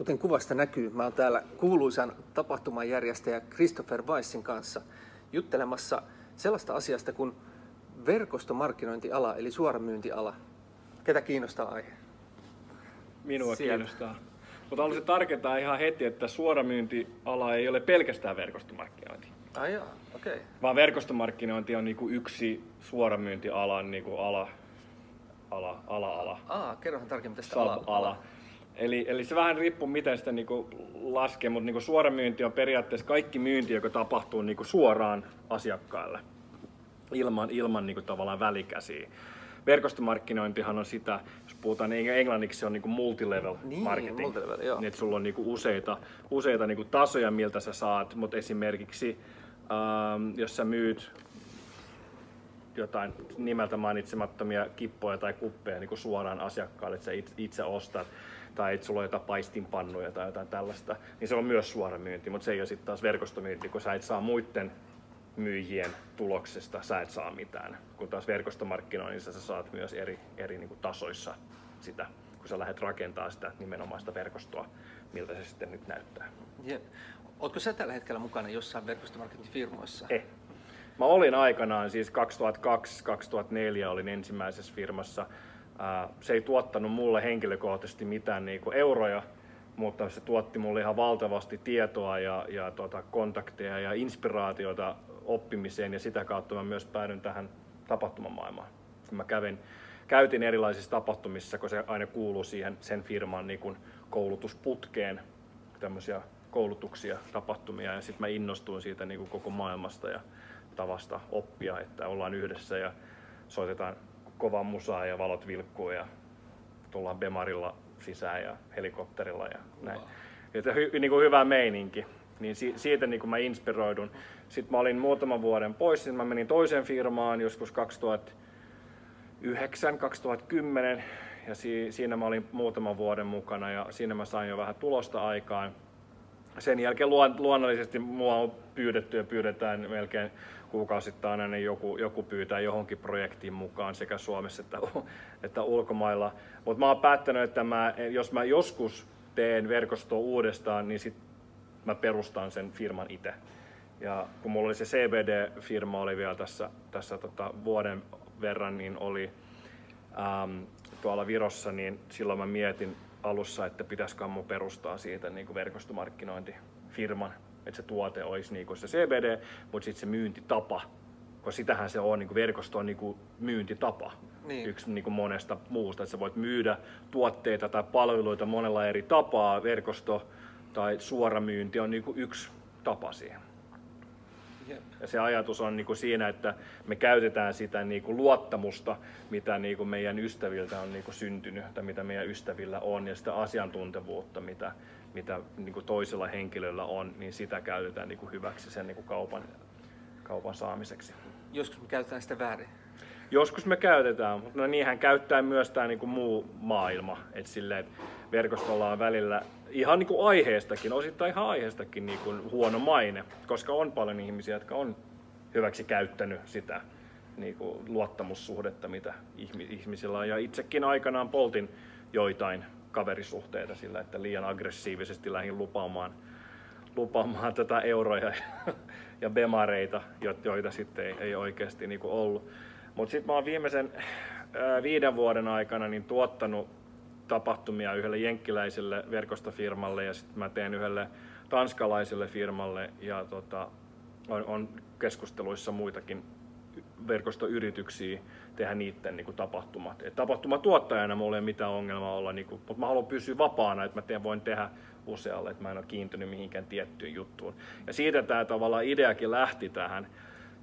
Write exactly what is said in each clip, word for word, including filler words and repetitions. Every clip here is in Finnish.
Kuten kuvasta näkyy, mä oon täällä kuuluisan tapahtuman järjestäjä Christopher Weissin kanssa juttelemassa sellaista asiasta kuin verkostomarkkinointiala eli suoramyyntiala. Ketä kiinnostaa aihe? Minua Siellä. kiinnostaa. Mutta haluaisin tarkentaa ihan heti, että suoramyyntiala ei ole pelkästään verkostomarkkinointi. Ai joo, okei. Okay. Vaan verkostomarkkinointi on niinku yksi suoramyyntialan niinku ala, ala, ala, ala. Aa, kerrohan tarkemmin tästä ala, ala. Eli, eli se vähän riippuu, miten sitä niinku laskee, mutta niinku suoramyynti on periaatteessa kaikki myynti, joka tapahtuu niinku suoraan asiakkaalle ilman, ilman niinku tavallaan välikäsiä. Verkostomarkkinointihan on sitä, jos puhutaan englanniksi, se on niinku multilevel niin, marketing. Multilevel, joo. Niin, sulla on niinku useita, useita niinku tasoja, miltä sä saat, mutta esimerkiksi ähm, jos sä myyt jotain nimeltä mainitsemattomia kippoja tai kuppeja niinku suoraan asiakkaalle, että sä itse ostat, tai että sulla on jotain paistinpannuja tai jotain tällaista, niin se on myös suoramyynti, mutta se ei ole sitten taas verkostomyynti, kun sä et saa muiden myyjien tuloksesta, sä et saa mitään. Kun taas verkostomarkkinoinnissa sä saat myös eri, eri niin kuin tasoissa sitä, kun sä lähdet rakentamaan sitä nimenomaista verkostoa, miltä se sitten nyt näyttää. Yeah. Ootko sä tällä hetkellä mukana jossain verkostomarkkinointifirmoissa? Eh. Mä olin aikanaan, siis kaksituhattakaksi kaksituhattaneljä olin ensimmäisessä firmassa. Se ei tuottanut mulle henkilökohtaisesti mitään niin kuin euroja, mutta se tuotti mulle ihan valtavasti tietoa ja, ja tuota, kontakteja ja inspiraatiota oppimiseen, ja sitä kautta mä myös päädyin tähän tapahtumamaailmaan. Kun mä kävin, käytin erilaisissa tapahtumissa, kun se aina kuuluu siihen sen firman niin kuin koulutusputkeen, tämmöisiä koulutuksia, tapahtumia, ja sitten mä innostuin siitä niin kuin koko maailmasta ja tavasta oppia, että ollaan yhdessä ja soitetaan kovaa musaa ja valot vilkkuu ja tullaan Bemarilla sisään ja helikopterilla ja näin. Että hy, niin kuin hyvä meininki. Niin siitä niin kuin mä inspiroidun. Sitten mä olin muutaman vuoden pois, sitten mä menin toiseen firmaan joskus kaksituhattayhdeksän kaksituhattakymmenen ja si, siinä mä olin muutaman vuoden mukana ja siinä mä sain jo vähän tulosta aikaan. Sen jälkeen luonnollisesti mua on pyydetty ja pyydetään melkein kuukausittain aina joku, joku pyytää johonkin projektiin mukaan sekä Suomessa että, että ulkomailla. Mutta mä oon päättänyt, että mä, jos mä joskus teen verkostoa uudestaan, niin sit mä perustan sen firman itse. Ja kun mulla oli se C B D-firma oli vielä tässä, tässä tota vuoden verran, niin oli äm, tuolla Virossa, niin silloin mä mietin alussa, että pitäisikö mun perustaa siitä niin kuin verkostomarkkinointifirman, että se tuote olisi niin kuin se C B D, mutta sitten se myyntitapa, koska sitähän se on, niin kuin verkosto on niin kuin myyntitapa, niin. Yksi niin kuin monesta muusta, että sä voit myydä tuotteita tai palveluita monella eri tapaa, verkosto tai suoramyynti on niin kuin yksi tapa siihen. Ja se ajatus on niinku siinä, että me käytetään sitä niinku luottamusta, mitä niinku meidän ystäviltä on niinku syntynyt tai mitä meidän ystävillä on, ja sitä asiantuntevuutta, mitä, mitä niinku toisella henkilöllä on, niin sitä käytetään niinku hyväksi sen niinku kaupan, kaupan saamiseksi. Joskus me käytetään sitä väärin. Joskus me käytetään, mutta no niinhän käyttää myös tämä niinku muu maailma. Et silleen, et verkostolla on välillä ihan niinku aiheestakin, osittain ihan aiheestakin niinku huono maine, koska on paljon ihmisiä, jotka on hyväksi käyttänyt sitä niinku luottamussuhdetta, mitä ihmisillä on. Ja itsekin aikanaan poltin joitain kaverisuhteita sillä, että liian aggressiivisesti lähdin lupaamaan, lupaamaan tätä euroja ja bemareita, joita sitten ei, ei oikeasti niinku ollut. Mutta sitten mä oon viimeisen ää, viiden vuoden aikana niin tuottanut tapahtumia yhdelle jenkkiläiselle verkostofirmalle ja sitten mä teen yhdelle tanskalaiselle firmalle ja tota, on, on keskusteluissa muitakin verkostoyrityksiä tehdä niiden niinku tapahtumat. Et tapahtumatuottajana mulla ei ole mitään ongelmaa olla, niinku, mutta mä haluan pysyä vapaana, että mä teen, voin tehdä usealle, että mä en ole kiintynyt mihinkään tiettyyn juttuun. Ja siitä tää tavallaan ideakin lähti tähän.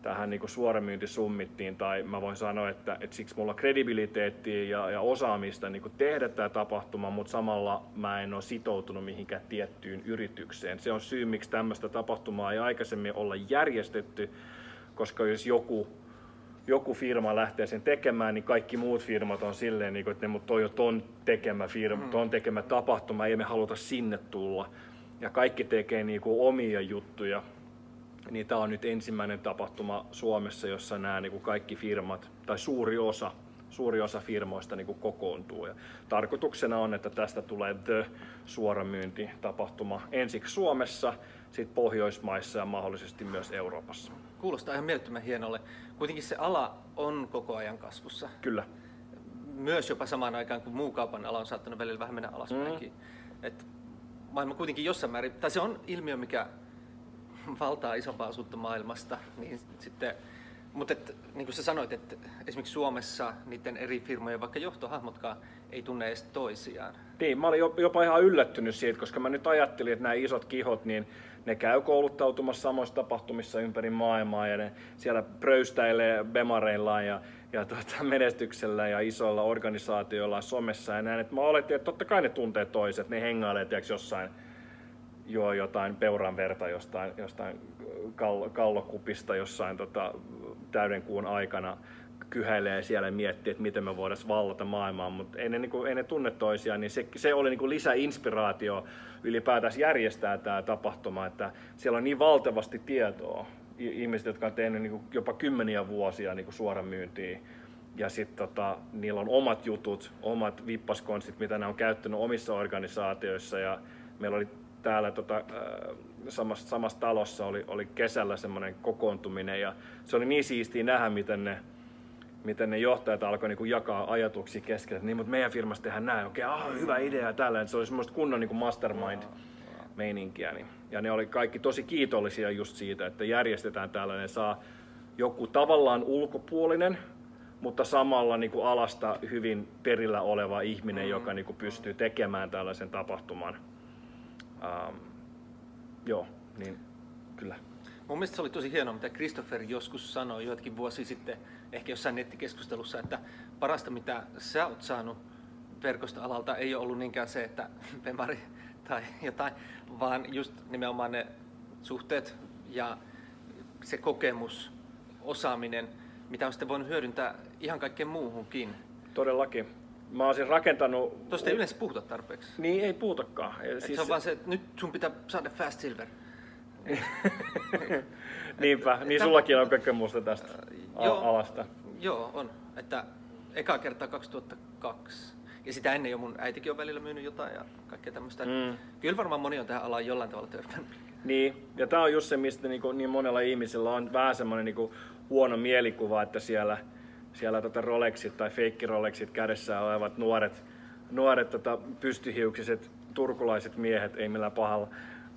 Tähän niin kuin Suoramyyntissummittiin, tai mä voin sanoa, että, että siksi mulla on kredibiliteettiä ja, ja osaamista niin kuin tehdä tämä tapahtuma, mutta samalla mä en ole sitoutunut mihinkään tiettyyn yritykseen. Se on syy, miksi tämmöistä tapahtumaa ei aikaisemmin olla järjestetty, koska jos joku, joku firma lähtee sen tekemään, niin kaikki muut firmat on silleen, niin kuin, että ne, mutta toi on ton tekemä firma, ton tekemä tapahtuma, ei me haluta sinne tulla. Ja kaikki tekee niin kuin omia juttuja. Niin tämä on nyt ensimmäinen tapahtuma Suomessa, jossa nämä niin kuin kaikki firmat tai suuri osa suuri osa firmoista niin kuin kokoontuu. Ja tarkoituksena on, että tästä tulee The Suoramyyntitapahtuma ensiksi Suomessa, sitten Pohjoismaissa ja mahdollisesti myös Euroopassa. Kuulostaa ihan mielettömän hienolle. Kuitenkin se ala on koko ajan kasvussa. Kyllä. Myös jopa samaan aikaan kuin muu kaupan ala on saattanut välillä vähän mennä alaspäinkin. Mm. Et maailma kuitenkin jossain määrin, tai se on ilmiö, mikä valtaa isompaa osuutta maailmasta. Niin sitten, mutta et, niin kuin sä sanoit, että esimerkiksi Suomessa niiden eri firmojen, vaikka johtohahmotkaan, ei tunne edes toisiaan. Niin, mä olin jopa ihan yllättynyt siitä, koska mä nyt ajattelin, että nämä isot kihot, niin ne käy kouluttautumassa samoissa tapahtumissa ympäri maailmaa ja ne siellä pröystäilee bemareillaan ja, ja tuota, menestyksellä ja isoilla organisaatioilla somessa ja näin. Et mä oletin, että totta kai ne tuntee toiset, ne hengailee tiiäks, jossain juo jotain peuran verta jostain, jostain kallo, kallokupista jossain tota, täyden kuun aikana kyhäilee siellä ja miettii, että miten me voidaan vallata maailmaa, mutta ei ne, niin kuin, ei ne tunne toisiaan, niin se, se oli niin kuin lisäinspiraatio ylipäätään järjestää tämä tapahtuma, että siellä on niin valtavasti tietoa, ihmiset, jotka on tehnyt niin kuin jopa kymmeniä vuosia niin kuin suoramyyntiä, ja sitten tota, niillä on omat jutut, omat vippaskonsit, mitä ne on käyttänyt omissa organisaatioissa, ja meillä oli täällä tota, samassa, samassa talossa oli, oli kesällä semmoinen kokoontuminen, ja se oli niin siistiä nähdä, miten ne miten ne johtajat alkoi niin kuin jakaa ajatuksia keskellä, niin, mutta meidän firmassa tehdään näin, okei, okay, ah, hyvä idea tällä, se oli semmoista kunnon niin kuin mastermind-meininkiä. Niin. Ja ne oli kaikki tosi kiitollisia just siitä, että järjestetään tällainen, saa joku tavallaan ulkopuolinen, mutta samalla niin kuin alasta hyvin perillä oleva ihminen, joka niin kuin pystyy tekemään tällaisen tapahtuman. Ähm, joo, niin kyllä. Mun mielestä se oli tosi hienoa, mitä Christopher joskus sanoi joitakin vuosia sitten, ehkä jossain nettikeskustelussa, että parasta mitä sä oot saanut verkostoalalta ei ole ollut niinkään se, että pemari tai jotain, vaan just nimenomaan ne suhteet ja se kokemus, osaaminen, mitä on sitten voinut hyödyntää ihan kaikkeen muuhunkin. Todellakin. Mä oon siis rakentanut... Tuosta ei yleensä puhuta tarpeeksi. Niin, ei puhutakaan. Siis... Se on vaan se, että nyt sun pitää saada fast silver. Niinpä, niin sullakin on kokemusta tästä alasta. Joo, on. Että eka kertaa kaksituhattakaksi. Ja sitä ennen jo mun äitikin on välillä myynyt jotain ja kaikkea tämmöistä. Mm. Kyllä varmaan moni on tähän alaan jollain tavalla törmännyt. Niin, ja tää on just se, mistä niin, niin monella ihmisellä on vähän semmoinen niin huono mielikuva, että siellä, siellä tota Rolexit tai feikki-Rolexit kädessä olevat nuoret, nuoret tota pystyhiuksiset turkulaiset miehet, ei millään pahalla.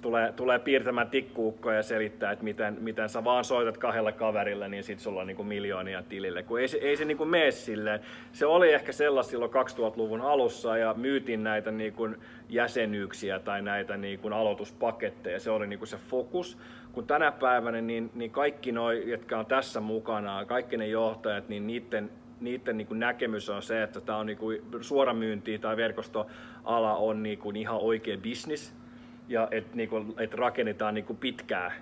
Tulee, tulee piirtämään tikkuukkoja ja selittää, että miten, miten sä vaan soitat kahdella kaverilla, niin sit sulla on niinku miljoonia tilille. Kun ei se, ei se niinku mene silleen. Se oli ehkä sellaista silloin kaksituhattaluvun alussa ja myytiin näitä niinku jäsenyyksiä tai näitä niinku aloituspaketteja. Se oli niinku se fokus. Kun tänä päivänä niin, niin kaikki noi, jotka on tässä mukana, kaikki ne johtajat, niin niiden Niiden niin kuin näkemys on se, että tää on niin kuin suoramyyntiä tai verkostoala on niin kuin ihan oikea bisnis. Ja että niinku, et rakennetaan niinku pitkää,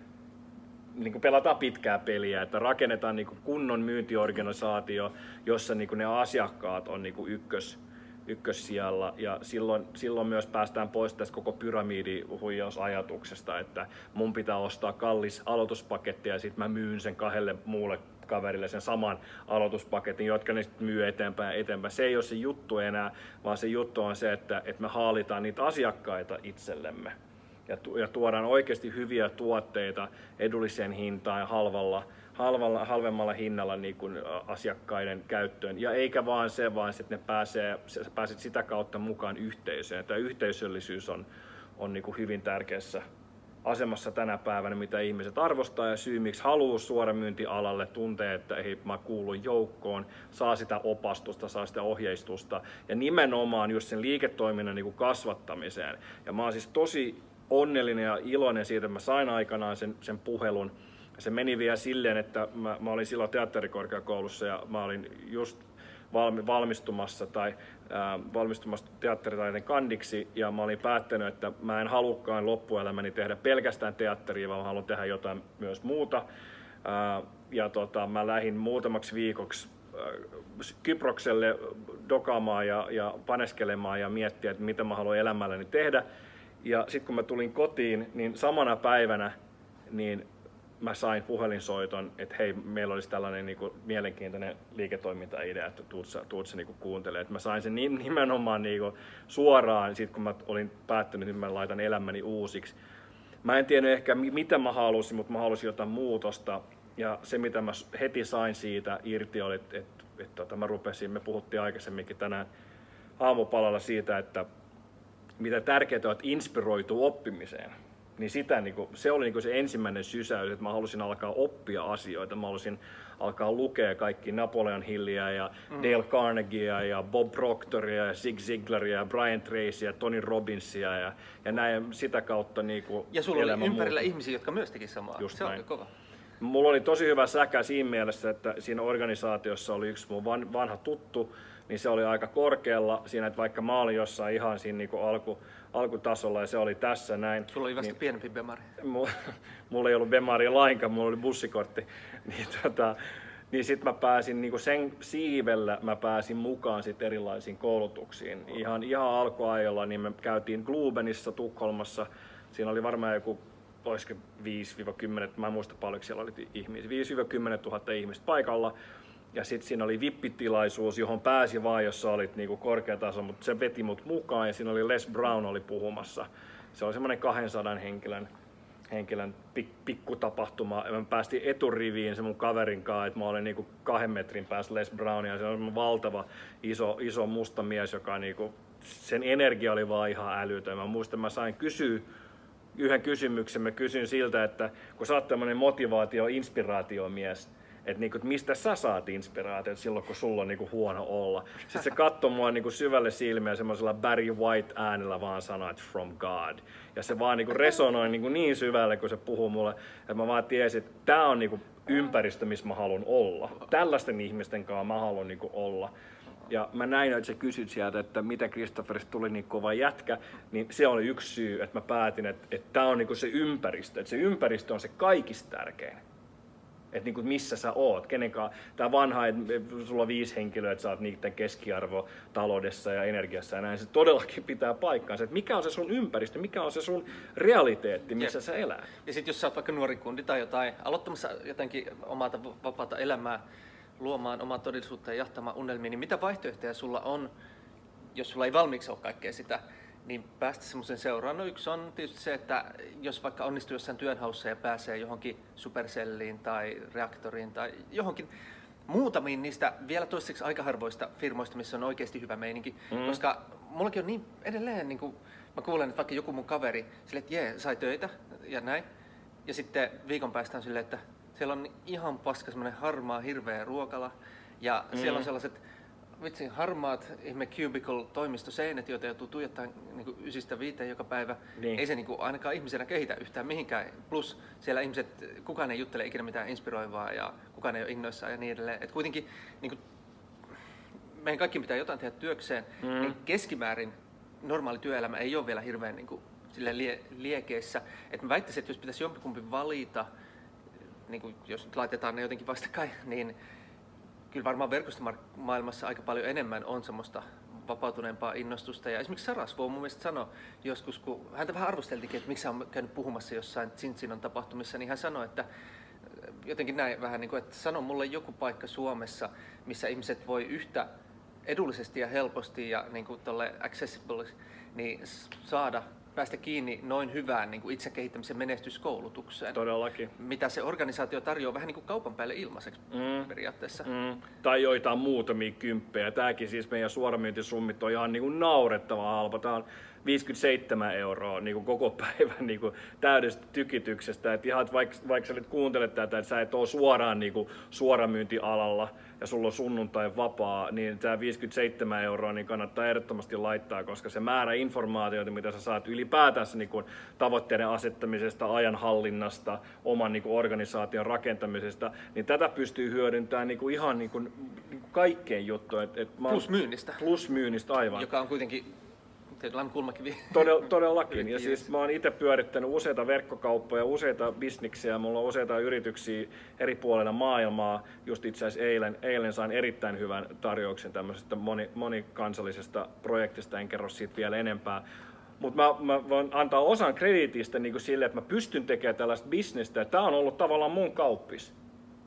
niinku pelataan pitkää peliä, että rakennetaan niinku kunnon myyntiorganisaatio, jossa niinku ne asiakkaat on niinku ykkös, ykkössijalla. Ja silloin, silloin myös päästään pois tästä koko pyramidihuijausajatuksesta, että mun pitää ostaa kallis aloituspaketti ja sitten mä myyn sen kahdelle muulle kaverille sen saman aloituspaketin, jotka ne sitten myy eteenpäin ja eteenpäin. Se ei ole se juttu enää, vaan se juttu on se, että, että me haalitaan niitä asiakkaita itsellemme. Ja, tu- ja tuodaan oikeasti hyviä tuotteita edulliseen hintaan ja halvalla, halvalla, halvemmalla hinnalla niin kuin asiakkaiden käyttöön. Ja eikä vaan se, vaan että ne pääsee, sä pääset sitä kautta mukaan yhteisöön. Tämä yhteisöllisyys on, on niin kuin hyvin tärkeässä asemassa tänä päivänä, mitä ihmiset arvostaa ja syy, miksi haluaa suoramyyntialalle, tuntee, että hei, mä kuulun joukkoon, saa sitä opastusta, saa sitä ohjeistusta ja nimenomaan just sen liiketoiminnan niin kuin kasvattamiseen. Ja mä oon siis tosi onnellinen ja iloinen siitä, että mä sain aikanaan sen, sen puhelun. Se meni vielä silleen, että mä, mä olin silloin teatterikorkeakoulussa ja mä olin just valmi, valmistumassa tai äh, valmistumassa teatteritaiteen kandiksi ja mä olin päättänyt, että mä en halukkaan loppuelämäni tehdä pelkästään teatteria, vaan mä haluan tehdä jotain myös muuta. Äh, ja tota, mä lähdin muutamaksi viikoksi Kyprokselle dokaamaan ja, ja paneskelemaan ja miettiä, että mitä mä haluan elämälläni tehdä. Ja sitten kun mä tulin kotiin, niin samana päivänä niin mä sain puhelinsoiton, että hei, meillä olisi tällainen niin kuin mielenkiintoinen liiketoimintaidea, että tuut sä, tuut sä niin kuin kuuntelemaan. Että mä sain sen nimenomaan niin kuin suoraan, sit kun mä olin päättänyt, että mä laitan elämäni uusiksi. Mä en tiennyt ehkä mitä mä halusin, mutta mä halusin jotain muutosta. Ja se mitä mä heti sain siitä irti oli, että, että, että mä rupesin, me puhuttiin aikaisemminkin tänään aamupalalla siitä, että mitä tärkeää on, että inspiroituu oppimiseen. Niin sitä, niin kuin, se oli niin kuin se ensimmäinen sysäys, että mä halusin alkaa oppia asioita, mä halusin alkaa lukea kaikki Napoleon Hillia ja mm. Dale Carnegiea ja Bob Proctoria ja Zig Ziglaria ja Brian Tracyä ja Tony Robbinsia ja, ja näin sitä kautta niin kuin ja sulla oli ympärillä muuta. Ihmisiä, jotka myös teki samaa. Just se näin. On kova. Mulla oli tosi hyvä säkä siinä mielessä, että siinä organisaatiossa oli yksi mun vanha tuttu, niin se oli aika korkealla siinä, että vaikka mä olin jossain ihan siinä niin kuin alku, alkutasolla ja se oli tässä näin. Sulla oli vasta niin, pienempi bemari. Mulla ei ollut bemaria lainkaan, mulla oli bussikortti. Niin, tota, niin sit mä pääsin niin kuin sen siivellä mä pääsin mukaan sit erilaisiin koulutuksiin. Oh. Ihan, ihan alkuajolla niin me käytiin Globenissa Tukholmassa, siinä oli varmaan joku olisiko viisi kymmenen, mä en muista paljonko siellä oli ihmisiä, viisi kymmenen tuhatta ihmistä paikalla. Ja sitten siinä oli vippitilaisuus, johon pääsi vaan, jos sä olit niinku korkeataso, mutta se veti mut mukaan ja siinä oli Les Brown oli puhumassa. Se oli semmoinen kaksisataa henkilön, henkilön pik, pikkutapahtuma. Mä päästiin eturiviin se mun kaverin kanssa, että mä olin niinku kahden metrin päässä Les Brownia. Se on valtava iso, iso musta mies, joka niinku, sen energia oli vaan ihan älytön. Mä muistan, mä sain kysyä yhden kysymyksen. Mä kysyin siltä, että kun sä oot tämmönen motivaatio- ja inspiraatiomies, että niinku, et mistä sä saat inspiraatiot silloin, kun sulla on niinku huono olla. Sitten se katsoi mua niinku syvälle silmiä semmoisella Barry White äänellä vaan sanoi, että from God. Ja se vaan niinku resonoi niinku niin syvälle, kun se puhuu mulle, että mä vaan tiesin, että tää on niinku ympäristö, missä mä haluan olla. Tällaisten ihmisten kanssa mä haluan niinku olla. Ja mä näin, että sä kysyt sieltä, että miten Christopherista tuli niin kova jätkä, niin se oli yksi syy, että mä päätin, että, että tää on niin kuin se ympäristö. Että se ympäristö on se kaikista tärkein. Että niin kuin missä sä oot, kenenkaan. Tää vanha, että sulla on viisi henkilöä, että sä oot niiden keskiarvo taloudessa ja energiassa ja näin. Se todellakin pitää paikkaansa. Että mikä on se sun ympäristö, mikä on se sun realiteetti, missä sä elää. Ja sit jos sä oot vaikka nuori kundi tai jotain, aloittamassa jotenkin omaa vapaata elämää, luomaan omaa todellisuutta ja jahtamaan unelmiin, niin mitä vaihtoehtoja sulla on, jos sulla ei valmiiksi ole kaikkea sitä, niin päästä semmoisen seuraan. No yksi on tietysti se, että jos vaikka onnistuu jossain työnhaussa ja pääsee johonkin Supercelliin tai Reaktoriin tai johonkin muutamiin niistä vielä toistaiseksi aika harvoista firmoista, missä on oikeasti hyvä meininki, mm. koska mullakin on niin edelleen, niin kuin mä kuulen, että vaikka joku mun kaveri silleen, että jee, sai töitä ja näin, ja sitten viikon päästään silleen, että siellä on ihan paska, semmoinen harmaa, hirveä ruokala ja mm. siellä on sellaiset vitsin harmaat ihme cubicle-toimistoseinät, joita joutuu tuijottamaan niin ysistä viiteen joka päivä. Niin. Ei se niin kuin, ainakaan ihmisenä kehitä yhtään mihinkään. Plus siellä ihmiset, kukaan ei juttele ikinä mitään inspiroivaa ja kukaan ei ole innoissaan ja niin edelleen. Et kuitenkin niin kuin, meidän kaikki pitää jotain tehdä työkseen. Mm. Niin keskimäärin normaali työelämä ei ole vielä hirveän niin kuin, lie- liekeissä. Et mä väittäisin, että jos pitäisi jompikumpi valita, niin kuin jos nyt laitetaan ne jotenkin vastakkain, niin kyllä varmaan verkostomaailmassa aika paljon enemmän on semmoista vapautuneempaa innostusta. Ja esimerkiksi Sarasvuo mun mielestä sanoi joskus, kun häntä vähän arvosteltikin, että miksi hän on käynyt puhumassa jossain Tsintsinon tapahtumissa, niin hän sanoi, että jotenkin näin vähän, niin kuin, että sano mulle joku paikka Suomessa, missä ihmiset voi yhtä edullisesti ja helposti ja niin kuin tolle accessible, niin saada päästä kiinni noin hyvään niin kuin itsekehittämisen menestyskoulutukseen. Todellakin. Mitä se organisaatio tarjoaa vähän niin kuin kaupan päälle ilmaiseksi mm. periaatteessa. Mm. Tai joitain muutamia kymppejä. Tämäkin siis meidän Suoramyyntisummit on ihan niin kuin naurettavan halpa. Tämä on viisikymmentäseitsemän euroa niin kuin koko päivän niin kuin täydestä tykityksestä. Et ihan, vaikka, vaikka sä nyt kuuntelet tätä, että sä et ole suoraan niin kuin suoramyyntialalla ja sulla on sunnuntai vapaa, niin tämä viisikymmentäseitsemän euroa niin kannattaa ehdottomasti laittaa, koska se määrä informaatioita, mitä sä saat ylipäätänsä niin kuin tavoitteiden asettamisesta, ajanhallinnasta, oman niin kuin organisaation rakentamisesta, niin tätä pystyy hyödyntämään niin kuin ihan niin kuin, niin kuin kaikkeen juttuun. Et, et mä plus myynnistä. Plus myynnistä, aivan. Joka on kuitenkin Todella, todellakin. Ja siis mä oon itse pyörittänyt useita verkkokauppoja, useita bisniksiä, mulla on useita yrityksiä eri puolilla maailmaa. Just itse asiassa eilen, eilen sain erittäin hyvän tarjouksen tämmöisestä moni, monikansallisesta projektista, en kerro siitä vielä enempää. Mutta mä, mä voin antaa osan krediitistä niin kuin sille, että mä pystyn tekemään tällaista bisnestä. Tämä on ollut tavallaan mun kauppis.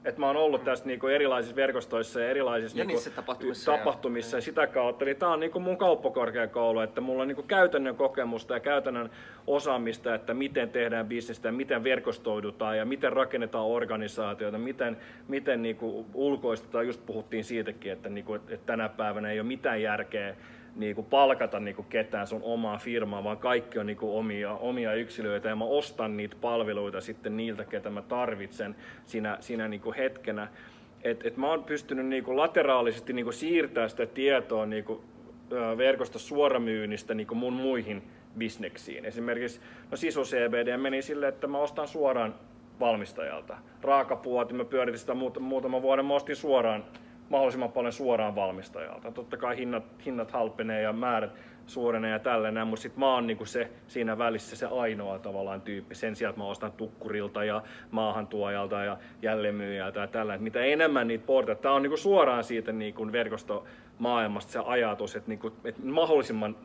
Että mä oon ollut tässä niinku erilaisissa verkostoissa ja erilaisissa ja niinku tapahtumissa, tapahtumissa ja, ja sitä kautta. Eli tää on niinku mun kauppakorkeakoulu, että mulla on niinku käytännön kokemusta ja käytännön osaamista, että miten tehdään bisnestä ja miten verkostoidutaan ja miten rakennetaan organisaatioita, miten, miten niinku ulkoistetaan. Just puhuttiin siitäkin, että, niinku, että tänä päivänä ei ole mitään järkeä niinku palkata niinku ketään sun omaa firmaa, vaan kaikki on niinku omia, omia yksilöitä ja mä ostan niitä palveluita sitten niiltä, ketä mä tarvitsen siinä, siinä niinku hetkenä. Et, et mä oon pystynyt niinku lateraalisesti niinku siirtämään sitä tietoa niinku verkosta suoramyynnistä niinku mun muihin bisneksiin. Esimerkiksi no sisu C B D meni sille, että mä ostan suoraan valmistajalta. Raakapuoti, mä pyöritin sitä muutaman vuoden, mä ostin suoraan mahdollisimman paljon suoraan valmistajalta. Totta kai hinnat, hinnat halpenee ja määrät suurenee ja tällainen, mutta sit mä oon niinku se, siinä välissä se ainoa tavallaan tyyppi. Sen sijaan mä ostan tukkurilta ja maahantuojalta ja jälleenmyyjältä ja tällainen. Mitä enemmän niitä portaita, tää on niinku suoraan siitä niinku verkostomaailmasta se ajatus, että niinku, et mahdollisimman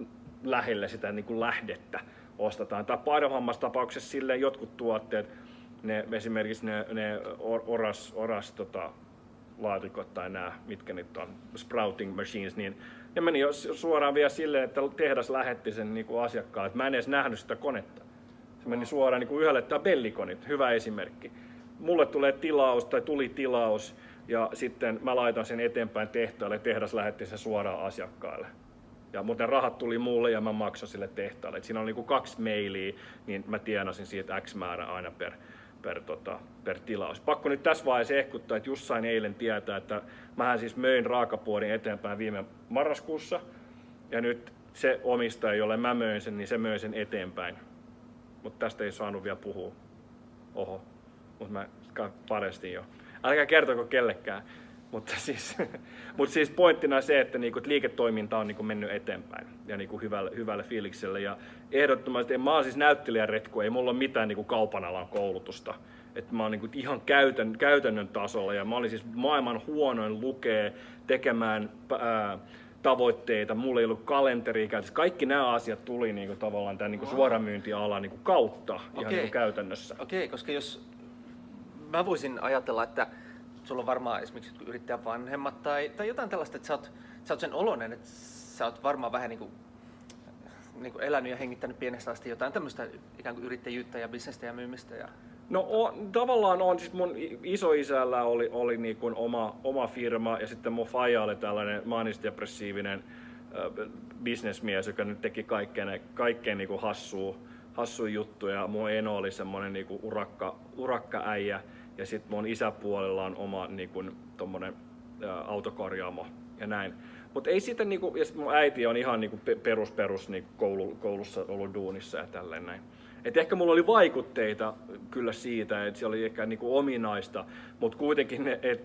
lähellä sitä niinku lähdettä ostetaan. Tai parhaimmassa tapauksessa silleen jotkut tuotteet, ne, esimerkiksi ne, ne oras, oras tota, laatikot tai nämä, mitkä nyt on, sprouting machines, niin ne meni suoraan vielä silleen, että tehdas lähetti sen niinku asiakkaalle, että mä en edes nähnyt sitä konetta. Se meni suoraan niinku yhdelle, tämä bellikonit, hyvä esimerkki. Mulle tulee tilaus tai tuli tilaus ja sitten mä laitan sen eteenpäin tehtaalle, tehdas lähetti sen suoraan asiakkaalle. Ja muuten rahat tuli mulle ja mä maksan sille tehtaalle. Et siinä on niinku kaksi mailia, niin mä tienasin siitä X määrä aina per Per, tota, per tilaus. Pakko nyt tässä vaiheessa ehkuttaa, että Jussain eilen tietää, että mähän siis möin raakapuodin eteenpäin viime marraskuussa ja nyt se omistaja, jolle mä möin sen, niin se möi sen eteenpäin. Mutta tästä ei saanut vielä puhua. Oho. Mutta mä parestin jo. Älkää kertoko kellekään. Mutta siis, mut siis pointtina se, että niinku, et liiketoiminta on niinku mennyt eteenpäin ja niinku hyvällä, hyvällä fiiliksellä. Ja ehdottomasti, mä oon siis näyttelijäretku, ei mulla ole mitään niinku kaupan alan koulutusta. Et mä oon niinku ihan käytän, käytännön tasolla ja mä olin siis maailman huonoin lukee tekemään ää, tavoitteita. Mulla ei ollut kalenteria käytössä. Kaikki nämä asiat tuli niinku tavallaan tämän niinku suoramyyntialan niinku kautta ihan okay. Niinku käytännössä. Okei, okay, koska jos mä voisin ajatella, että sulla on varmaan esimerkiksi yrittäjän vanhemmat tai, tai jotain tällaista, että sä oot, sä oot sen oloinen, että sä oot varmaan vähän niin kuin, niin kuin elänyt ja hengittänyt pienestä asti jotain tämmöistä ikään kuin yrittäjyyttä ja bisnestä ja myymistä. Ja... No on, tavallaan on, siis mun isoisällä oli, oli niin kuin oma, oma firma ja sitten mun faija oli tällainen maanisdepressiivinen äh, bisnesmies, joka nyt teki kaikkeen, kaikkeen niin kuin hassua, hassua juttuja. Mun eno oli semmoinen niin kuin urakka, urakkaäijä. Ja sitten mun isäpuolella on oma niin kun, tommonen, ä, autokorjaamo ja näin. Mutta ei sitä niinku, ja sit mun äiti on ihan niinku perus perus niinku koulu, koulussa ollut duunissa ja tälleen näin. Et ehkä mulla oli vaikutteita kyllä siitä, että se oli ehkä niinku ominaista, mutta kuitenkin ne, et,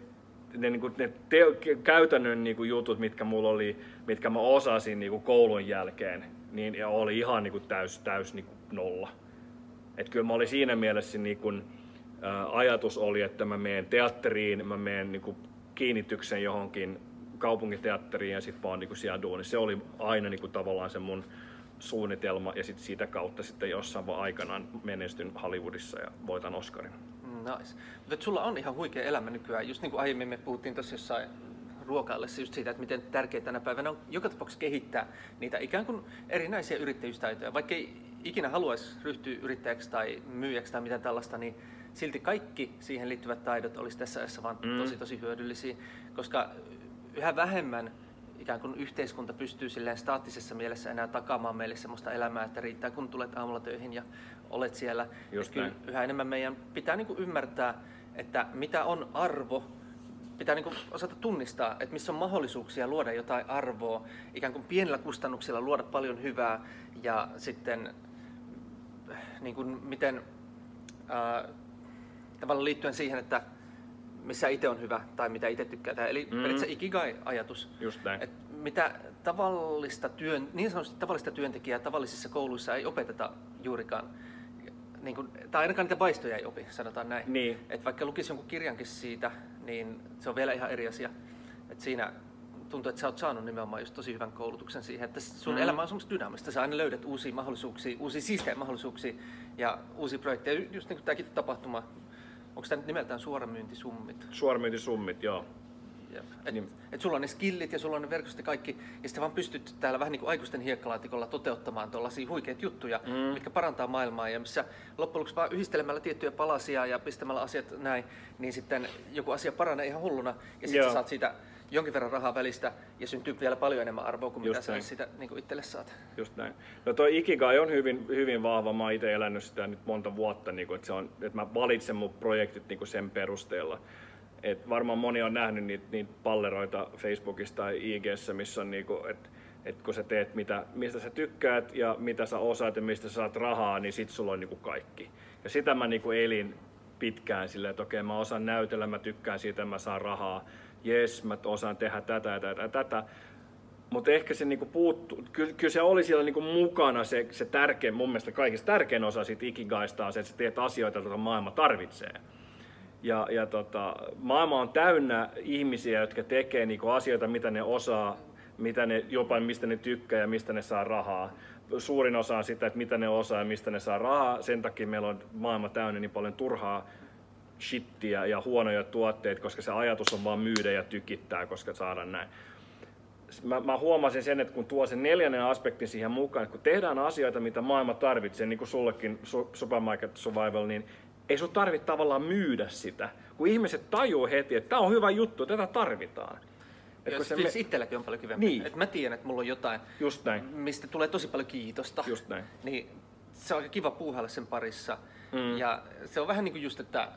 ne, niinku, ne te, käytännön niinku jutut, mitkä mulla oli, mitkä mä osasin niinku koulun jälkeen, niin oli ihan niinku täys, täys niinku nolla. Et kyllä mä olin siinä mielessä niinku, ajatus oli, että mä menen teatteriin, mä menen niinku kiinnityksen johonkin kaupunginteatteriin ja sit vaan niinku siellä duuni. Se oli aina niinku tavallaan se mun suunnitelma ja sit siitä kautta sitten jossain vaan aikanaan menestyn Hollywoodissa ja voitan Oscarin. Nice. Mutta sulla on ihan huikea elämä nykyään. Just niin kuin aiemmin me puhuttiin tuossa jossain ruokaillessa just siitä, että miten tärkeää tänä päivänä on joka tapauksessa kehittää niitä ikään kuin erinäisiä yrittäjyystaitoja. Vaikka ei ikinä haluaisi ryhtyä yrittäjäksi tai myyjäksi tai mitään tällaista, niin silti kaikki siihen liittyvät taidot olisi tässä ajassa vaan mm. tosi tosi hyödyllisiä, koska yhä vähemmän ikään kuin yhteiskunta pystyy silleen staattisessa mielessä enää takaamaan meille semmoista elämää, että riittää kun tulet aamulla töihin ja olet siellä. Kyllä, yhä enemmän meidän pitää niin kuin ymmärtää, että mitä on arvo, pitää niin kuin osata tunnistaa, että missä on mahdollisuuksia luoda jotain arvoa, ikään kuin pienillä kustannuksilla luoda paljon hyvää ja sitten niin kuin miten... Ää, tavallaan liittyen siihen, että missä itse on hyvä tai mitä itse tykkää. Eli mm. periaatteessa ikigai-ajatus. Just näin. Että mitä tavallista työn, niin sanotusti tavallista työntekijää tavallisissa kouluissa ei opeteta juurikaan. Niin kun, tai ainakaan niitä vaistoja ei opi, sanotaan näin. Niin. Että vaikka lukisi jonkun kirjankin siitä, niin se on vielä ihan eri asia. Että siinä tuntuu, että sä oot saanut nimenomaan just tosi hyvän koulutuksen siihen, että sun mm. elämä on semmoista dynaamista. Sä aina löydät uusia mahdollisuuksia, uusia siistejä mahdollisuuksia ja uusia projekteja. Just niin kuin tämäkin tapahtuma, onko tämä nyt nimeltään Suoramyyntisummit? Suoramyyntisummit, joo. Että niin. et sulla on ne skillit ja sulla on ne verkostot ja kaikki, ja sitten vaan pystyt täällä vähän niin kuin aikuisten hiekkalaatikolla toteuttamaan tuollaisia huikeita juttuja, mm. mitkä parantaa maailmaa, ja missä loppujen lopuksi vaan yhdistelemällä tiettyjä palasia ja pistämällä asiat näin, niin sitten joku asia paranee ihan hulluna, ja sitten saat siitä jonkin verran rahaa välistä, ja syntyy vielä paljon enemmän arvoa kuin just mitä näin. Sä sitä niin itselle saat. Just näin. No toi Ikigai on hyvin, hyvin vahva, mä oon itse elänyt sitä nyt monta vuotta, niin että et mä valitsen mun projektit niin sen perusteella. Et varmaan moni on nähnyt niitä, niitä palleroita Facebookissa tai I G:ssä, missä on niinku, että et kun sä teet mitä, mistä sä tykkäät ja mitä sä osaat ja mistä sä saat rahaa, niin sit sulla on niinku kaikki. Ja sitä mä niinku elin pitkään silleen, että okei, mä osaan näytellä, mä tykkään siitä, mä saan rahaa. Jes, mä osaan tehdä tätä ja tätä ja tätä. Mutta ehkä se niinku puuttuu, kyllä, kyllä se oli siellä niinku mukana se, se tärkein, mun mielestä kaikista tärkein osa siitä ikigaista on se, että sä teet asioita, joita maailma tarvitsee. Ja, ja tota, maailma on täynnä ihmisiä, jotka tekee niinku asioita, mitä ne osaa, mitä ne, jopa mistä ne tykkää ja mistä ne saa rahaa. Suurin osa on sitä, että mitä ne osaa ja mistä ne saa rahaa. Sen takia meillä on maailma täynnä niin paljon turhaa shittiä ja huonoja tuotteita, koska se ajatus on vaan myydä ja tykittää, koska saadaan näin. Mä, mä huomasin sen, että kun tuo sen neljännen aspektin siihen mukaan, että kun tehdään asioita, mitä maailma tarvitsee, niin kuin sullekin Supermarket Survival, niin ei sun tarvitse tavallaan myydä sitä, kun ihmiset tajuu heti, että tää on hyvä juttu, tätä tarvitaan. Et jos me... itselläkin on paljon kivempi. Niin. Et mä tiedän, että mulla on jotain, mistä tulee tosi paljon kiitosta. Just näin. Niin se on aika kiva puuhailla sen parissa. Mm. Ja se on vähän niin kuin just, että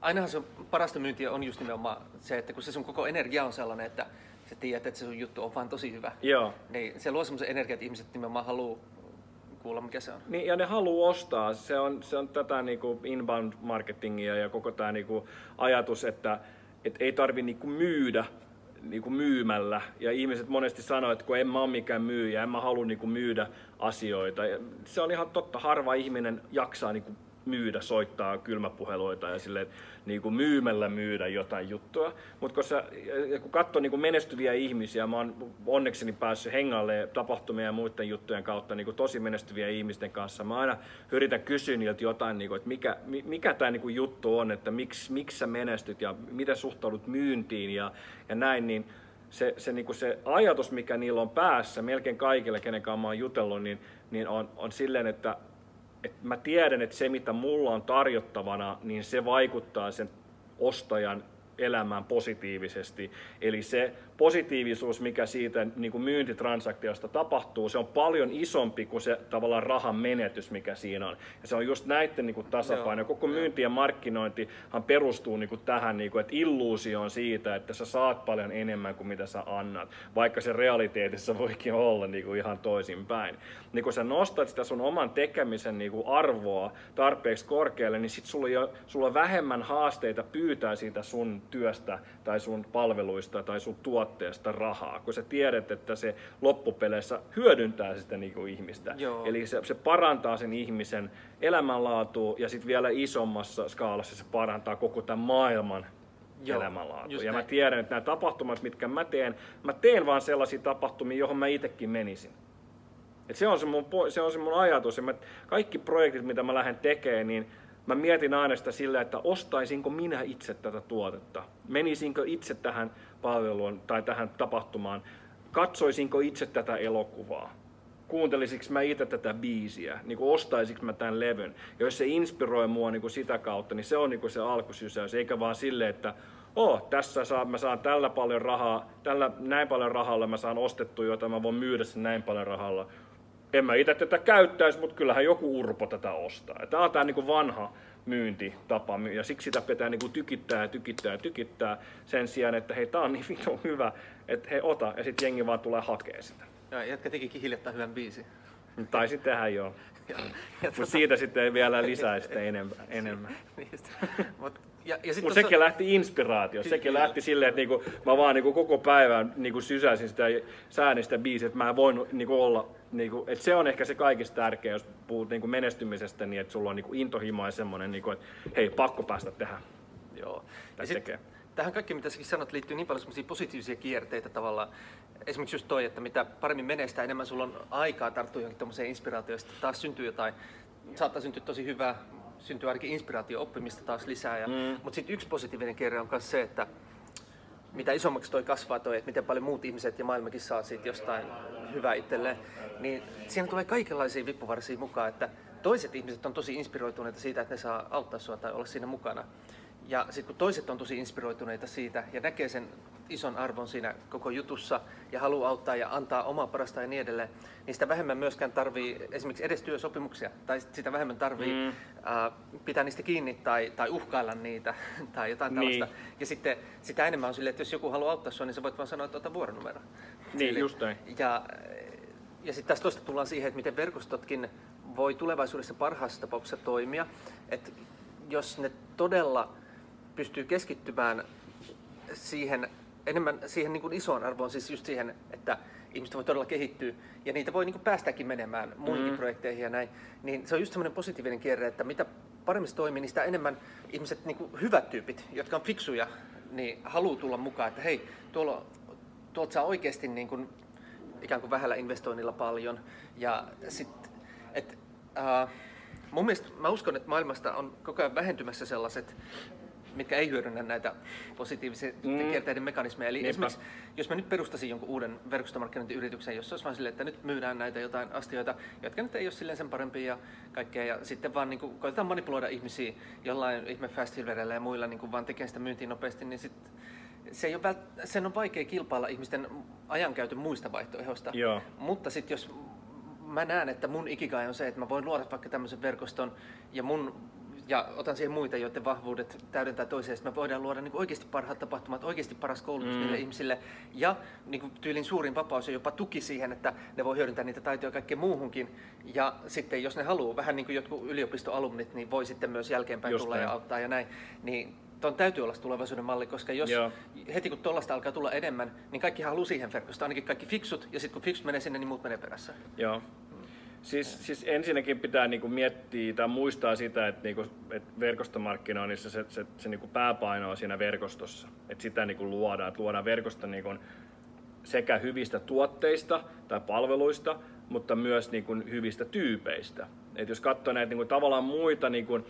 ainahan se on, parasta myyntiä on just nimenomaan se, että kun se sun koko energia on sellainen, että sä tiedät, että se sun juttu on vaan tosi hyvä. Joo. Niin se luo semmoisen energian, että ihmiset nimenomaan haluu kuulla, mikä se on. Niin, ja ne haluaa ostaa. Se on, se on tätä niinku inbound marketingia ja koko tämä niinku ajatus, että et ei tarvitse niinku myydä niinku myymällä. Ja ihmiset monesti sanoo, että kun en mä ole mikään myyjä, en mä halua niinku myydä asioita. Ja se on ihan totta, harva ihminen jaksaa niinku myydä, soittaa kylmäpuheluita ja silleen, niinku myymällä myydä jotain juttua. Mutta kun, kun katsoo niinku menestyviä ihmisiä, mä oon onnekseni päässyt hengailemaan tapahtumia ja muiden juttujen kautta niinku tosi menestyviä ihmisten kanssa. Mä aina yritän kysyä niiltä jotain, niinku, että mikä, mikä tämä niinku juttu on, että miksi, miksi sä menestyt ja miten suhtaudut myyntiin ja, ja näin. Niin se, se, niinku se ajatus, mikä niillä on päässä, melkein kaikilla, kenen kanssa mä oon jutellut, niin, niin on, on silleen, että Et mä tiedän, että se mitä mulla on tarjottavana, niin se vaikuttaa sen ostajan elämään positiivisesti. Eli se positiivisuus, mikä siitä niin kuin myyntitransaktiosta tapahtuu, se on paljon isompi kuin se tavallaan rahan menetys, mikä siinä on. Ja se on just näiden niin kuin tasapaino. Joo, koko myynti ja markkinointihan perustuu niin kuin tähän, niin kuin, että illuusioon siitä, että sä saat paljon enemmän kuin mitä sä annat. Vaikka se realiteetissa voikin olla niin kuin ihan toisinpäin. Niin kun sä nostat sitä sun oman tekemisen niin kuin arvoa tarpeeksi korkealle, niin sit sulla, jo, sulla on vähemmän haasteita pyytää siitä sun työstä tai sun palveluista tai sun tuotteesta rahaa, kun sä tiedät, että se loppupeleissä hyödyntää sitä niinku ihmistä. Joo. Eli se, se parantaa sen ihmisen elämänlaatua ja sitten vielä isommassa skaalassa se parantaa koko tämän maailman Joo, elämänlaatua. Ja näin. Mä tiedän, että nämä tapahtumat, mitkä mä teen, mä teen vaan sellaisia tapahtumia, johon mä itsekin menisin. Et se on se mun, se on se mun ajatus. Ja mä, kaikki projektit, mitä mä lähden tekemään, niin mä mietin aina sitä sillä, että ostaisinko minä itse tätä tuotetta, menisinkö itse tähän palveluun tai tähän tapahtumaan, katsoisinko itse tätä elokuvaa, kuuntelisinko mä itse tätä biisiä, niin kuin ostaisinko mä tämän levyn. Ja jos se inspiroi mua niin kuin sitä kautta, niin se on niin kuin se alkusysäys, eikä vaan silleen, että oh, tässä saa, mä saan tällä paljon rahaa, tällä näin paljon rahalla mä saan ostettua jotain, mä voin myydä sen näin paljon rahalla. En mä itse tätä käyttäisi, mutta kyllähän joku urpo tätä ostaa. Tämä on tämä niinku vanha myyntitapa ja siksi sitä pitää niinku tykittää ja tykittää ja tykittää sen sijaan, että hei, tää on niin vitun hyvä, että hei, ota, ja sitten jengi vaan tulee hakee sitä. Ja jätkä tekikin hiljattain hyvän biisin. Tai sittenhän joo, mutta siitä sitten ei vielä lisäisi sitä enemmän. enemmän. Mutta mut sekin on... lähti inspiraatiosta, sekin lähti silleen, että niinku, mä vaan niinku koko päivän niinku sysäsin sitä säänistä biisiä, että mä en voinut niinku olla, niinku, että se on ehkä se kaikista tärkeä, jos puhut niinku menestymisestä, niin että sulla on niinku intohimo ja semmoinen, niinku, että hei, pakko päästä tähän. Joo. Ja sit, tähän kaikki, mitä säkin sanot, liittyy niin paljon semmoisia positiivisia kierteitä tavallaan. Esimerkiksi just toi, että mitä paremmin menestää, enemmän sulla on aikaa tarttua johonkin tommoseen inspiraatioon, sitten taas syntyy jotain, saattaa syntyä tosi hyvää, syntyy ainakin inspiraatio oppimista taas lisää. Ja, mm. Mutta sitten yksi positiivinen kierre on myös se, että mitä isommaksi toi kasvaa toi, että miten paljon muut ihmiset ja maailmakin saa siitä jostain hyvää itselleen, niin siinä tulee kaikenlaisia vippuvarsia mukaan, että toiset ihmiset on tosi inspiroituneita siitä, että ne saa auttaa sua tai olla siinä mukana. Ja sitten kun toiset on tosi inspiroituneita siitä ja näkee sen ison arvon siinä koko jutussa ja haluaa auttaa ja antaa omaa parasta ja niin edelleen, niin sitä vähemmän myöskään tarvii esimerkiksi edes työsopimuksia tai sitä vähemmän tarvii mm. äh, pitää niistä kiinni tai, tai uhkailla niitä tai jotain tällaista. Niin. Ja sitten sitä enemmän on silleen, että jos joku haluaa auttaa sua, niin sä voit vaan sanoa, että ota vuoronumero. Niin, eli, just näin. Ja, ja sitten taas toista tullaan siihen, että miten verkostotkin voi tulevaisuudessa parhaassa tapauksessa toimia, että jos ne todella pystyy keskittymään siihen enemmän siihen niin kuin isoon arvoon, siis just siihen, että ihmiset voi todella kehittyä ja niitä voi niin kuin päästäkin menemään muihinkin mm. projekteihin ja näin, niin se on just semmoinen positiivinen kierre, että mitä paremmin se toimii, niin sitä enemmän ihmiset, niin kuin hyvät tyypit, jotka on fiksuja, niin haluaa tulla mukaan, että hei, tuolla, tuolta saa oikeasti niin kuin, ikään kuin vähällä investoinnilla paljon ja sitten, että äh, mun mielestä mä uskon, että maailmasta on koko ajan vähentymässä sellaiset, mitkä ei hyödynnä näitä positiivisen mm. kierteiden mekanismeja. Eli niinpä. Esimerkiksi, jos mä nyt perustasin jonkun uuden verkostomarkkinointiyrityksen, jossa olisi vaan silleen, että nyt myydään näitä jotain astioita, jotka nyt ei ole silleen sen parempia ja kaikkea, ja sitten vaan niin kuin, koitetaan manipuloida ihmisiä jollain ihme fast silverillä ja muilla, niin kuin vaan tekee sitä myyntiä nopeasti, niin sit se ei ole vält- sen on vaikea kilpailla ihmisten ajankäytön muista vaihtoehdoista. Joo. Mutta sitten jos mä näen, että mun ikigai on se, että mä voin luoda vaikka tämmöisen verkoston ja mun ja otan siihen muita, joiden vahvuudet täydentää toisiaan. Sitten me voidaan luoda niin kuin oikeasti parhaat tapahtumat, oikeasti paras koulutus mm. niille ihmisille. Ja niin kuin tyylin suurin vapaus on jopa tuki siihen, että ne voi hyödyntää niitä taitoja kaikkeen muuhunkin. Ja sitten jos ne haluaa, vähän niin kuin jotkut yliopistoalumnit, niin voi sitten myös jälkeenpäin just tulla näin. Ja auttaa ja näin. Niin tuon täytyy olla tulevaisuuden malli, koska jos joo. heti kun tuollaista alkaa tulla enemmän, niin kaikki haluaa siihen verkostoon. Ainakin kaikki fiksut, ja sitten kun fiksut menee sinne, niin muut menee perässä. Joo. Siis, siis ensinnäkin pitää niinku miettiä tai muistaa sitä, että niinku, et verkostomarkkinoinnissa se, se, se niinku pääpaino on siinä verkostossa. Et sitä niinku luodaan. Et luodaan verkosto niinku sekä hyvistä tuotteista tai palveluista, mutta myös niinku hyvistä tyypeistä. Et jos katsoo näitä niinku, tavallaan muita niinku,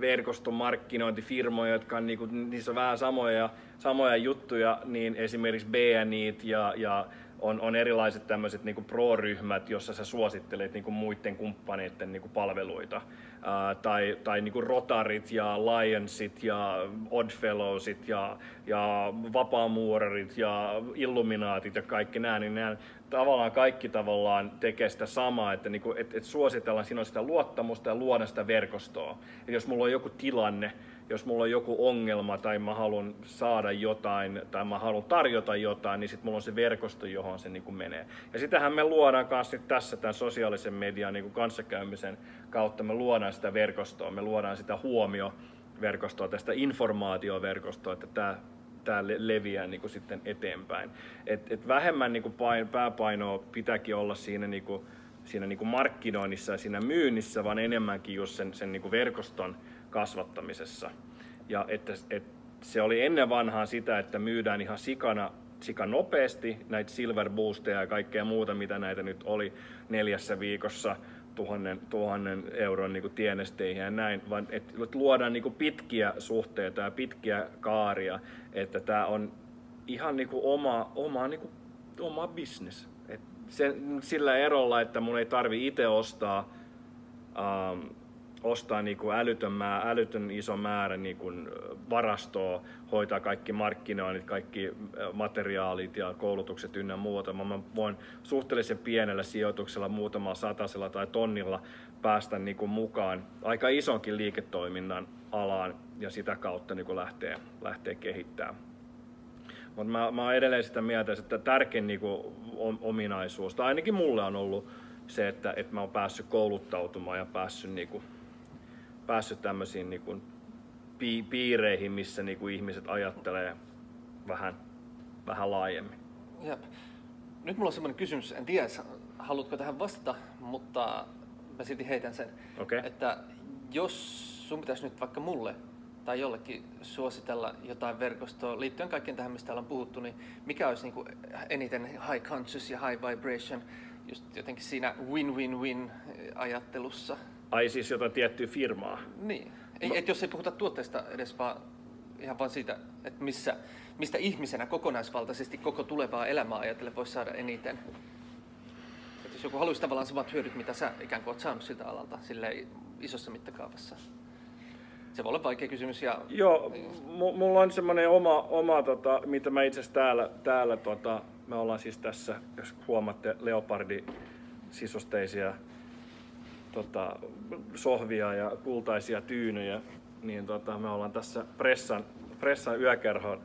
verkostomarkkinointifirmoja, jotka on, niinku, niissä on vähän samoja, samoja juttuja, niin esimerkiksi B N I:t ja, ja On, on erilaiset tämmöiset niinku pro-ryhmät, jossa sä suosittelet niinku muiden kumppaneiden niinku palveluita. Ää, tai tai niinku rotarit ja lionsit ja oddfellowsit ja, ja vapaamuurarit ja illuminaatit ja kaikki nämä, niin nämä tavallaan kaikki tavallaan tekee sitä samaa, että niinku, et, et suositellaan, siinä on sitä luottamusta ja luodaan sitä verkostoa. Et jos mulla on joku tilanne, jos mulla on joku ongelma tai mä haluan saada jotain tai mä haluan tarjota jotain, niin sitten mulla on se verkosto, johon se niinku menee. Ja sitähän me luodaan kanssa tässä tämän sosiaalisen median niinku kanssakäymisen kautta, me luodaan sitä verkostoa, me luodaan sitä huomioverkostoa, tästä informaatioverkostoa, että tämä tää leviää niinku sitten eteenpäin. Et, et vähemmän niinku pain, pääpainoa pitääkin olla siinä, niinku, siinä niinku markkinoinnissa ja siinä myynnissä, vaan enemmänkin just sen, sen niinku verkoston kasvattamisessa. Ja että, että se oli ennen vanhaan sitä, että myydään ihan sikana, sika nopeasti näitä silver boosteja ja kaikkea muuta, mitä näitä nyt oli neljässä viikossa tuhannen, tuhannen euron niin kuin tienesteihin ja näin, vaan että luodaan niin kuin pitkiä suhteita ja pitkiä kaaria, että tämä on ihan niin kuin oma, oma, niin kuin, oma business. Että sen, sillä erolla, että mun ei tarvi itse ostaa ähm, ostaa niin kuin älytön, määrä, älytön iso määrä niin kuin varastoa, hoitaa kaikki markkinoinnit, kaikki materiaalit ja koulutukset ynnä muuta. Mä voin suhteellisen pienellä sijoituksella, muutamalla satasella tai tonnilla päästä niin kuin mukaan aika isonkin liiketoiminnan alaan ja sitä kautta niin kuin lähtee, lähtee kehittämään. Mutta mä, mä oon edelleen sitä mieltä, että tärkein niin kuin ominaisuus, tai ainakin mulle on ollut se, että, että mä oon päässyt kouluttautumaan ja päässyt niin kuin päässyt tämmöisiin niin kuin piireihin, missä niin kuin ihmiset ajattelee vähän, vähän laajemmin. Jep. Nyt mulla on semmoinen kysymys, en tiedä, haluatko tähän vastata, mutta mä silti heitän sen. Okay. Että jos sun pitäisi nyt vaikka mulle tai jollekin suositella jotain verkostoa liittyen kaikkeen tähän, mistä ollaan puhuttu, niin mikä olisi niin kuin eniten high conscious ja high vibration just jotenkin siinä win-win-win ajattelussa? Ai siis jotain tiettyä firmaa? Niin. Mä... Et jos ei puhuta tuotteesta edes, vaan ihan vaan siitä, että missä, mistä ihmisenä kokonaisvaltaisesti koko tulevaa elämää ajatellen voisi saada eniten. Et jos joku haluaisi tavallaan samat hyödyt, mitä sä ikään kuin oot saanut siltä alalta silleen isossa mittakaavassa. Se voi olla vaikea kysymys. Ja... Joo, mulla on semmoinen oma, oma tota, mitä mä itse asiassa täällä, täällä tota, me ollaan siis tässä, jos huomaatte, leopardi-sisusteisia tota, sohvia ja kultaisia tyynyjä, niin tota, me ollaan tässä Pressan, pressan yökerhon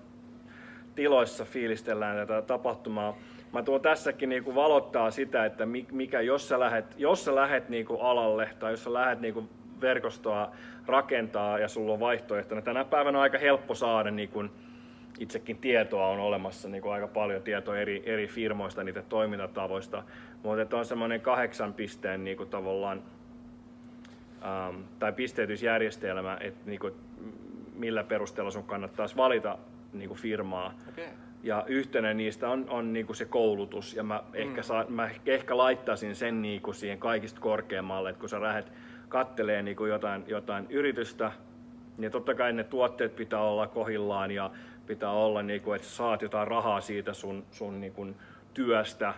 tiloissa, fiilistellään tätä tapahtumaa. Mä tuon tässäkin niinku valottaa sitä, että mikä, jos sä lähet, jos sä lähet niinku alalle tai jos sä lähet niinku verkostoa rakentaa ja sulla on vaihtoehtona. Tänä päivänä on aika helppo saada, niin kun itsekin tietoa on olemassa, niin kun aika paljon tietoa eri, eri firmoista, niiden toimintatavoista, mutta on semmoinen kahdeksan pisteen niin kun tavallaan, ähm, tai pisteytysjärjestelmä, että niin kun, millä perusteella sun kannattaisi valita niin kun firmaa. Okay. Ja yhtenä niistä on, on niin kuin se koulutus, ja mä, mm. ehkä, saa, mä ehkä laittaisin sen niin kuin siihen kaikista korkeammalle, että kun sä lähdet kattelee niin kuin jotain, jotain yritystä, niin totta kai ne tuotteet pitää olla kohdillaan ja pitää olla, niin kuin, että saat jotain rahaa siitä sun, sun niin kuin työstä,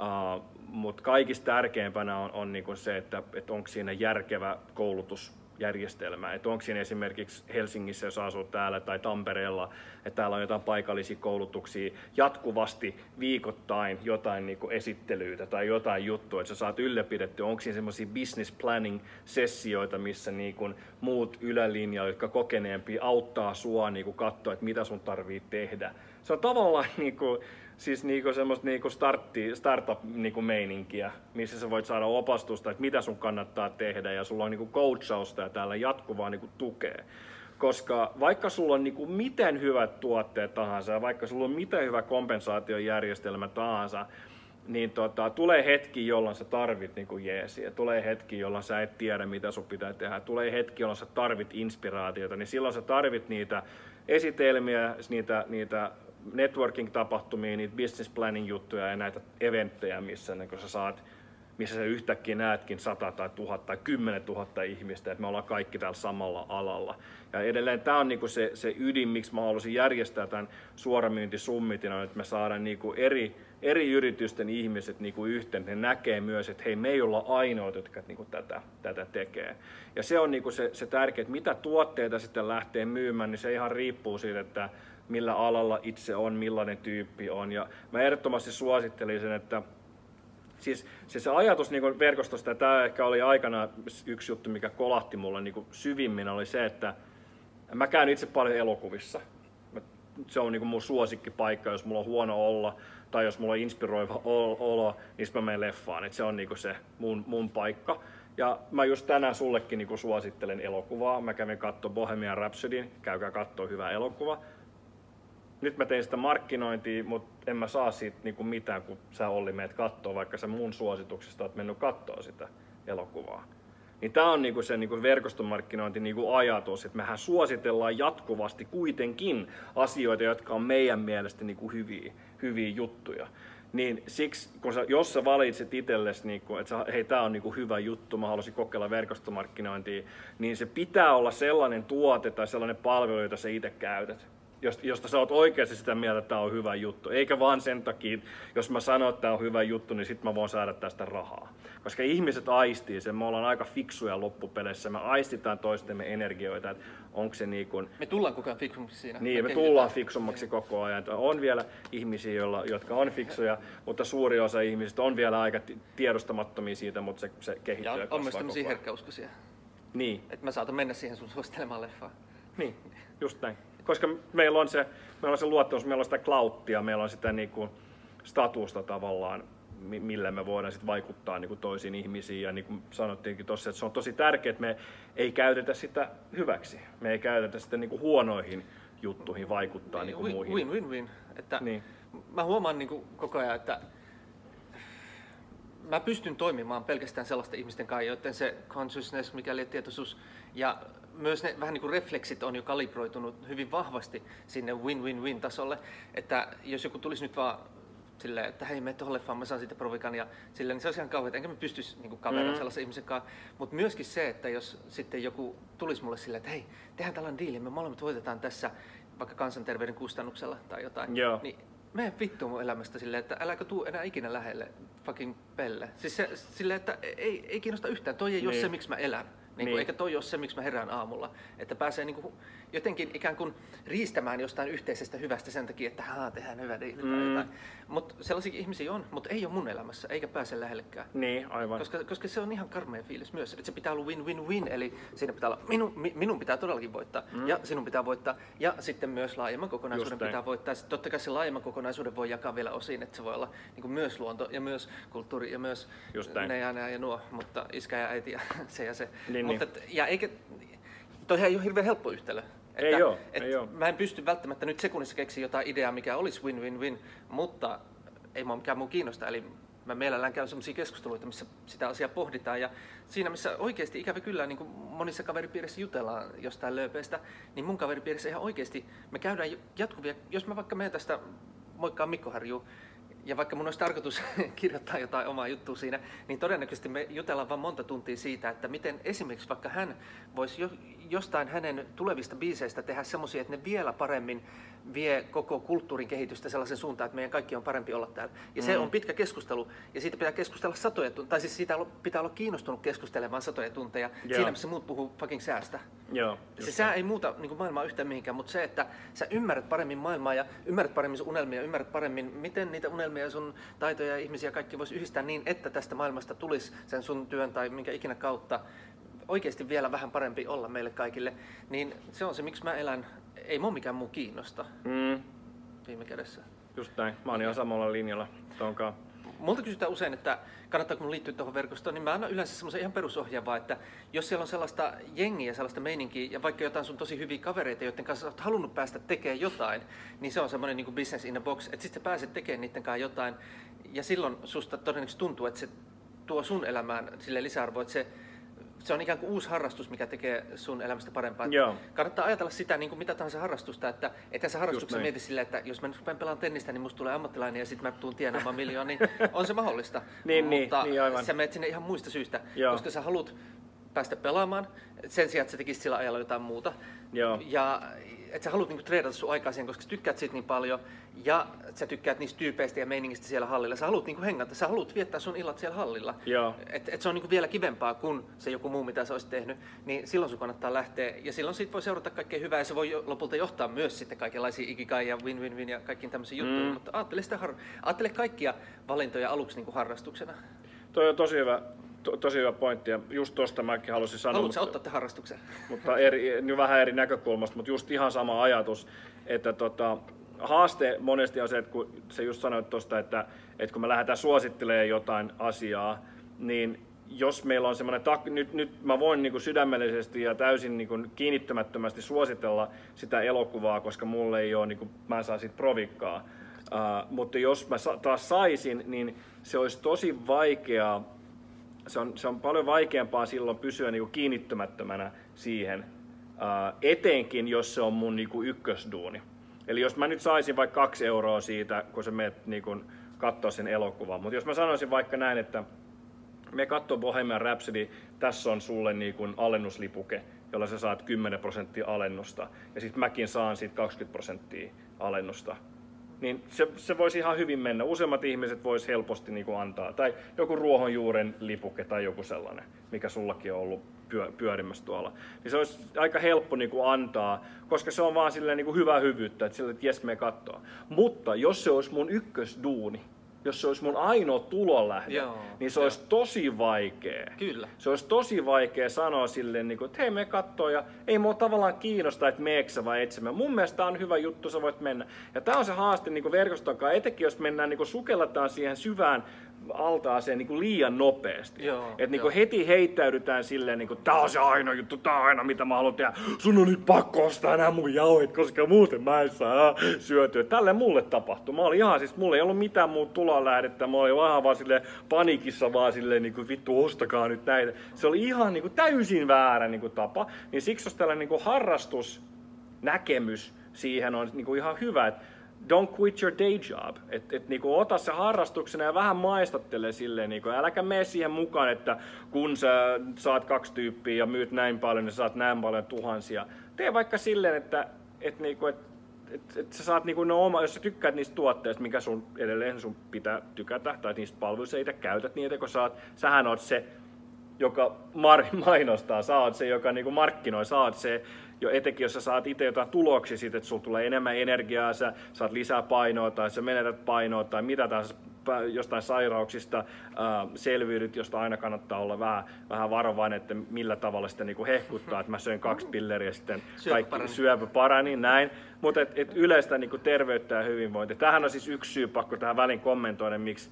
uh, mutta kaikista tärkeimpänä on, on niin kuin se, että, että onko siinä järkevä koulutus. Järjestelmää. Että onko siinä esimerkiksi Helsingissä, jos asuu täällä, tai Tampereella, että täällä on jotain paikallisia koulutuksia jatkuvasti viikoittain jotain niin kuin esittelyitä tai jotain juttua, että sä saat ylläpidettyä. Onko siinä semmoisia business planning-sessioita, missä niin kuin muut ylälinjat, jotka kokeneempi, auttaa sua niin kuin katsoa, että mitä sun tarvii tehdä. Se on tavallaan niin kuin, siis niinku semmoista niinku startti, startup-meininkiä, niinku missä sä voit saada opastusta, että mitä sun kannattaa tehdä, ja sulla on niinku coachausta ja täällä jatkuvaa niinku tukea. Koska vaikka sulla on niinku miten hyvät tuotteet tahansa ja vaikka sulla on miten hyvä kompensaatiojärjestelmä tahansa, niin tota, tulee hetki, jolloin sä tarvit niinku jeesiä, tulee hetki, jolloin sä et tiedä, mitä sun pitää tehdä, tulee hetki, jolloin sä tarvit inspiraatiota, niin silloin sä tarvit niitä esitelmiä, niitä, niitä networking-tapahtumia, niitä business planning juttuja ja näitä eventtejä, missä, niin kun sä, saat, missä sä yhtäkkiä näetkin sata tai tuhat tai kymmenen tuhatta ihmistä, että me ollaan kaikki täällä samalla alalla. Ja edelleen tämä on niinku se, se ydin, miksi mä haluaisin järjestää tämän Suoramyyntisummitin, on, että me saadaan niinku eri, eri yritysten ihmiset niinku yhteen. Ne näkee myös, että hei, me ei olla ainoita, jotka niinku tätä, tätä tekee. Ja se on niinku se, se tärkeä, että mitä tuotteita sitten lähtee myymään, niin se ihan riippuu siitä, että millä alalla itse on, millainen tyyppi on. Ja mä ehdottomasti suosittelin sen, että siis se, se ajatus niin verkostosta, ja tämä ehkä oli aikana yksi juttu, mikä kolahti mulle niin syvimmin, oli se, että mä käyn itse paljon elokuvissa. Mä, se on niin mun suosikkipaikka, jos mulla on huono olla tai jos mulla on inspiroiva olo, niin mä menen leffaan. Et se on niin se mun, mun paikka. Ja mä just tänään sullekin niin suosittelen elokuvaa. Mä kävin katsoa Bohemian Rhapsodyn, käykää katsoa hyvä elokuva. Nyt mä tein sitä markkinointia, mutta en mä saa siitä niinku mitään, kun sä Olli meet kattoo, vaikka sä mun suosituksesta oot mennyt kattoo sitä elokuvaa. Niin tää on niinku se niinku verkostomarkkinointi niinku ajatus, että mehän suositellaan jatkuvasti kuitenkin asioita, jotka on meidän mielestä niinku hyviä, hyviä juttuja. Niin siksi, kun sä, jos sä valitset itsellesi, niinku, että hei, tää on niinku hyvä juttu, mä haluaisin kokeilla verkostomarkkinointia, niin se pitää olla sellainen tuote tai sellainen palvelu, jota sä itse käytät. Josta sä oot oikeasti sitä mieltä, että tää on hyvä juttu. Eikä vaan sen takia, että jos mä sanon, että tää on hyvä juttu, niin sit mä voin saada tästä rahaa. Koska ihmiset aistii sen, me ollaan aika fiksuja loppupeleissä, me aistitaan toistemme energioita, että onko se niin kuin... Me tullaan koko ajan fiksummaksi siinä. Niin, me, me tullaan fiksummaksi koko ajan. On vielä ihmisiä, jotka on fiksuja, mutta suuri osa ihmisistä on vielä aika tiedostamattomia siitä, mutta se, se kehittyy ja kasvaa koko ajan. Ja on myös tämmöisiä herkkäuskoisia. Niin. Että mä saatan mennä siihen sun suostelemaan leffaan. Niin, just näin. Koska meillä on se, meillä on se luottamus, meillä on sitä klauttia, meillä on sitä niin kuin statusta tavallaan, millä me voidaan sit vaikuttaa niin kuin toisiin ihmisiin. Ja niin kuin sanottiinkin tuossa, että se on tosi tärkeää, että me ei käytetä sitä hyväksi. Me ei käytetä sitä niin kuin huonoihin juttuihin vaikuttaa niin kuin muihin. Win, win, win. Että niin. Mä huomaan niin kuin koko ajan, että mä pystyn toimimaan pelkästään sellaisten ihmisten kanssa, joten se consciousness, mikäli tietoisuus ja myös ne vähän niin kuin refleksit on jo kalibroitunut hyvin vahvasti sinne win-win-win tasolle, että jos joku tulisi nyt vaan silleen, että hei, mene tuohon leffaan, mä saan siitä provikan ja silleen, niin se olisi ihan kauheeta, enkä mä pystyisi niin kaveran mm. sellaisen ihmisen kanssa. Mutta myöskin se, että jos sitten joku tulisi mulle silleen, että hei, tehdään tällainen diili, me molemmat voitetaan tässä vaikka kansanterveyden kustannuksella tai jotain, yeah. niin mä en vittu mun elämästä silleen, että äläkö tuu enää ikinä lähelle fucking pelle. Siis se, silleen, että ei, ei kiinnosta yhtään, toi ei niin. ole se, miksi mä elän. Niin kuin, niin. Eikä toi ole se, miksi mä herään aamulla. Että pääsee niin kuin jotenkin ikään kuin riistämään jostain yhteisestä hyvästä sen takia, että haa, tehdään hyvä diili tai mm. jotain. Mutta sellaisia ihmisiä on, mutta ei ole mun elämässä, eikä pääse lähellekään. Niin, aivan. Koska, koska se on ihan karmea fiilis myös, että se pitää olla win-win-win, eli siinä pitää olla, minu, mi, minun pitää todellakin voittaa, mm. ja sinun pitää voittaa, ja sitten myös laajemman kokonaisuuden pitää voittaa. Sitten totta kai se laajemman kokonaisuuden voi jakaa vielä osiin, että se voi olla niin kuin myös luonto, ja myös kulttuuri, ja myös ne ja ne ja nuo, mutta iskä ja äiti ja se ja se. Niin. Mutta et, ja eikä, toihan ei ole hirveän helppo yhtälö. Että, ei oo, et ei oo. Mä en pysty välttämättä nyt sekunnissa keksiä jotain ideaa, mikä olisi win-win-win, mutta ei mua mikään muu kiinnosta. Eli mä mielellään käyn sellaisia keskusteluita, missä sitä asiaa pohditaan. Ja siinä, missä oikeasti ikävä kyllä niin kuin monissa kaveripiirissä jutellaan jostain lööpeistä, niin mun kaveripiirissä ihan oikeasti me käydään jatkuvia. Jos mä vaikka menen tästä moikkaan Mikko-Harjuun, ja vaikka mun olisi tarkoitus kirjoittaa jotain omaa juttua siinä, niin todennäköisesti me jutellaan vaan monta tuntia siitä, että miten esimerkiksi vaikka hän voisi jostain hänen tulevista biiseistä tehdä semmoisia, että ne vielä paremmin vie koko kulttuurin kehitystä sellaisen suuntaan, että meidän kaikki on parempi olla täällä. Ja mm. se on pitkä keskustelu, ja siitä pitää keskustella satoja tunteja, tai siis siitä pitää olla kiinnostunut keskustelemaan satoja tunteja, yeah. siinä missä muut puhuu fucking säästä. Yeah, se sää niin. ei muuta niin kuin maailmaa yhtään mihinkään, mutta se, että sä ymmärrät paremmin maailmaa, ja ymmärrät paremmin sun unelmia, ymmärrät paremmin, miten niitä unelmia ja sun taitoja ja ihmisiä kaikki voisi yhdistää niin, että tästä maailmasta tulisi sen sun työn tai minkä ikinä kautta oikeasti vielä vähän parempi olla meille kaikille, niin se on se, miksi mä elän. Ei mun mikään muu kiinnosta mm. viime kädessä. Just näin. Mä oon ihan samalla linjalla tonkaan. Multa kysytään usein, että kannattaako mun liittyä tuohon verkostoon, niin mä annan yleensä semmoisen ihan perusohjaavaa, että jos siellä on sellaista jengiä, sellaista meininkiä ja vaikka jotain sun tosi hyviä kavereita, joiden kanssa olet halunnut päästä tekemään jotain, niin se on semmoinen niin kuin business in a box, että sit sä pääset tekemään niiden kanssa jotain ja silloin susta todennäköisesti tuntuu, että se tuo sun elämään sille lisäarvoa, että se Se on ikään kuin uusi harrastus, mikä tekee sun elämästä parempaa. Joo. Kannattaa ajatella sitä, niin kuin mitä tahansa harrastusta, että ethän sä harrastuksessa mieti silleen, että jos mä nyt rupean pelaamaan tennistä, niin musta tulee ammattilainen ja sit mä tuun tienaamaan miljoonaa, niin on se mahdollista. niin, Mutta niin, niin, sä menet sinne ihan muista syistä, Joo. koska sä haluat päästä pelaamaan sen sijaan, että sä tekisit sillä ajalla jotain muuta. Joo. Ja et sä haluat niinku treidata sun aikaa siihen, koska sä tykkäät siitä niin paljon ja sä tykkäät niistä tyypeistä ja meiningistä siellä hallilla. Sä haluat niinku hengata, sä haluat viettää sun illat siellä hallilla. Et, et se on niinku vielä kivempaa kuin se joku muu, mitä sä oisit tehnyt. Niin silloin sun kannattaa lähteä ja silloin siitä voi seurata kaikkea hyvää ja se voi lopulta johtaa myös sitten kaikenlaisia ikigai ja win-win-win ja kaikkiin tämmöisiin mm. juttuihin. Mutta aattele, sitä har... aattele kaikkia valintoja aluksi niinku harrastuksena. Toi on tosi hyvä. To, tosi hyvä pointti ja just tuosta mäkin halusin sanoa. Haluatko ottaa tämän harrastuksen? Mutta eri, niin vähän eri näkökulmasta, mutta just ihan sama ajatus, että tota, haaste monesti on se, että kun sä just sanoit tuosta, että, että kun me lähdetään suosittelemaan jotain asiaa, niin jos meillä on semmoinen, nyt, nyt mä voin niin kuin sydämellisesti ja täysin niin kuin kiinnittämättömästi suositella sitä elokuvaa, koska mulle ei ole, niin kuin, mä en saa siitä provikkaa, uh, mutta jos mä sa, taas saisin, niin se olisi tosi vaikeaa. Se on, se on paljon vaikeampaa silloin pysyä niinku kiinnittymättömänä siihen, ää, etenkin jos se on mun niinku ykkösduuni. Eli jos mä nyt saisin vaikka kaksi euroa siitä, kun sä menet niinku katsoa sen elokuvan, mutta jos mä sanoisin vaikka näin, että me katsoo Bohemian Rhapsody, tässä on sulle niinku alennuslipuke, jolla sä saat kymmenen prosenttia alennusta, ja sitten mäkin saan siitä kaksikymmentä prosenttia alennusta. Niin se, se voisi ihan hyvin mennä. Useimmat ihmiset vois helposti niinku antaa. Tai joku ruohonjuuren lipuke tai joku sellainen, mikä sullakin on ollut pyö, pyörimässä tuolla. Niin se olisi aika helppo niinku antaa, koska se on vaan silleen niinku hyvää hyvyyttä, että, että jes me kattoo. Mutta jos se olisi mun ykkösduuni, jos se olisi mun ainoa tulonlähde, Joo, niin se jo. olisi tosi vaikea. Kyllä. Se olisi tosi vaikea sanoa silleen, että hei me kattoo ja ei mua tavallaan kiinnosta, että meeksä vai etsimä. Mun mielestä tää on hyvä juttu, sä voit mennä. Ja tää on se haaste verkoston kanssa, etenkin jos mennään, sukelletaan siihen syvään altaaseen niin kuin liian nopeasti. Joo, et niin kuin heti heittäydytään silleen, niin kuin, tää on se aina juttu, tää on aina mitä mä haluan tehdä. Sun on nyt pakko ostaa nämä mun jauhet, koska muuten mä en saa syötyä. Tällä mulle tapahtui. Mä olin ihan siis, mulla ei ollut mitään muuta tulonlähdettä. Mä olin vähän vaan silleen panikissa vaan silleen, niin kuin, vittu ostakaa nyt näitä. Se oli ihan niin kuin, täysin väärä niin kuin, tapa. Niin siksi jos tällainen niin harrastusnäkemys siihen on niin kuin, ihan hyvä. Et, don't quit your day job. Et, et niinku, ota se harrastuksena ja vähän maistattele silleen. Niinku, äläkä mene siihen mukaan, että kun sä saat kaksi tyyppiä ja myyt näin paljon, niin sä saat näin paljon tuhansia. Tee vaikka silleen, että et, niinku, et, et, et sä saat niinku, no, oma, jos sä tykkäät niistä tuotteista, mikä sun edelleen sun pitää tykätä, tai niistä palveluista itse käytät niitä, kun saat, sähän oot se, joka mar- mainostaa, sä oot se, joka niinku, markkinoi, sä oot se, jo etenkin jos sä saat itse jotain tuloksia siitä, että sulla tulee enemmän energiaa, sä saat lisää painoa tai sä menetät painoa tai mitä tahansa jostain sairauksista äh, selviydyt, josta aina kannattaa olla vähän, vähän varovainen, että millä tavalla sitä niinku hehkuttaa, että mä söin kaksi pilleriä ja sitten kaikki syöpä parani, näin. Mutta et, et yleistä niinku terveyttä ja hyvinvointia. Tämähän on siis yksi syy, pakko tähän välin kommentoida, miksi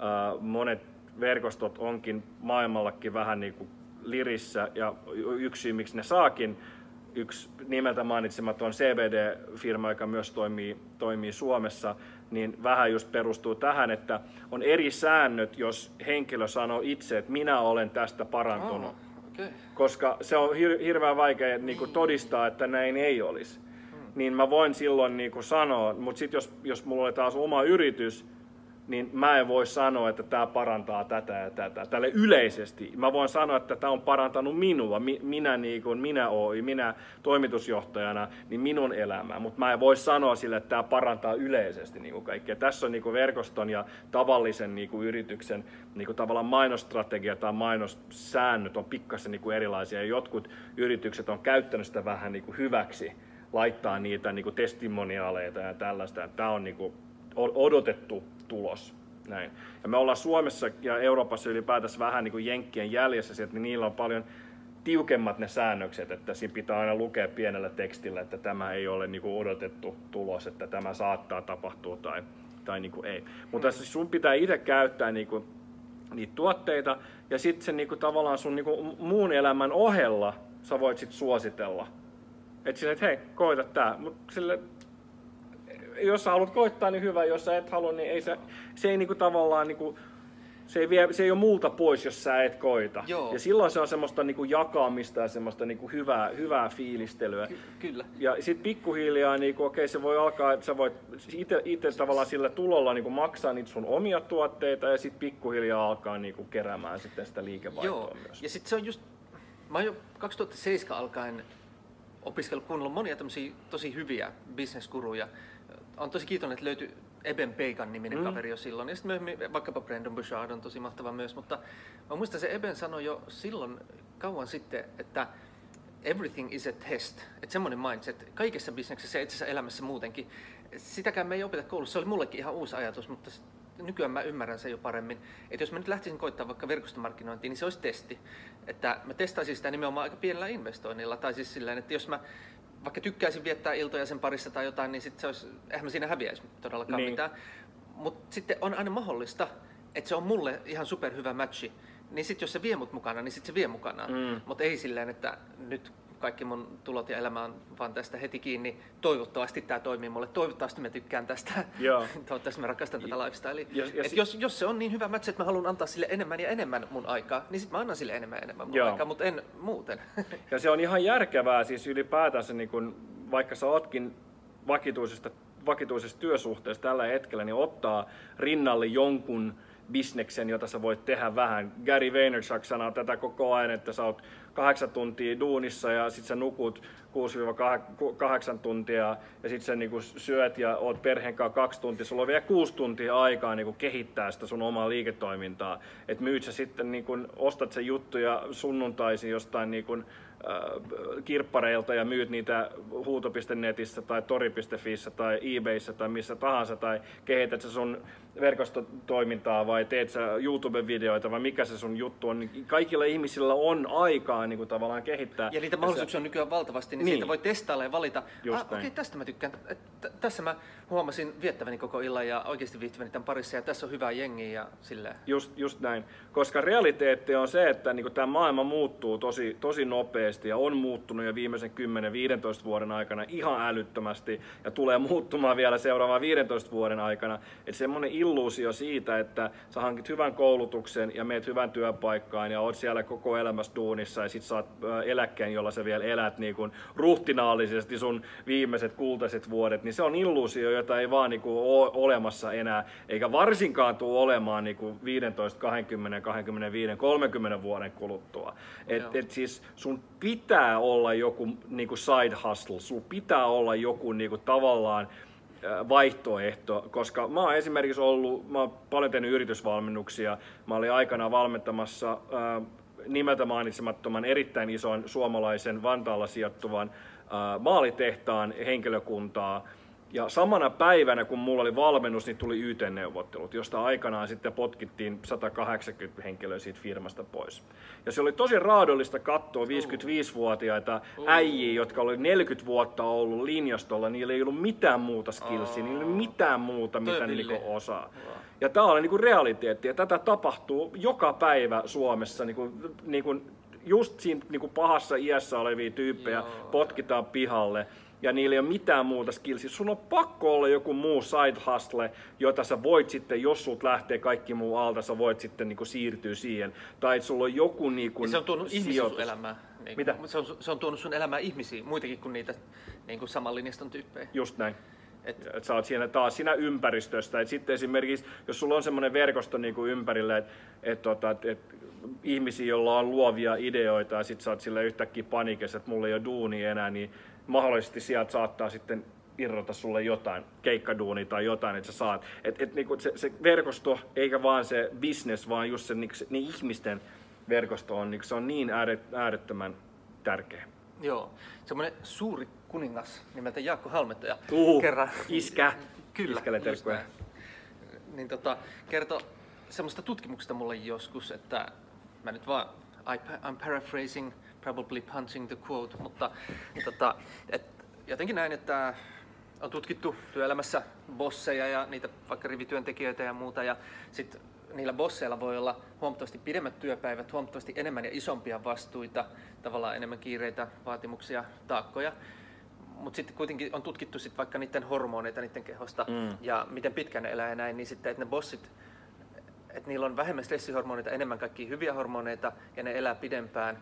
äh, monet verkostot onkin maailmallakin vähän niinku lirissä ja yksi syy, miksi ne saakin. Yksi nimeltä mainitsematon C B D-firma, joka myös toimii, toimii Suomessa, niin vähän just perustuu tähän, että on eri säännöt, jos henkilö sanoo itse, että minä olen tästä parantunut. Oh, okay. Koska se on hir- hirveän vaikea niin kuin todistaa, että näin ei olisi. Hmm. Niin mä voin silloin niin kuin sanoa, mutta sitten jos, jos mulla oli taas oma yritys, niin mä en voi sanoa, että tämä parantaa tätä ja tätä. Tälle yleisesti. Mä voin sanoa, että tämä on parantanut minua. Minä, niin kuin, minä olen, minä toimitusjohtajana, niin minun elämää. Mutta mä en voi sanoa sille, että tämä parantaa yleisesti niin kuin kaikkea. Tässä on niin kuin verkoston ja tavallisen niin kuin yrityksen niin kuin tavallaan mainostrategia tai mainossäännöt on pikkasen niin kuin erilaisia. Ja jotkut yritykset on käyttänyt sitä vähän niin kuin hyväksi. Laittaa niitä niin kuin testimoniaaleita ja tällaista. Tämä on niin kuin odotettu tulos. Näin. Ja me ollaan Suomessa ja Euroopassa ylipäätänsä vähän niin kuin jenkkien jäljessä, että niillä on paljon tiukemmat ne säännökset, että siinä pitää aina lukea pienellä tekstillä, että tämä ei ole niin kuin odotettu tulos, että tämä saattaa tapahtua tai, tai niin kuin ei. Mutta sun pitää itse käyttää niin kuin niitä tuotteita ja sitten niin kuin tavallaan sun niin kuin muun elämän ohella sä voit sit suositella. Että silleen, että hei, koita tää. Mut sille, jos sä haluat koittaa, niin hyvä. Jos sä et halua, niin ei se, se ei niinku tavallaan niinku, se ei vie, se ei ole multa pois, jos sä et koita. Joo. Ja silloin se on semmoista niinku jakamista ja semmoista niinku hyvää, hyvää fiilistelyä. Ky- kyllä. Ja sit pikkuhiljaa niinku, okei, se voi alkaa, että sä voit ite, ite tavallaan sillä tulolla niinku maksaa niitä sun omia tuotteita ja sit pikkuhiljaa alkaa niinku keräämään sitten sitä liikevaihtoa. Joo. Myös. Ja sit se on just, mä oon jo kaksituhattaseitsemän alkaen opiskellut kuunnella monia tämmösiä tosi hyviä businessguruja. Olen tosi kiitollinen, että löytyi Eben Peikan niminen mm. kaveri jo silloin. Ja sitten myöhemmin vaikkapa Brandon Burchard on tosi mahtava myös. Mutta mä muistan, se Eben sanoi jo silloin kauan sitten, että everything is a test. Että semmoinen mindset. Kaikessa bisneksessä ja itse asiassa elämässä muutenkin. Sitäkään me ei opeta koulussa. Se oli mullekin ihan uusi ajatus, mutta nykyään mä ymmärrän sen jo paremmin. Että jos mä nyt lähtisin koittamaan vaikka verkostomarkkinointiin, niin se olisi testi. Että mä testaisin sitä nimenomaan aika pienellä investoinnilla. Tai siis sillä tavalla, että jos mä vaikka tykkäisin viettää iltoja sen parissa tai jotain, niin sit se olisi, eihän mä siinä häviäisi todellakaan niin mitään. Mutta sitten on aina mahdollista, että se on mulle ihan superhyvä matchi. Niin sit jos se vie mut mukana, niin sit se vie mukanaan. Mm. Mutta ei silleen, että nyt kaikki mun tulot ja elämä on vaan tästä heti kiinni. Toivottavasti tää toimii mulle. Toivottavasti mä tykkään tästä. Joo. Toivottavasti mä rakastan tätä lifestylea. Jos, jos, jos, jos se on niin hyvä match, että mä haluan antaa sille enemmän ja enemmän mun aikaa, niin sit mä annan sille enemmän ja enemmän mun Joo. aikaa, mutta en muuten. Ja se on ihan järkevää siis ylipäätänsä, niin kun, vaikka sä ootkin vakituisesta, vakituisesta työsuhteessa tällä hetkellä, niin ottaa rinnalle jonkun bisneksen, jota sä voit tehdä vähän. Gary Vaynerchuk sanoo tätä koko ajan, että sä oot kahdeksan tuntia duunissa ja sit sä nukut kuusi kahdeksan tuntia ja sit sä niinku syöt ja oot perheen kanssa kaksi tuntia. Sulla on vielä kuusi tuntia aikaa niinku kehittää sitä sun omaa liiketoimintaa. Et myyt sä sitten, niinku, ostat sen juttuja sunnuntaisin jostain niinku, äh, kirppareilta ja myyt niitä huuto piste netissä tai tori piste fissä tai eBayssä tai missä tahansa tai kehität sä sun verkostotoimintaa vai teet sä YouTube-videoita vai mikä se sun juttu on. Kaikilla ihmisillä on aikaa niin kuin tavallaan kehittää. Ja niitä mahdollisuuksia on nykyään valtavasti, niin, niin siitä voi testailla ja valita. Ah, okei, okay, tästä mä tykkään. T- tässä mä huomasin viettäväni koko illan ja oikeasti viihtyväni tämän parissa ja tässä on hyvää jengiä ja silleen. Just, just näin. Koska realiteetti on se, että niin kuin tämä maailma muuttuu tosi, tosi nopeasti ja on muuttunut jo viimeisen kymmenen viisitoista vuoden aikana ihan älyttömästi ja tulee muuttumaan vielä seuraavan viidentoista vuoden aikana. Että semmoinen illuusio siitä, että sä hankit hyvän koulutuksen ja meet hyvän työpaikkaan ja oot siellä koko elämässä duunissa ja sit saat eläkkeen, jolla sä vielä elät niin kuin ruhtinaallisesti sun viimeiset kultaiset vuodet, niin se on illuusio, jota ei vaan niin kuin ole olemassa enää, eikä varsinkaan tule olemaan niin kuin viisitoista, kaksikymmentä, kaksikymmentäviisi, kolmekymmentä vuoden kuluttua. Et, et siis sun pitää olla joku niin kuin side hustle, sun pitää olla joku niin kuin tavallaan vaihtoehto, koska mä oon esimerkiksi ollut, mä oon paljon tehnyt yritysvalmennuksia, mä olin aikanaan valmentamassa ää, nimeltä mainitsemattoman erittäin ison suomalaisen Vantaalla sijoittuvan ää, maalitehtaan henkilökuntaa. Ja samana päivänä, kun mulla oli valmennus, niin tuli Y T-neuvottelut, josta aikanaan sitten potkittiin sata kahdeksankymmentä henkilöä siitä firmasta pois. Ja se oli tosi raadollista katsoa viisikymmentäviisivuotiaita uh. äijiä, jotka oli neljäkymmentä vuotta ollut linjastolla. Niillä ei ollut mitään muuta skillsia, niillä ei ollut mitään muuta, mitä ne osaa. Ja tää oli niinku realiteetti, ja tätä tapahtuu joka päivä Suomessa. Niinku, niinku just siinä niinku pahassa iässä olevia tyyppejä Joo. potkitaan pihalle. Ja niillä ei ole mitään muuta skillsia. Sun on pakko olla joku muu side hustle, jota sä voit sitten, jos sut lähtee kaikki muu alta, sä voit sitten niinku siirtyä siihen. Tai sulla on joku niinku sijoitus. Se on tuonut ihmisiä sun elämään. Niin, Mitä? Se on, se on tuonut sun elämään ihmisiä, muitakin kuin niitä niin saman linjaston tyyppejä. Just näin. Että et sä oot siinä taas siinä ympäristöstä. Et sitten esimerkiksi, jos sulla on semmoinen verkosto niinku ympärillä, että et, tota, et, et, ihmisiä, joilla on luovia ideoita ja sit sä oot sillä yhtäkkiä panikessa, että mulla ei ole duunia enää, niin mahdollisesti sieltä saattaa sitten irrota sulle jotain, keikkaduunia tai jotain, että sä saat. Et, et, niinku se, se verkosto, eikä vaan se business, vaan just se, niinku, se niin ihmisten verkosto on, niinku, se on niin äärettömän tärkeä. Joo, semmoinen suuri kuningas nimeltä Jaakko Halmetoja. Uhu, kerran iskä. Kyllä. Iskälle terkkuja. Niin tota, kertoi semmoista tutkimuksesta mulle joskus, että mä nyt vaan, I, I'm paraphrasing, probably punching the quote, mutta tota, et, jotenkin näin, että on tutkittu työelämässä bosseja ja niitä vaikka rivityöntekijöitä ja muuta, ja sit niillä bosseilla voi olla huomattavasti pidemmät työpäivät, huomattavasti enemmän ja isompia vastuita, tavallaan enemmän kiireitä, vaatimuksia, taakkoja, mutta sitten kuitenkin on tutkittu sit vaikka niiden hormoneita niiden kehosta mm. ja miten pitkään ne elää ja näin, niin sitten, että ne bossit, että niillä on vähemmän stressihormoneita, enemmän kaikkia hyviä hormoneita ja ne elää pidempään.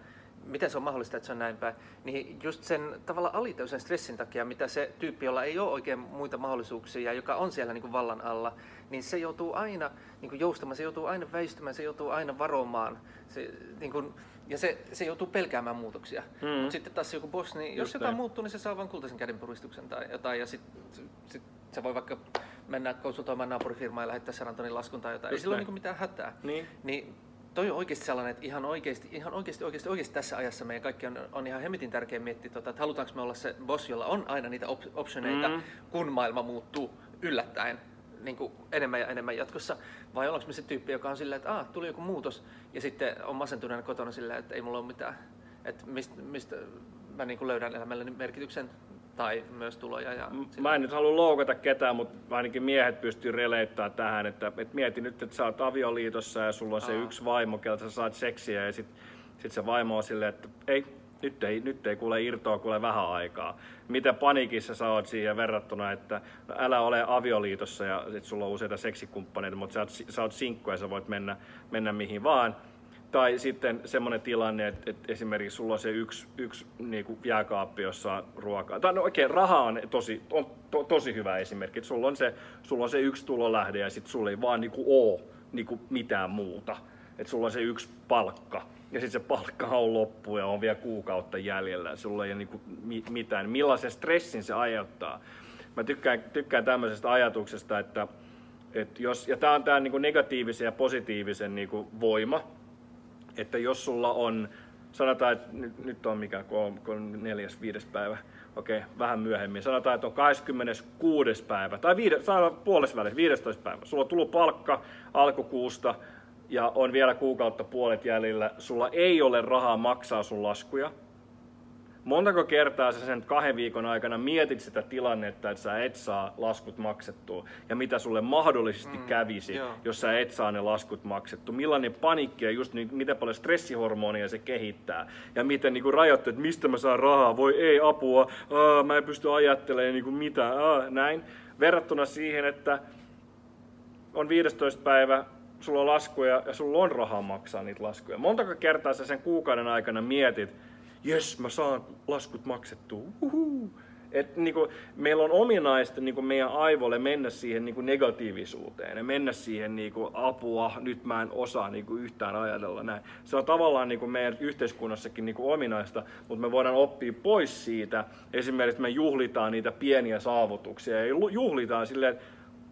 Miten se on mahdollista, että se on näin päin, niin just sen tavallaan alitaisen stressin takia, mitä se tyyppi, jolla ei ole oikein muita mahdollisuuksia ja joka on siellä niin kuin vallan alla, niin se joutuu aina niin kuin joustamaan, se joutuu aina väistymään, se joutuu aina varomaan se, niin kuin, ja se, se joutuu pelkäämään muutoksia. Mm. Mutta sitten taas joku boss, niin jos just jotain muuttuu, niin se saa vain kultaisen käden puristuksen tai jotain ja sitten sit se voi vaikka mennä konsultoimaan naapurifirmaa ja lähettää sadantonnin laskun tai jotain. Just ei sillä ole niin kuin mitään hätää. Niin. Niin, toi on oikeasti sellainen, että ihan oikeasti, ihan oikeasti, oikeasti, oikeasti tässä ajassa meidän kaikki on, on ihan hemmetin tärkeä miettiä, tota, että halutaanko me olla se boss, jolla on aina niitä op- optioneita, mm. kun maailma muuttuu yllättäen niin kuin enemmän ja enemmän jatkossa, vai ollaanko me se tyyppi, joka on silleen, että ah, tuli joku muutos, ja sitten on masentuneena kotona silleen, että ei mulla ole mitään, että mistä, mistä mä niin kuin löydän elämälleni merkityksen tai myös tuloja. Ja mä en nyt halua loukata ketään, mutta ainakin miehet pystyy releittämään tähän, että et mieti nyt, että sä oot avioliitossa ja sulla on Aa. se yksi vaimo, keltä sä saat seksiä ja sit, sit se vaimo on silleen, että ei, nyt ei, nyt ei kuule irtoa, kuule vähän aikaa. Mitä paniikissa sä oot siihen verrattuna, että no, älä ole avioliitossa ja sit sulla on useita seksikumppaneita, mutta sä oot, sä oot sinkku ja sä voit mennä, mennä mihin vaan. Tai sitten semmoinen tilanne, että, että esimerkiksi sulla on se yksi, yksi niin kuin jääkaappi, jossa on ruokaa. Tai no oikein, raha on tosi, on to, tosi hyvä esimerkki. Että sulla on se, sulla on se yksi tulolähde ja sitten sulla ei vaan niin kuin ole niin kuin mitään muuta. Että sulla on se yksi palkka ja sitten se palkka on loppu ja on vielä kuukautta jäljellä. Sulla ei ole niin kuin mitään. Millaisen stressin se aiheuttaa? Mä tykkään, tykkään tämmöisestä ajatuksesta, että, että jos, ja tää on tää niin kuin negatiivisen ja positiivisen niin kuin voima. Että jos sulla on Sanotaan, että nyt, nyt on mikä, kun on neljäs, viides päivä, okei, vähän myöhemmin. Sanotaan, että on kahdeskymmeneskuudes päivä, tai puolessa välissä, viidestoista päivä. Sulla on tullut palkka alkukuusta ja on vielä kuukautta puolet jäljellä. Sulla ei ole rahaa maksaa sun laskuja. Montako kertaa sä sen kahden viikon aikana mietit sitä tilannetta, että sä et saa laskut maksettua? Ja mitä sulle mahdollisesti mm, kävisi, joo. jos sä et saa ne laskut maksettua? Millainen paniikki ja just niin, miten paljon stressihormonia se kehittää? Ja miten niin rajoittaa, että mistä mä saan rahaa? Voi ei, apua, aa, mä en pysty ajattelemaan niin mitään, aa, näin. Verrattuna siihen, että on viidestoista päivä, sulla on laskuja ja sulla on rahaa maksaa niitä laskuja. Montako kertaa sä sen kuukauden aikana mietit, jes, mä saan laskut maksettua. Et, niinku, meillä on ominaista niinku, meidän aivoille mennä siihen niinku, negatiivisuuteen ja mennä siihen niinku, apua, nyt mä en osaa niinku, yhtään ajatella näin. Se on tavallaan niinku, meidän yhteiskunnassakin niinku, ominaista, mutta me voidaan oppia pois siitä. Esimerkiksi me juhlitaan niitä pieniä saavutuksia ja juhlitaan silleen,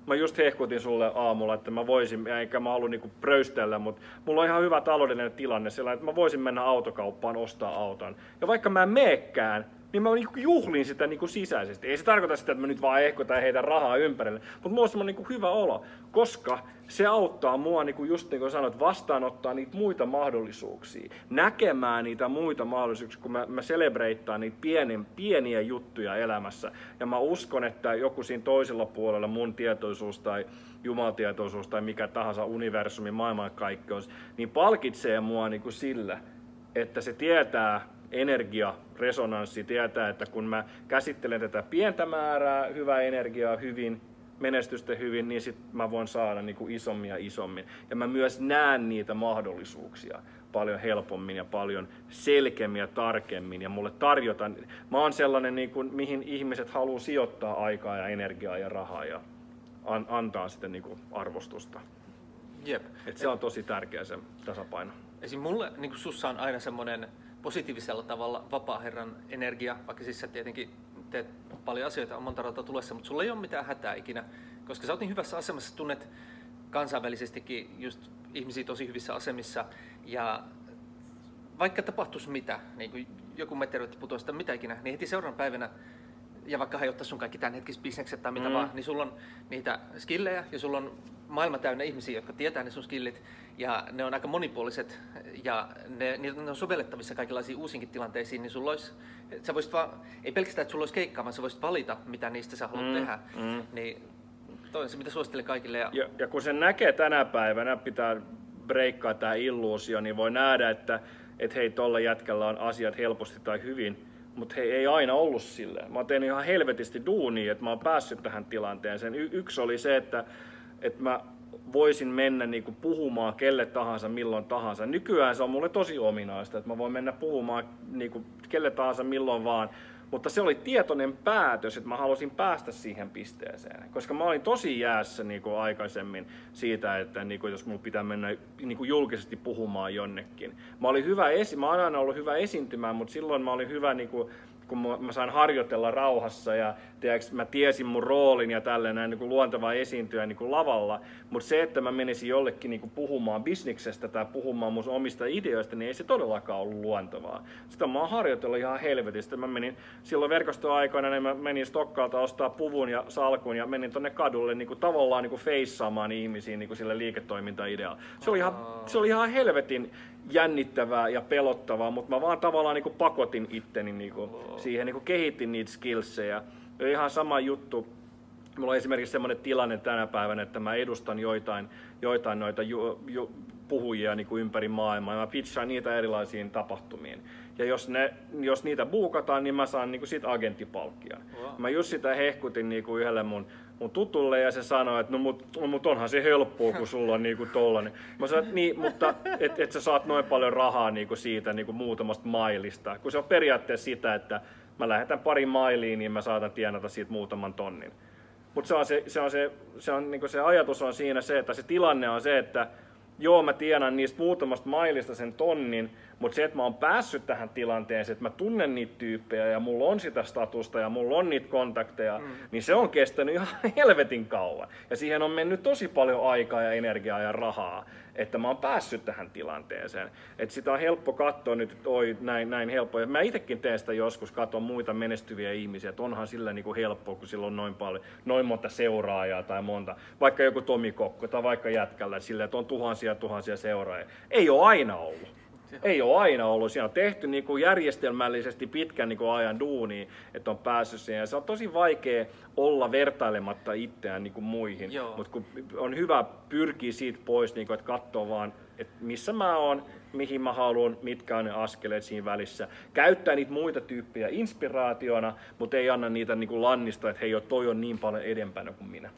mä just hehkutin sulle aamulla, että mä voisin, eikä mä halua niinku pröystellä, mutta mulla on ihan hyvä taloudellinen tilanne sellainen, että mä voisin mennä autokauppaan ostaa auton. Ja vaikka mä en meekään, niin mä niinku juhlin sitä niinku sisäisesti. Ei se tarkoita sitä, että mä nyt vaan hehkutan ja heitän rahaa ympärille, mutta mulla on semmoinen niinku hyvä olo, koska se auttaa mua, niinku just niin kuin sanoit, vastaanottaa niitä muita mahdollisuuksia, näkemään niitä muita mahdollisuuksia, kun mä, mä celebreittaan niitä pienen, pieniä juttuja elämässä. Ja mä uskon, että joku siinä toisella puolella, mun tietoisuus tai jumaltietoisuus tai mikä tahansa universumi, maailmankaikkeus, niin palkitsee mua niinku sillä, että se tietää, energia, resonanssi tietää, että kun mä käsittelen tätä pientä määrää, hyvää energiaa hyvin, menestystä hyvin, niin sit mä voin saada niinku isommin ja isommin. Ja mä myös näen niitä mahdollisuuksia paljon helpommin ja paljon selkeämmin ja tarkemmin. Ja mulle tarjotaan, mä oon sellainen, niinku, mihin ihmiset haluaa sijoittaa aikaa ja energiaa ja rahaa ja an- antaa sitä niinku arvostusta. Jep. Et se on tosi tärkeä se tasapaino. Esim. Mulle niinku sussa on aina semmoinen positiivisella tavalla vapaaherran energia, vaikka siis sä tietenkin teet paljon asioita, on monta rautaa tulessa, mutta sulla ei ole mitään hätää ikinä, koska sä oot niin hyvässä asemassa, tunnet kansainvälisestikin just ihmisiä tosi hyvissä asemissa, ja vaikka tapahtuisi mitä, niin kuin joku meteoriitti putoisi tai mitä ikinä, niin heti seuraavan päivänä, ja vaikka hajottaisi sun kaikki tämän hetkiset bisnekset tai mitä mm. vaan, niin sulla on niitä skillejä ja sulla on maailma täynnä ihmisiä, jotka tietää ne sun skillit, ja ne on aika monipuoliset ja ne, ne on sovellettavissa kaikenlaisiin uusinkin tilanteisiin, niin sulla olisi, sä voisit vaan, ei pelkästään, että sulla olisi keikkaa, vaan sä voisit valita, mitä niistä sä haluat mm, tehdä. Mm. Niin toi on se, mitä suosittelen kaikille. Ja, ja, ja kun sen näkee tänä päivänä, pitää breikkaa tää illuusio, niin voi nähdä, että et hei, tolla jätkällä on asiat helposti tai hyvin. Mutta he ei aina ollut silleen. Mä tein ihan helvetisti duunia, että mä oon päässyt tähän tilanteeseen. Y- yksi oli se, että, että mä voisin mennä niinku puhumaan kelle tahansa, milloin tahansa. Nykyään se on mulle tosi ominaista, että mä voin mennä puhumaan niinku kelle tahansa, milloin vaan. Mutta se oli tietoinen päätös, että mä halusin päästä siihen pisteeseen. Koska mä olin tosi jäässä niinku aikaisemmin siitä, että niinku jos mun pitää mennä niinku julkisesti puhumaan jonnekin. Mä olin hyvä esi- mä olen aina ollut hyvä esiintymään, mutta silloin mä olin hyvä, niinku, kun mä sain harjoitella rauhassa ja tiiäks, mä tiesin mun roolin ja tälleen näin niinku luontevaa esiintyä niinku lavalla. Mutta se, että mä menisin jollekin niinku puhumaan bisniksestä tai puhumaan mun omista ideoista, niin ei se todellakaan ollut luontevaa. Sitä mä oon harjoitellut ihan helvetistä. Mä menin silloin verkostoaikoina, niin mä menin Stokkaalta ostaa puvun ja salkun ja menin tonne kadulle niinku tavallaan niinku feissaamaan ihmisiin niinku sillä liiketoimintaidealla. Se oli ihan, se oli ihan helvetin jännittävää ja pelottavaa, mutta mä vaan tavallaan niinku pakotin itteni niinku wow. siihen, niinku kehitin niitä skillsejä. Ja ihan sama juttu, mulla on esimerkiksi semmoinen tilanne tänä päivänä, että mä edustan joitain, joitain noita ju, ju, puhujia niinku ympäri maailmaa ja mä pitchaan niitä erilaisiin tapahtumiin. Ja jos, ne, jos niitä buukataan, niin mä saan niinku siitä agenttipalkkia. Wow. Mä just sitä hehkutin niinku yhdelle mun mun tutulle ja se sanoi, että no mut, mut onhan se helppoa, kun sulla on niinku tollanen. Mä sanoin, niin, mutta et, et sä saat noin paljon rahaa niinku siitä niinku muutamasta mailista. Kun se on periaatteessa sitä, että mä lähetän pari mailiin, niin mä saatan tienata siitä muutaman tonnin. Mutta se, se, se, se, se, niinku se ajatus on siinä se, että se tilanne on se, että joo mä tienan niistä muutamasta mailista sen tonnin, Mutta se, että mä oon päässyt tähän tilanteeseen, että mä tunnen niitä tyyppejä ja mulla on sitä statusta ja mulla on niitä kontakteja, mm. niin se on kestänyt ihan helvetin kauan. Ja siihen on mennyt tosi paljon aikaa ja energiaa ja rahaa, että mä oon päässyt tähän tilanteeseen. Että sitä on helppo katsoa nyt, että oi näin, näin helppo. Ja mä itsekin teen sitä joskus, katson muita menestyviä ihmisiä, että onhan sillä niinku helppoa, kun sillä on noin paljon, noin monta seuraajaa tai monta. Vaikka joku Tomi Kokko tai vaikka jätkällä, sillä että on tuhansia tuhansia seuraajia. Ei ole aina ollut. Ei ole aina ollut. Siinä on tehty niin kuin järjestelmällisesti pitkän niin kuin ajan duunia, että on päässyt siihen. Se on tosi vaikea olla vertailematta itseään niin kuin muihin, mutta on hyvä pyrkiä siitä pois, niin kuin, että katsoo vaan, että missä mä oon, mihin mä haluan, mitkä on ne askeleet siinä välissä. Käyttää niitä muita tyyppejä inspiraationa, mutta ei anna niitä niin kuin lannista, että hei, toi on niin paljon edempänä kuin minä.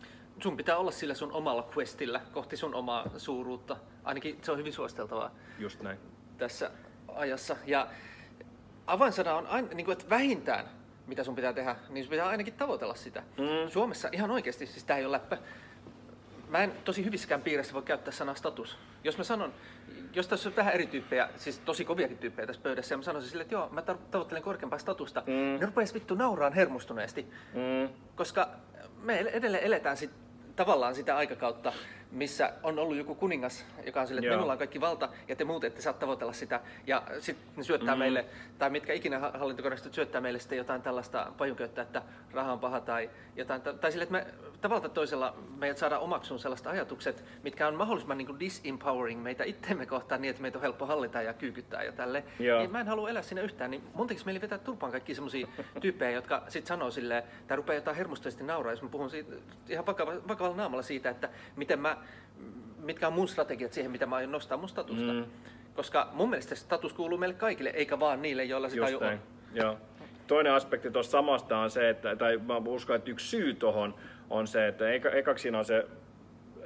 Sun pitää olla sillä sun omalla questillä kohti sun omaa suuruutta. Ainakin se on hyvin suositeltavaa. Just näin. Tässä ajassa. Ja avainsana on aina, niin kuin, että vähintään, mitä sun pitää tehdä, niin sun pitää ainakin tavoitella sitä. Mm. Suomessa ihan oikeasti, siis tää ei ole läppä. Mä en tosi hyvissäkään piirissä voi käyttää sanaa status. Jos mä sanon, jos tässä on vähän eri tyyppejä, siis tosi koviakin tyyppejä tässä pöydässä, ja mä sanoisin sille, että joo, mä tavoittelen korkeampaa statusta, mm. ne rupeais vittu nauraan hermostuneesti. Mm. Koska me edelleen eletään sit, tavallaan sitä aikakautta, missä on ollut joku kuningas, joka on sille, että joo, minulla on kaikki valta ja te muut ette saa tavoitella sitä. Ja sitten ne syöttää mm. meille, tai mitkä ikinä hallintokorjastot syöttää meille sitten jotain tällaista pajunköyttä, että raha on paha tai jotain. Tai sille, että me tavallaan toisella meidät saadaan omaksuun sellaista ajatukset, mitkä on mahdollisimman niin kuin disempowering meitä itseemme kohtaan niin, että meitä on helppo hallita ja kyykyttää ja tälleen. Niin mä en halua elää siinä yhtään, niin mun tekisi meille vetää turpaan kaikki semmosia tyyppejä, jotka sitten sanoo silleen, tai rupeaa jotain hermostuneesti nauraa, jos mä puhun siitä, ihan vakavalla, vakavalla naamalla siitä, että miten mä, mitkä on mun strategiat siihen, mitä mä aion nostaa mun statusta. Mm. Koska mun mielestä status kuuluu meille kaikille, eikä vaan niille, joilla sitä jo on. Joo. Toinen aspekti tuossa samasta on se, että, tai mä uskon, että yksi syy tohon on se, että eka, ekaksi siinä on se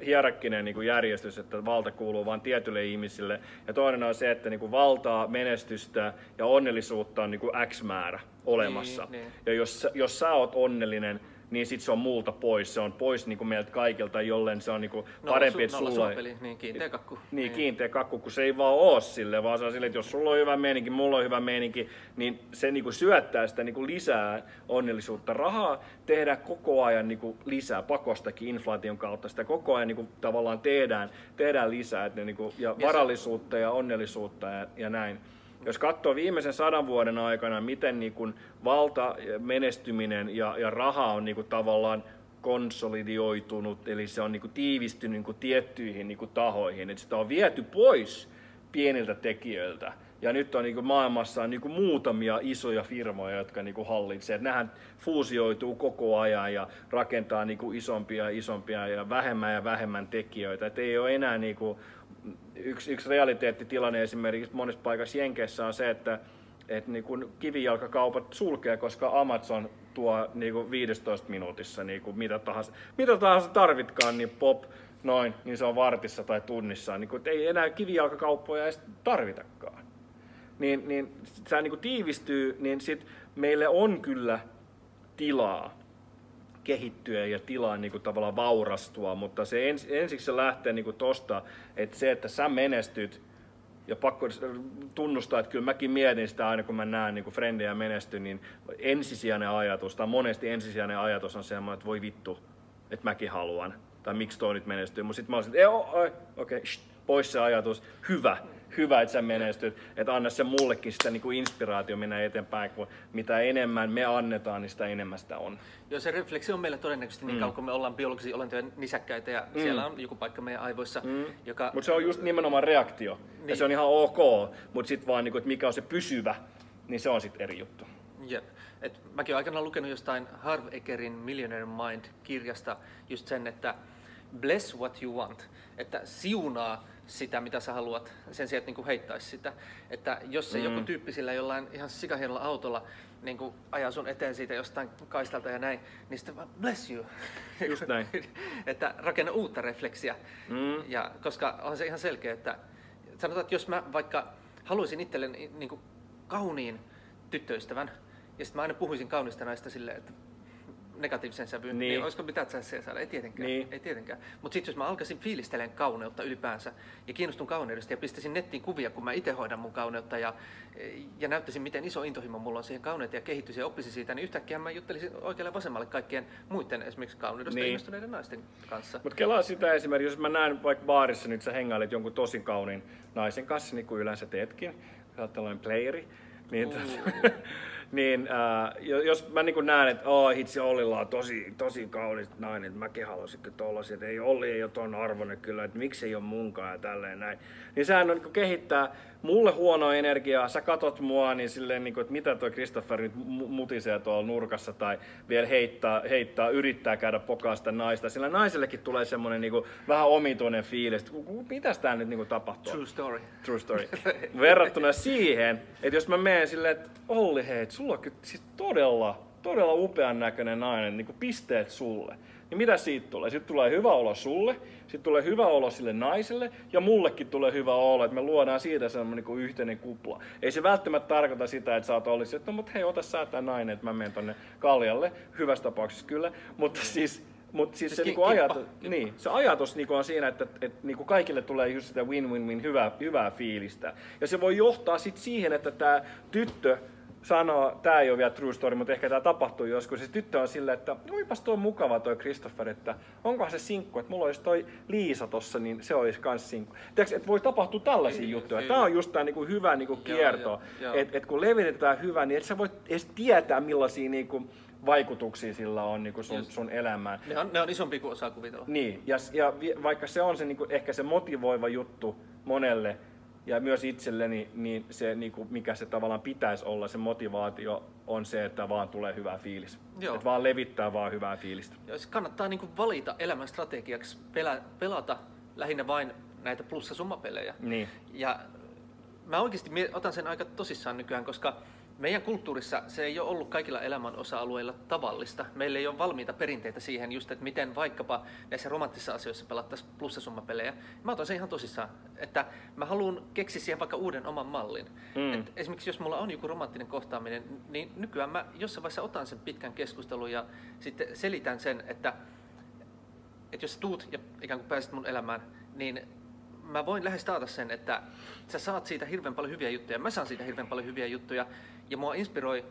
hierarkkinen niin kuin järjestys, että valta kuuluu vain tietyille ihmisille. Ja toinen on se, että niin kuin valtaa, menestystä ja onnellisuutta on niin kuin X määrä olemassa. Niin, niin. Ja jos, jos sä oot onnellinen, niin sit se on multa pois, se on pois niinku meiltä kaikilta, jollen se on niinku no, parempi, että sulla on niin kiinteä kakku. Niin, niin kiinteä kakku, kun se ei vaan oo sille, vaan se on sille, että jos sulla on hyvä meininki, mulla on hyvä meininki, niin se niinku syöttää sitä niinku lisää onnellisuutta. Rahaa tehdään koko ajan niinku lisää, pakostakin inflaation kautta sitä koko ajan niinku tavallaan tehdään, tehdään lisää, että niinku, ja varallisuutta ja onnellisuutta ja, ja näin. Jos katsoo viimeisen sadan vuoden aikana, miten niin kuin valta, menestyminen ja, ja raha on niin kuin tavallaan konsolidioitunut, eli se on niin kuin tiivistynyt niin kuin tiettyihin niin kuin tahoihin, että sitä on viety pois pieniltä tekijöiltä. Ja nyt on niin kuin maailmassa on niin kuin muutamia isoja firmoja, jotka niin kuin hallitsee. Nämähän fuusioituu koko ajan ja rakentaa niin kuin isompia ja isompia ja vähemmän ja vähemmän tekijöitä. Et ei ole enää niin kuin Yksi, yksi realiteettitilanne esimerkiksi monessa paikassa Jenkeissä on se, että et niin kun kivijalkakaupat sulkee, koska Amazon tuo niin kun viisitoista minuutissa niin kun mitä tahansa, mitä tahansa tarvitkaan, niin pop, noin, niin se on vartissa tai tunnissa. Niin kun ei enää kivijalkakauppoja edes tarvitakaan. Niin, niin se niin kun tiivistyy, niin sit meille on kyllä tilaa kehittyä ja tilaa niin kuin tavallaan vaurastua, mutta se ens, ensiksi se lähtee niin kuin tosta, että se, että sä menestyt, ja pakko tunnustaa, että kyllä mäkin mietin sitä aina, kun mä näen niin kuin frendejä menesty, niin ensisijainen ajatus, tai monesti ensisijainen ajatus on semmoinen, että voi vittu, että mäkin haluan, tai miksi toi nyt menestyy, mutta sit mä olisin, että okei, okay, pois se ajatus, hyvä, hyvä, että sä menestyt, että anna se mullekin sitä niin kuin inspiraatio mennä eteenpäin, kun mitä enemmän me annetaan, niin sitä enemmän sitä on. Joo, se refleksi on meillä todennäköisesti mm. niin kauan, kun me ollaan biologisia olentoja nisäkkäitä ja mm. siellä on joku paikka meidän aivoissa, mm. joka... Mutta se on just nimenomaan reaktio, niin. Ja se on ihan ok, mutta sitten vaan, niin kuin, että mikä on se pysyvä, niin se on sitten eri juttu. Jep. Et mäkin olen aikanaan lukenut jostain Harv Ekerin Millionaire Mind-kirjasta just sen, että bless what you want, että siunaa sitä, mitä sä haluat, sen sijaan, että niinku heittäisi sitä. Että jos se mm. joku tyyppi sillä jollain ihan sikahienolla autolla niinku ajaa sun eteen siitä jostain kaistalta ja näin, niin sitten vaan bless you. Just näin. Että rakenna uutta refleksiä. Mm. Ja, koska on se ihan selkeä, että sanotaan, että jos mä vaikka haluaisin itselleni niinku kauniin tyttöystävän, ja sitten mä aina puhuisin kaunista naista silleen, että negatiivisen sävyyn, niin, niin olisiko mitään sässejä saada? Ei tietenkään. Niin. Ei tietenkään. Mutta sitten jos mä alkaisin fiilistelen kauneutta ylipäänsä ja kiinnostun kauneudesta ja pistäisin nettiin kuvia, kun mä itse hoidan mun kauneutta ja, ja näyttäisin, miten iso intohimo mulla on siihen kauneuteen ja kehittyisin ja oppisin siitä, niin yhtäkkiä mä juttelisin oikealle vasemmalle kaikkien muiden esimerkiksi kauneudesta niin innostuneiden naisten kanssa. Mutta kelaa sitä esimerkiksi, jos mä näen vaikka baarissa, nyt sä hengailet jonkun tosi kauniin naisen kanssa, niin kuin yleensä teetkin, sä oot tällainen playeri, niin, mm. niin äh, jos mä niin näen, että oh, itse Ollilla on tosi, tosi kaunis nainen, että mäkin haluaisin tollasia, että ei Olli ei ole ton arvoinen kyllä, että miksi ei ole munkaan ja tälleen näin. Niin sehän on, niin kehittää mulle huonoa energiaa, sä katot mua niin silleen, niin kuin, että mitä toi Christopher nyt mutisee tuolla nurkassa tai vielä heittää, heittää yrittää käydä pokaa sitä naista. Sillä naisellekin tulee semmonen niin kuin, vähän omituinen fiilis, että mitäs tää nyt niin kuin, tapahtuu? True story. True story. Verrattuna siihen, että jos mä menen silleen, että Olli hei, sulla on kyllä siis todella, todella upean näköinen nainen, niin kuin pisteet sulle. Niin mitä siitä tulee? Sitten tulee hyvä olo sulle, sitten tulee hyvä olo sille naiselle ja mullekin tulee hyvä olo, että me luodaan siitä semmoinen niin kuin yhteinen kupla. Ei se välttämättä tarkoita sitä, että sä oot Ollissa, että no mut hei, ota sä tää nainen, että mä menen tonne kaljalle, hyvässä tapauksessa kyllä, mutta siis Mutta siis se, niinku ajatus, niin, se ajatus niinku on siinä, että et, et, niinku kaikille tulee just sitä win-win-win hyvää, hyvää fiilistä. Ja se voi johtaa sit siihen, että tämä tyttö sanoo, tämä ei ole vielä true story, mutta ehkä tämä tapahtuu joskus. Se tyttö on silleen, että oipas tuo mukava toi Christopher, että onkohan se sinkku, että mulla olisi toi Liisa tossa, niin se olisi kans sinkku. Tiedätkö, että voi tapahtua tällaisia mm, juttuja. Mm. Tämä on just tämä niinku hyvä niinku kierto, että et kun levitetään hyvää, niin et sä voi edes tietää millaisia niinku vaikutuksia sillä on niin sun, sun elämään. Ne on, ne on isompi kuin osaa kuvitella. Niin, ja, ja vaikka se on se, niin kuin, ehkä se motivoiva juttu monelle ja myös itselleni, niin se niin kuin, mikä se tavallaan pitäisi olla, se motivaatio on se, että vaan tulee hyvä fiilis. Joo. Että vaan levittää vaan hyvää fiilistä. Ja se kannattaa niin kuin valita elämän strategiaksi, pelä, pelata lähinnä vain näitä plussa-summapelejä. Niin. Ja mä oikeasti otan sen aika tosissaan nykyään, koska meidän kulttuurissa se ei ole ollut kaikilla elämän osa-alueilla tavallista. Meillä ei ole valmiita perinteitä siihen, just, että miten vaikkapa näissä romanttisissa asioissa pelattaisiin plussasummapelejä. Mä otan sen ihan tosissaan, että mä haluan keksiä siihen vaikka uuden oman mallin. Mm. Et esimerkiksi jos mulla on joku romanttinen kohtaaminen, niin nykyään mä jossain vaiheessa otan sen pitkän keskustelun ja sitten selitän sen, että, että jos sä tuut ja ikään kuin pääset mun elämään, niin mä voin lähes taata sen, että sä saat siitä hirveän paljon hyviä juttuja, mä saan siitä hirveän paljon hyviä juttuja ja mua inspiroi,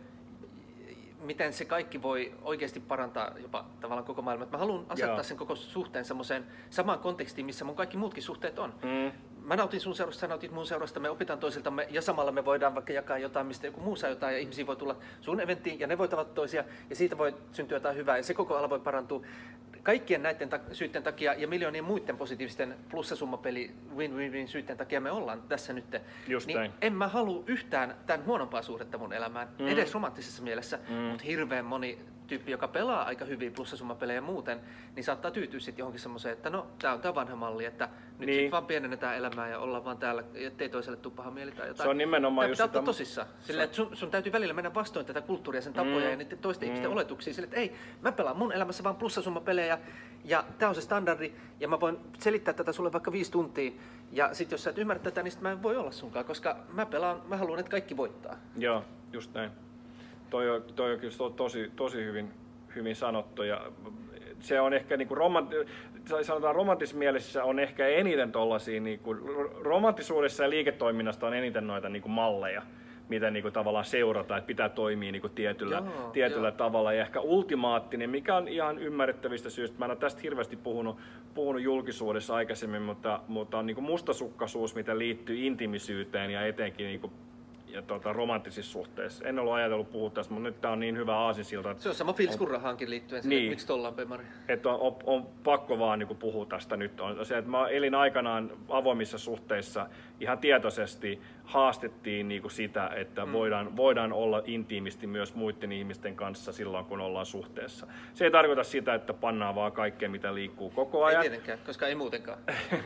miten se kaikki voi oikeasti parantaa jopa tavallaan koko maailman. Mä haluan asettaa Joo. sen koko suhteen semmoiseen samaan kontekstiin, missä mun kaikki muutkin suhteet on. Mm. Mä nautin sun seurasta, sä nautit mun seurasta, me opitaan toisiltamme ja samalla me voidaan vaikka jakaa jotain, mistä joku muu saa jotain ja ihmisiä voi tulla sun eventtiin ja ne voi tavata toisia ja siitä voi syntyä jotain hyvää ja se koko ala voi parantua. Kaikkien näiden tak- syytten takia ja miljoonien muiden positiivisten plussasummapeli win-win-win syytten takia me ollaan tässä nyt. Just niin näin. En mä halua yhtään tämän huonompaa suhdetta mun elämään, mm. edes romanttisessa mielessä, mm. mutta hirveän moni tyyppi, joka pelaa aika hyviä plussasummapelejä muuten, niin saattaa tyytyä sitten johonkin semmoiseen, että no tää on tää vanha malli, että nyt niin. sit vaan pienennetään elämää ja ollaan vaan täällä, ettei toiselle tuu paha mieli tai jotain. Se on nimenomaan just sitä. Tosissaan. Sillä, että sun, sun täytyy välillä mennä vastoin tätä kulttuuria, sen tapoja mm. ja niiden toisten mm. ihmisten oletuksia sille, että ei, mä pelaan mun elämässä vaan plussasummapelejä ja tää on se standardi ja mä voin selittää tätä sulle vaikka viisi tuntia ja sit jos sä et ymmärrä tätä, niin sit mä en voi olla sunkaan, koska mä pelaan, mä haluan, että kaikki voittaa. Joo, just näin. Toi on, toi on kyllä tosi, tosi hyvin, hyvin sanottu ja se on ehkä niinku romant, sanotaan romantismielessä on ehkä eniten tollasia niinku romanttisuudessa ja liiketoiminnasta on eniten noita niinku malleja, mitä niinku tavallaan seurataan, että pitää toimia niinku tietyllä, Joo, tietyllä tavalla ja ehkä ultimaattinen, mikä on ihan ymmärrettävistä syystä. Mä en ole tästä hirveästi puhunut, puhunut julkisuudessa aikaisemmin, mutta, mutta on niinku mustasukkaisuus, mitä liittyy intiimisyyteen ja etenkin niinku ja tuota, romanttisissa suhteissa. En ollut ajatellut puhua tästä, mutta nyt tää on niin hyvä aasinsilta. Se on sama fiilis kuin rahaankin liittyen, niin, että miksi tuolla on pemari. Että on, on, on pakko vaan niin kuin puhua tästä nyt. On se, että mä elin aikanaan avoimissa suhteissa ihan tietoisesti haastettiin niin kuin sitä, että mm. voidaan, voidaan olla intiimisti myös muiden ihmisten kanssa silloin, kun ollaan suhteessa. Se ei tarkoita sitä, että pannaan vaan kaikkea, mitä liikkuu koko ajan. Ei tietenkään, koska ei muutenkaan.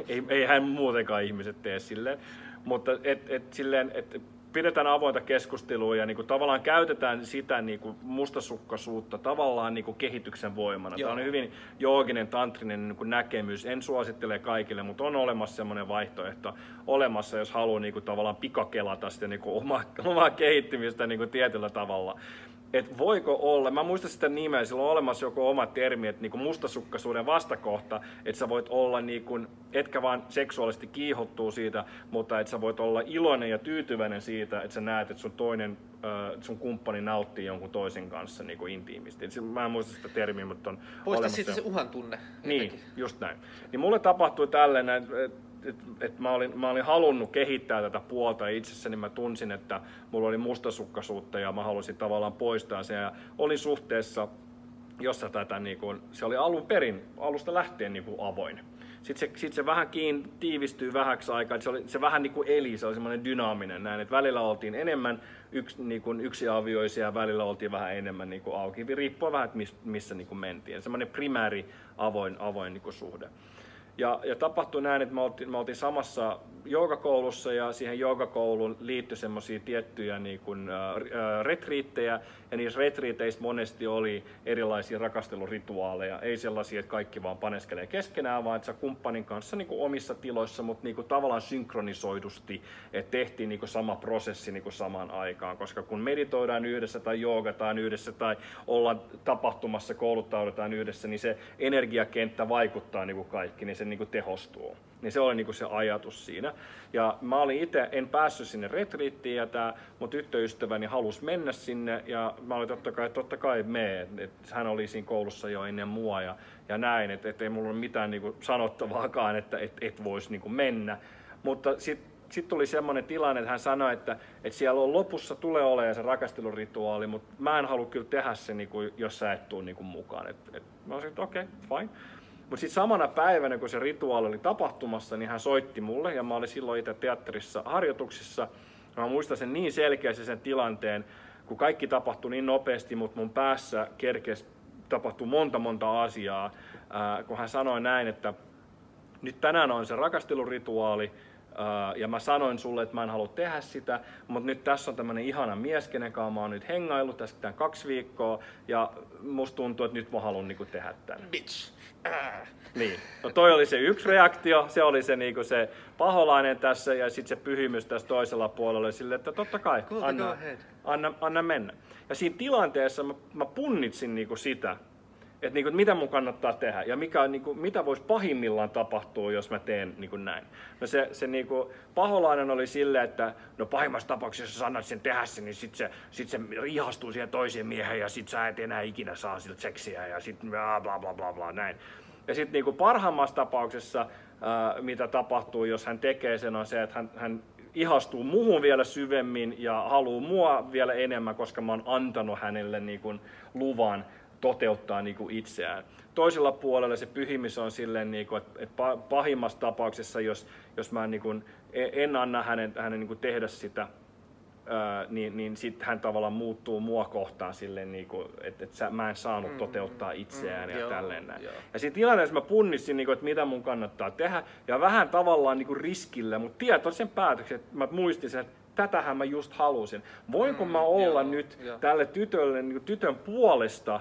ei, eihän muutenkaan ihmiset tee silleen. Mutta et, et, silleen, et, pidetään avointa keskustelua ja niinku tavallaan käytetään sitä niinku mustasukkaisuutta tavallaan niinku kehityksen voimana. Joo. Tämä on hyvin jooginen, tantrinen niinku näkemys. En suosittele kaikille, mutta on olemassa semmoinen vaihtoehto olemassa, jos haluaa niinku tavallaan pikakelata sitä niinku omaa, omaa kehittymistä niinku tietyllä tavalla. että voiko olla, mä muistan sitä nimeä, sillä on olemassa joku oma termi, että niinku mustasukkaisuuden vastakohta, että sä voit olla niinku, etkä vaan seksuaalisesti kiihottuu siitä, mutta että sä voit olla iloinen ja tyytyväinen siitä, että sä näet, että sun toinen, äh, sun kumppani nauttii jonkun toisen kanssa niinku intiimisti. Et mä en muista sitä termiä, mutta on poista siitä se uhan tunne. Niin, jotenkin. Just näin. Niin mulle tapahtui tälleen, että että et mä, olin, mä olin halunnut kehittää tätä puolta ja itsessäni mä tunsin, että mulla oli mustasukkaisuutta ja mä halusin tavallaan poistaa sen ja olin suhteessa, jossa tätä niin kun, se oli alun perin, alusta lähtien niin kun avoin. Sitten se, sit se vähän kiinni, tiivistyy vähäksi aikaa, että se, oli, se vähän niin kuin eli, se oli semmoinen dynaaminen näin, että välillä oltiin enemmän yks, niin kuin yksiavioisia ja välillä oltiin vähän enemmän niin kuin auki, riippuen vähän, miss, missä niin kuin mentiin. Semmoinen primääri avoin, avoin niin kuin suhde. Ja, ja tapahtui näin, että me oltiin, me oltiin samassa joogakoulussa ja siihen joogakouluun liittyi semmoisia tiettyjä niin kuin, ää, retriittejä ja niissä retriiteissä monesti oli erilaisia rakastelurituaaleja. Ei sellaisia, että kaikki vaan paneskelee keskenään, vaan että sä kumppanin kanssa niin kuin omissa tiloissa, mutta niin kuin tavallaan synkronisoidusti, että tehtiin niin kuin sama prosessi niin kuin samaan aikaan. Koska kun meditoidaan yhdessä tai joogataan yhdessä tai ollaan tapahtumassa, kouluttaudutaan yhdessä, niin se energiakenttä vaikuttaa niin kuin kaikki. Niin se niin kuin tehostuu. Niin se oli niin kuin se ajatus siinä. Ja mä olin itse, en päässyt sinne retriittiin ja tää mun tyttöystäväni halusi mennä sinne ja mä olin totta kai, totta kai mee. Et hän oli siinä koulussa jo ennen mua ja, ja näin, että et ei mulla ole mitään niin kuin sanottavaakaan, että et, et voisi niin kuin mennä. Mutta sitten Sitten tuli semmoinen tilanne, että hän sanoi, että, että siellä on lopussa tulee olemaan se rakastelurituaali, mutta mä en halua kyllä tehdä se, niin kuin, jos sä et tule niin kuin mukaan. Et, et, mä olisin, että okei, okay, fine. Mutta sitten samana päivänä, kun se rituaali oli tapahtumassa, niin hän soitti mulle ja mä olin silloin itse teatterissa harjoituksissa. Mä muistan sen niin selkeästi sen tilanteen, kun kaikki tapahtui niin nopeasti, mutta mun päässä kerkesi tapahtui monta monta asiaa, ää, kun hän sanoi näin, että nyt tänään on se rakastelurituaali ää, ja mä sanoin sulle, että mä en halua tehdä sitä, mutta nyt tässä on tämmönen ihana mies, kenen kanssa mä oon nyt hengaillut tässä kaksi viikkoa ja musta tuntuu, että nyt mä haluan niinku tehdä tämän. Bitch. Äh. Niin. No toi oli se yksi reaktio, se oli se, niinku, se paholainen tässä ja sitten se pyhimys tässä toisella puolella sille, että totta kai, anna, anna, anna mennä. Ja siinä tilanteessa mä, mä punnitsin niinku sitä, että niinku, mitä mun kannattaa tehdä ja mikä, niinku, mitä voisi pahimmillaan tapahtua, jos mä teen niinku, näin. No se, se niinku, paholainen oli silleen, että no pahimmassa tapauksessa, jos sä annat sen tehdä sen, niin sit se, sit se rihastuu siihen toiseen miehen ja sit sä et enää ikinä saa siltä seksiä ja sit bla bla bla bla näin. Ja sitten niinku, parhaimmassa tapauksessa, ää, mitä tapahtuu, jos hän tekee sen, on se, että hän, hän ihastuu muuhun vielä syvemmin ja haluaa mua vielä enemmän, koska mä oon antanut hänelle niinku, luvan toteuttaa niin kuin itseään. Toisella puolella se pyhimys on silleen, niin kuin, että pahimmassa tapauksessa, jos, jos mä niin kuin, en anna hänen, hänen niin kuin tehdä sitä, ää, niin, niin sitten hän tavallaan muuttuu mua kohtaan silleen, niin kuin, että, että mä en saanut toteuttaa itseään mm, ja joo, tälleen näin. Joo. Ja siinä tilanteessa mä punnissin, niin kuin, että mitä mun kannattaa tehdä ja vähän tavallaan niin kuin riskillä, mutta tietoisen päätöksen, että mä muistin sen, että tätähän mä just halusin. Voinko mm, mä olla joo, nyt joo. tälle tytölle, niin kuin tytön puolesta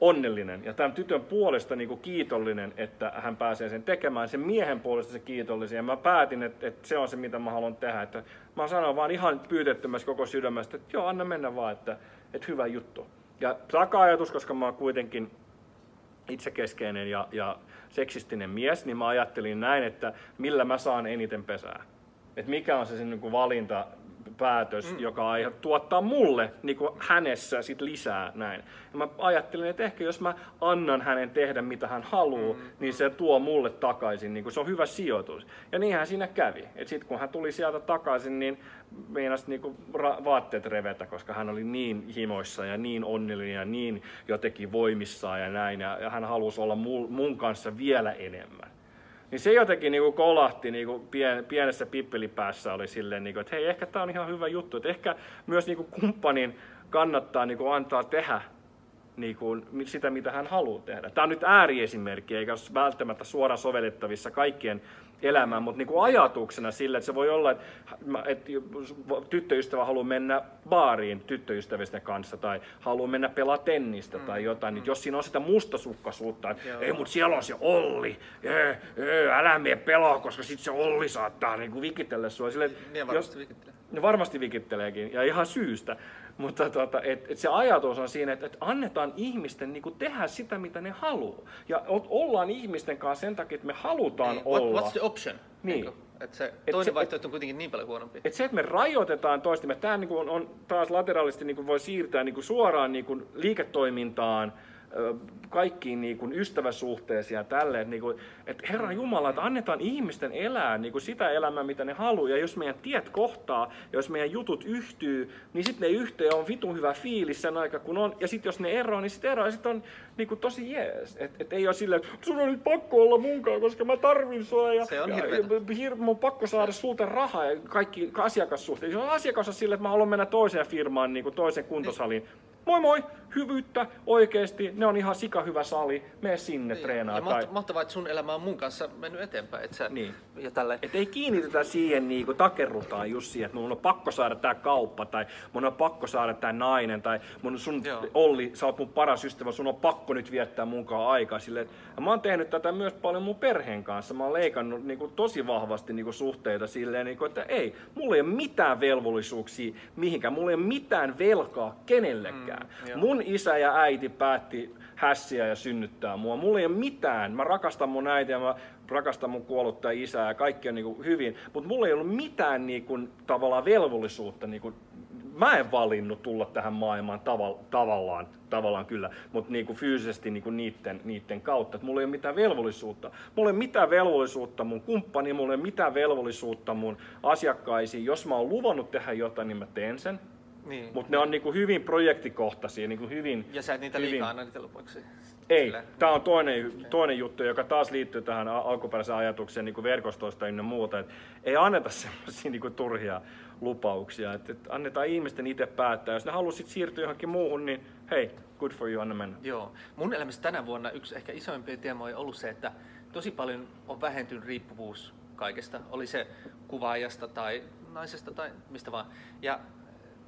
onnellinen ja tämän tytön puolesta niin kuin kiitollinen, että hän pääsee sen tekemään, sen miehen puolesta se kiitollinen. Ja mä päätin, että, että se on se, mitä mä haluan tehdä. Että mä sanoin vaan ihan pyytettömästi koko sydämestä, että joo, anna mennä vaan, että, että hyvä juttu. Ja taka-ajatus, koska mä oon kuitenkin itsekeskeinen ja, ja seksistinen mies, niin mä ajattelin näin, että millä mä saan eniten pesää. Että mikä on se sen niin kuin valinta, päätös, mm. joka tuottaa mulle niin kuin hänessä sit lisää näin. Ja mä ajattelin, että ehkä jos mä annan hänen tehdä mitä hän haluaa, mm. niin se tuo mulle takaisin. Niin kuin se on hyvä sijoitus. Ja niinhän siinä kävi. Et sit kun hän tuli sieltä takaisin, niin meinasi niin kuin vaatteet revetä, koska hän oli niin himoissa ja niin onnellinen ja niin jotenkin voimissaan ja näin. Ja hän halusi olla mun kanssa vielä enemmän. Niin se jotenkin niinku kolahti niinku pienessä pippelipäässä oli silleen, niinku, että hei, ehkä tämä on ihan hyvä juttu. Et ehkä myös niinku kumppanin kannattaa niinku antaa tehdä niinku sitä, mitä hän haluaa tehdä. Tämä on nyt ääriesimerkki, eikä ole välttämättä suoraan sovellettavissa kaikkien elämään, mutta niin kuin ajatuksena sillä, että se voi olla, että, että tyttöystävä haluaa mennä baariin tyttöystävisten kanssa tai haluaa mennä pelaa tennistä mm. tai jotain, niin mm. jos siinä on sitä mustasukkaisuutta, että joo. ei mut siellä on se Olli, ee, ee, älä mene pelaa, koska sit se Olli saattaa niin kuin vikitellä sua. Sille, ne varmasti vikittelee. Ne varmasti vikitteleekin ja ihan syystä. Mutta tuota, et, et se ajatus on siinä, että et annetaan ihmisten niinku tehdä sitä, mitä ne haluaa. Ja ollaan ihmisten kanssa sen takia, että me halutaan niin, olla. What's the option? Niin. Et se toinen vaihtoehto on kuitenkin niin paljon huonompi. Et se, että me rajoitetaan toistimme, tämä niinku on, on taas lateraalisesti niinku voi siirtää niinku suoraan niinku liiketoimintaan, kaikkiin niin kuin ystäväsuhteisiin ja tälleen, niin kuin, että Herra Jumala, että annetaan ihmisten elää niin kuin sitä elämää, mitä ne haluaa, ja jos meidän tiet kohtaa, jos meidän jutut yhtyy, niin sitten ne yhteen on vitun hyvä fiilis sen aika kun on, ja sitten jos ne eroaa, niin sitten eroaa, ja sitten on niin kuin tosi jees, että et ei ole silleen, että sun on nyt pakko olla munkaan, koska mä tarvin sua, ja, ja, ja mun on pakko saada sulta rahaa, ja kaikki asiakassuhteet, jos asiakas on silleen, että mä haluan mennä toiseen firmaan, niin kuin toiseen kuntosaliin, moi moi, hyvyyttä, oikeesti, ne on ihan sika hyvä sali, mene sinne niin, treenaa. Ja tai... mahtavaa, että sun elämä on mun kanssa mennyt eteenpäin. Et sä... niin. ja tälle... et ei kiinnitetä siihen, niinku takerrutaan just siihen, että mun on pakko saada tää kauppa, tai mun on pakko saada tää nainen, tai mun sun Joo. Olli, sä oot mun paras ystävä, sun on pakko nyt viettää munkaan aikaa. Silleen, ja mä oon tehnyt tätä myös paljon mun perheen kanssa, mä oon leikannut niinku tosi vahvasti niinku suhteita silleen, niinku, että ei, mulla ei ole mitään velvollisuuksia mihinkään, mulla ei ole mitään velkaa kenellekään. Mm. Joo. Mun isä ja äiti päätti hässiä ja synnyttää mua. Mulla ei ole mitään. Mä rakastan mun äitiä, mä rakastan mun kuollutta isää ja kaikki on niinku hyvin. Mutta mulla ei ollut mitään niinku, tavallaan velvollisuutta. Niinku, mä en valinnut tulla tähän maailmaan taval- tavallaan, tavallaan kyllä, mutta niinku, fyysisesti niinku, niitten, niitten kautta. Et mulla ei ole mitään velvollisuutta. Mulla ei ole mitään velvollisuutta mun kumppani, mulla ei ole mitään velvollisuutta mun asiakkaisiin. Jos mä oon luvannut tehdä jotain, niin mä teen sen. Niin, mutta ne on niinku hyvin projektikohtaisia, niinku hyvin... Ja sä et niitä hyvin... liikaa anna niitä lopuksi. Ei, tämä on toinen, toinen juttu, joka taas liittyy tähän alkuperäiseen ajatukseen niinku verkostoista ynnä muuta. Et ei anneta semmoisia niinku turhia lupauksia, että et annetaan ihmisten itse päättää. Jos ne haluaa sit siirtyä johonkin muuhun, niin hei, good for you, anna mennä. Joo. Mun elämässä tänä vuonna yksi ehkä isoimpia teemoja on ollut se, että tosi paljon on vähentynyt riippuvuus kaikesta. Oli se kuvaajasta tai naisesta tai mistä vaan. Ja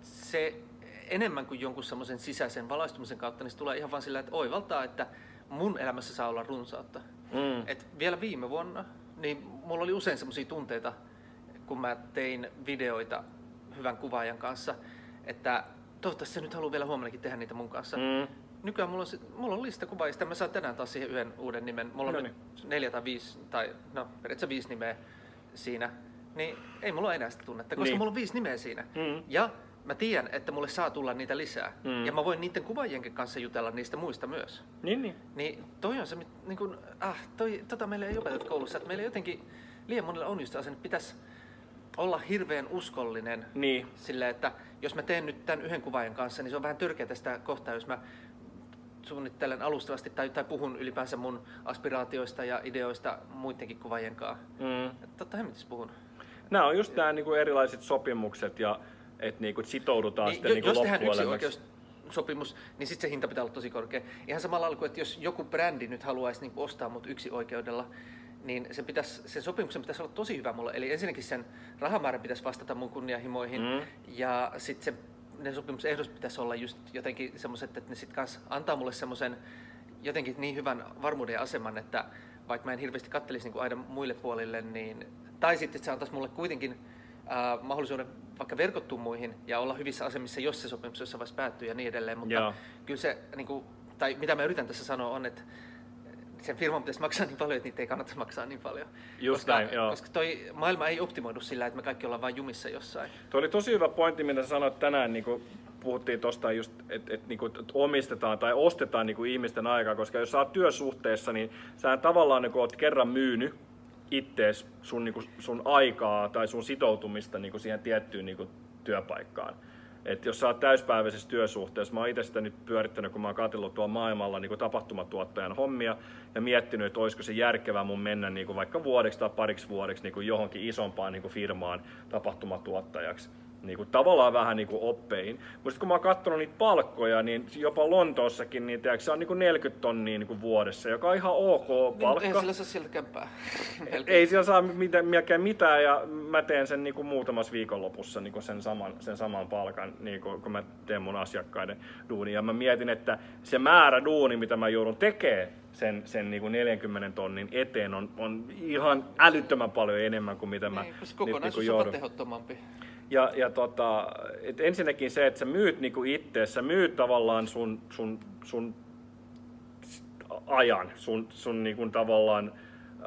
se enemmän kuin jonkun semmoisen sisäisen valaistumisen kautta, niin se tulee ihan vaan sillä, että oivaltaa, että mun elämässä saa olla runsautta. Mm. Et vielä viime vuonna, niin mulla oli usein semmoisia tunteita, kun mä tein videoita hyvän kuvaajan kanssa, että toivottavasti se nyt haluaa vielä huomennakin tehdä niitä mun kanssa. Mm. Nykyään mulla on, mulla on lista kuvaajista, mä saan tänään taas siihen yhden uuden nimen. Mulla on no niin. nyt neljä tai viisi, tai no periaatteessa viisi nimeä siinä, niin ei mulla ole enää sitä tunnetta, koska niin. mulla on viisi nimeä siinä. Mm. Ja mä tiedän, että mulle saa tulla niitä lisää. Mm. Ja mä voin niiden kuvaajienkin kanssa jutella niistä muista myös. Niin, niin. Niin toi on se, niin kun, ah, toi, tota meillä ei opeteta koulussa. Että meillä jotenkin liian monilla on just asen, että pitäisi olla hirveän uskollinen. Niin. Sille, että jos mä teen nyt tämän yhden kuvaajan kanssa, niin se on vähän törkeätä sitä kohtaa, jos mä suunnittelen alustavasti tai, tai puhun ylipäänsä mun aspiraatioista ja ideoista muidenkin kuvaajien kanssa. Mm. Totta hemmetis puhun. Nämä on just nämä niinku erilaiset sopimukset ja... Että niinku sitoudutaan niin, sitten niinku loppuelämäksi. Jos tehdään yksi oikeussopimus, niin sit se hinta pitää olla tosi korkea. Ihan samalla alkuun, että jos joku brändi nyt haluaisi niinku ostaa mut yksi oikeudella, niin sen, pitäisi, sen sopimuksen pitäisi olla tosi hyvä mulle. Eli ensinnäkin sen rahamäärän pitäisi vastata mun kunnianhimoihin. Mm. Ja sit se, ne sopimusehdot pitäisi olla just jotenkin semmoset, että ne sit kans antaa mulle semmosen jotenkin niin hyvän varmuuden ja aseman, että vaikka mä en hirveästi kattelisi niinku aina muille puolille, niin... Tai sitten se antaisi mulle kuitenkin äh, mahdollisuuden vaikka verkottua muihin ja olla hyvissä asemissa, jos se sopimus jossain vaiheessa päättyy ja niin edelleen. Mutta Joo. kyllä se, niin kuin, tai mitä mä yritän tässä sanoa on, että sen firman pitäisi maksaa niin paljon, että niitä ei kannata maksaa niin paljon. Just koska, näin, jo. Koska toi maailma ei optimoidu sillä, että me kaikki ollaan vain jumissa jossain. Tuo oli tosi hyvä pointti, mitä sanoit tänään. Niin kuin puhuttiin tuosta, että et, niinku, et omistetaan tai ostetaan niinku ihmisten aikaa, koska jos sä oot työsuhteessa, niin sä tavallaan niinku, oot kerran myynyt ittees sun, niinku, sun aikaa tai sun sitoutumista niinku, siihen tiettyyn niinku, työpaikkaan. Et jos sä oot täyspäiväisessä työsuhteessa, mä oon itse sitä nyt pyörittänyt, kun mä oon katsellut tuolla maailmalla niinku, tapahtumatuottajan hommia ja miettinyt, että olisiko se järkevää mun mennä niinku, vaikka vuodeksi tai pariksi vuodeksi niinku, johonkin isompaan niinku, firmaan tapahtumatuottajaksi. niin kuin, tavallaan vähän niin kuin oppeihin. Mutta kun mä oon katsonut niitä palkkoja, niin jopa Lontoossakin niin tiedätkö, se on niin kuin neljäkymmentä tonnia niin kuin vuodessa, joka on ihan ok palkka. Niin, ei sillä saa sieltä kämpää. Ei sillä saa mitään, mitään ja mä teen sen niin kuin muutamassa viikonlopussa niin kuin sen, saman, sen saman palkan, niin kuin, kun mä teen mun asiakkaiden duunia. Ja mä mietin, että se määrä duuni, mitä mä joudun tekemään sen, sen niin kuin neljänkymmenen tonnin eteen, on, on ihan älyttömän paljon enemmän kuin mitä mä niin, nyt kokonaisuus niin on joudun. Tehottomampi. Ja, ja tota, et ensinnäkin se, että sä myyt niinku ittees, sä myyt tavallaan sun, sun, sun ajan, sun, sun niinku tavallaan ö,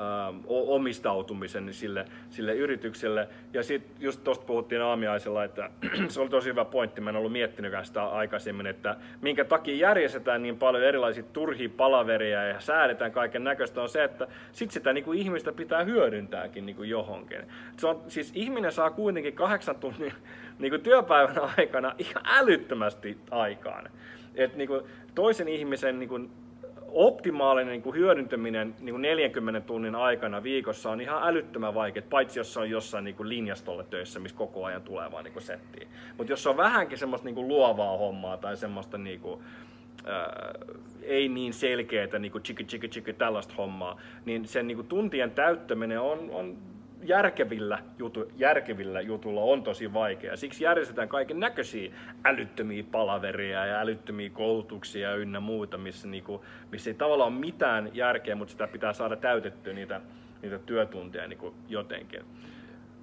omistautumisen sille, sille yritykselle. Ja sit just tosta puhuttiin aamiaisella, että se oli tosi hyvä pointti, mä en ollut miettinytkään sitä aikaisemmin, että minkä takia järjestetään niin paljon erilaisia turhia palaveria ja säädetään kaiken näköistä on se, että sit sitä niinku ihmistä pitää hyödyntääkin niinku johonkin. Se on, siis ihminen saa kuitenkin kahdeksan tunnin niinku työpäivän aikana ihan älyttömästi aikaan. Et niinku toisen ihmisen niinku optimaalinen niin kuin hyödyntäminen niin kuin neljänkymmenen tunnin aikana viikossa on ihan älyttömän vaikea, paitsi jos se on jossain niin kuin linjastolle töissä, missä koko ajan tulee vaan niin kuin settiin. Mutta jos se on vähänkin semmoista niin kuin luovaa hommaa tai semmoista niin kuin, ää, ei niin selkeätä niin kuin chiki chiki chiki tällaista hommaa, niin sen niin kuin tuntien täyttäminen on, on järkevillä, jutu, järkevillä jutulla on tosi vaikea. Siksi järjestetään kaiken näköisiä älyttömiä palaveria ja älyttömiä koulutuksia ynnä muuta, missä, niinku, missä ei tavallaan ole mitään järkeä, mutta sitä pitää saada täytettyä niitä, niitä työtunteja niinku jotenkin.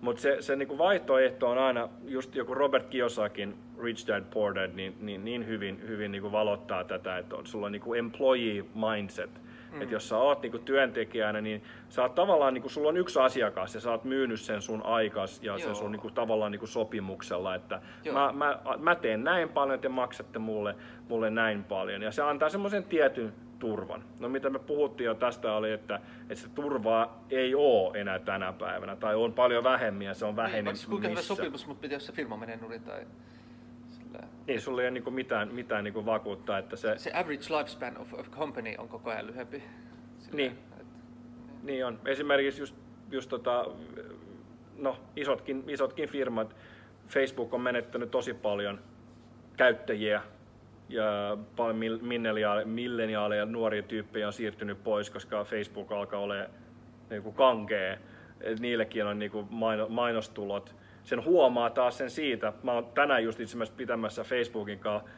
Mutta se, se niinku vaihtoehto on aina, just joku Robert Kiyosakin, Rich Dad Poor Dad, niin, niin, niin hyvin, hyvin niinku valottaa tätä, että on, sulla on niinku employee mindset. Mm. Että jos sä oot niinku työntekijänä, niin sä oot tavallaan, niinku, sulla on yksi asiakas ja sä oot myynyt sen sun aikas ja Joo. sen sun niinku, tavallaan niinku sopimuksella, että mä, mä, mä teen näin paljon ja te maksatte mulle, mulle näin paljon. Ja se antaa semmoisen tietyn turvan. No mitä me puhuttiin jo tästä oli, että, että se turvaa ei oo enää tänä päivänä tai on paljon vähemmän ja se on vähenemässä. Niin, kuinka hyvä sopimus, mutta jos se firma menee nurin tai... Ei, sulla ei ole niinku mitään, mitään niinku vakuuttaa, että se... Se average lifespan of a company on koko ajan lyhyempi. Sillä, niin. Että, niin. Niin on. Esimerkiksi just, just tota, no, isotkin, isotkin firmat, Facebook on menettänyt tosi paljon käyttäjiä ja paljon milleniaaleja, nuoria tyyppejä on siirtynyt pois, koska Facebook alkaa olemaan niinku kankea. Et niillekin on niinku mainostulot. Sen huomaa taas sen siitä. Mä oon tänään just itse asiassa pitämässä Facebookin kanssa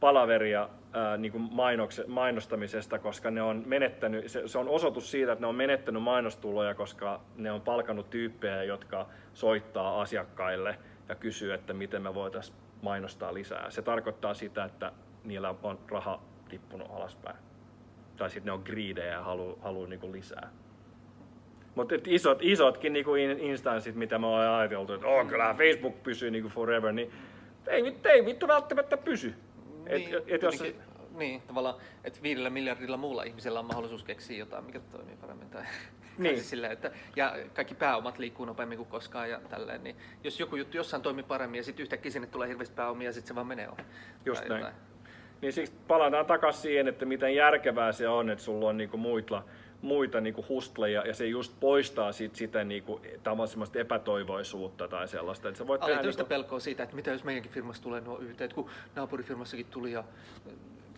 palaveria ää, niin kuin mainokse, mainostamisesta, koska ne on menettänyt, se, se on osoitus siitä, että ne on menettänyt mainostuloja, koska ne on palkannut tyyppejä, jotka soittaa asiakkaille ja kysyy, että miten me voitaisiin mainostaa lisää. Se tarkoittaa sitä, että niillä on raha tippunut alaspäin. Tai sitten ne on greedejä ja haluaa haluu niin kuin lisää. Mutta isot, isotkin niinku instanssit, mitä me ollaan ajateltu, että oh, kyllähän Facebook pysyy niinku forever, niin ei, ei vittu välttämättä pysy. Niin, et, et jos sä... niin tavallaan, että viidellä miljardilla muulla ihmisellä on mahdollisuus keksiä jotain, mikä toimii paremmin. Tai, niin. Tai sillä, että, ja kaikki pääomat liikkuu nopeammin kuin koskaan. Ja tälleen, niin jos joku juttu jossain toimii paremmin ja sitten yhtäkkiä sinne tulee hirveästi pääomia ja sitten se vaan menee ohi. Just näin. Jotain. Niin siksi palataan takaisin siihen, että miten järkevää se on, että sulla on niinku muitla. muita niinku hustleja ja se just poistaa sit sitä niinku semmoista epätoivoisuutta tai sellaista. Että sä voit tehdä niinku... pelkoa siitä, että mitä jos meidänkin firmassa tulee nuo yhteydet, kun naapurifirmassakin tuli ja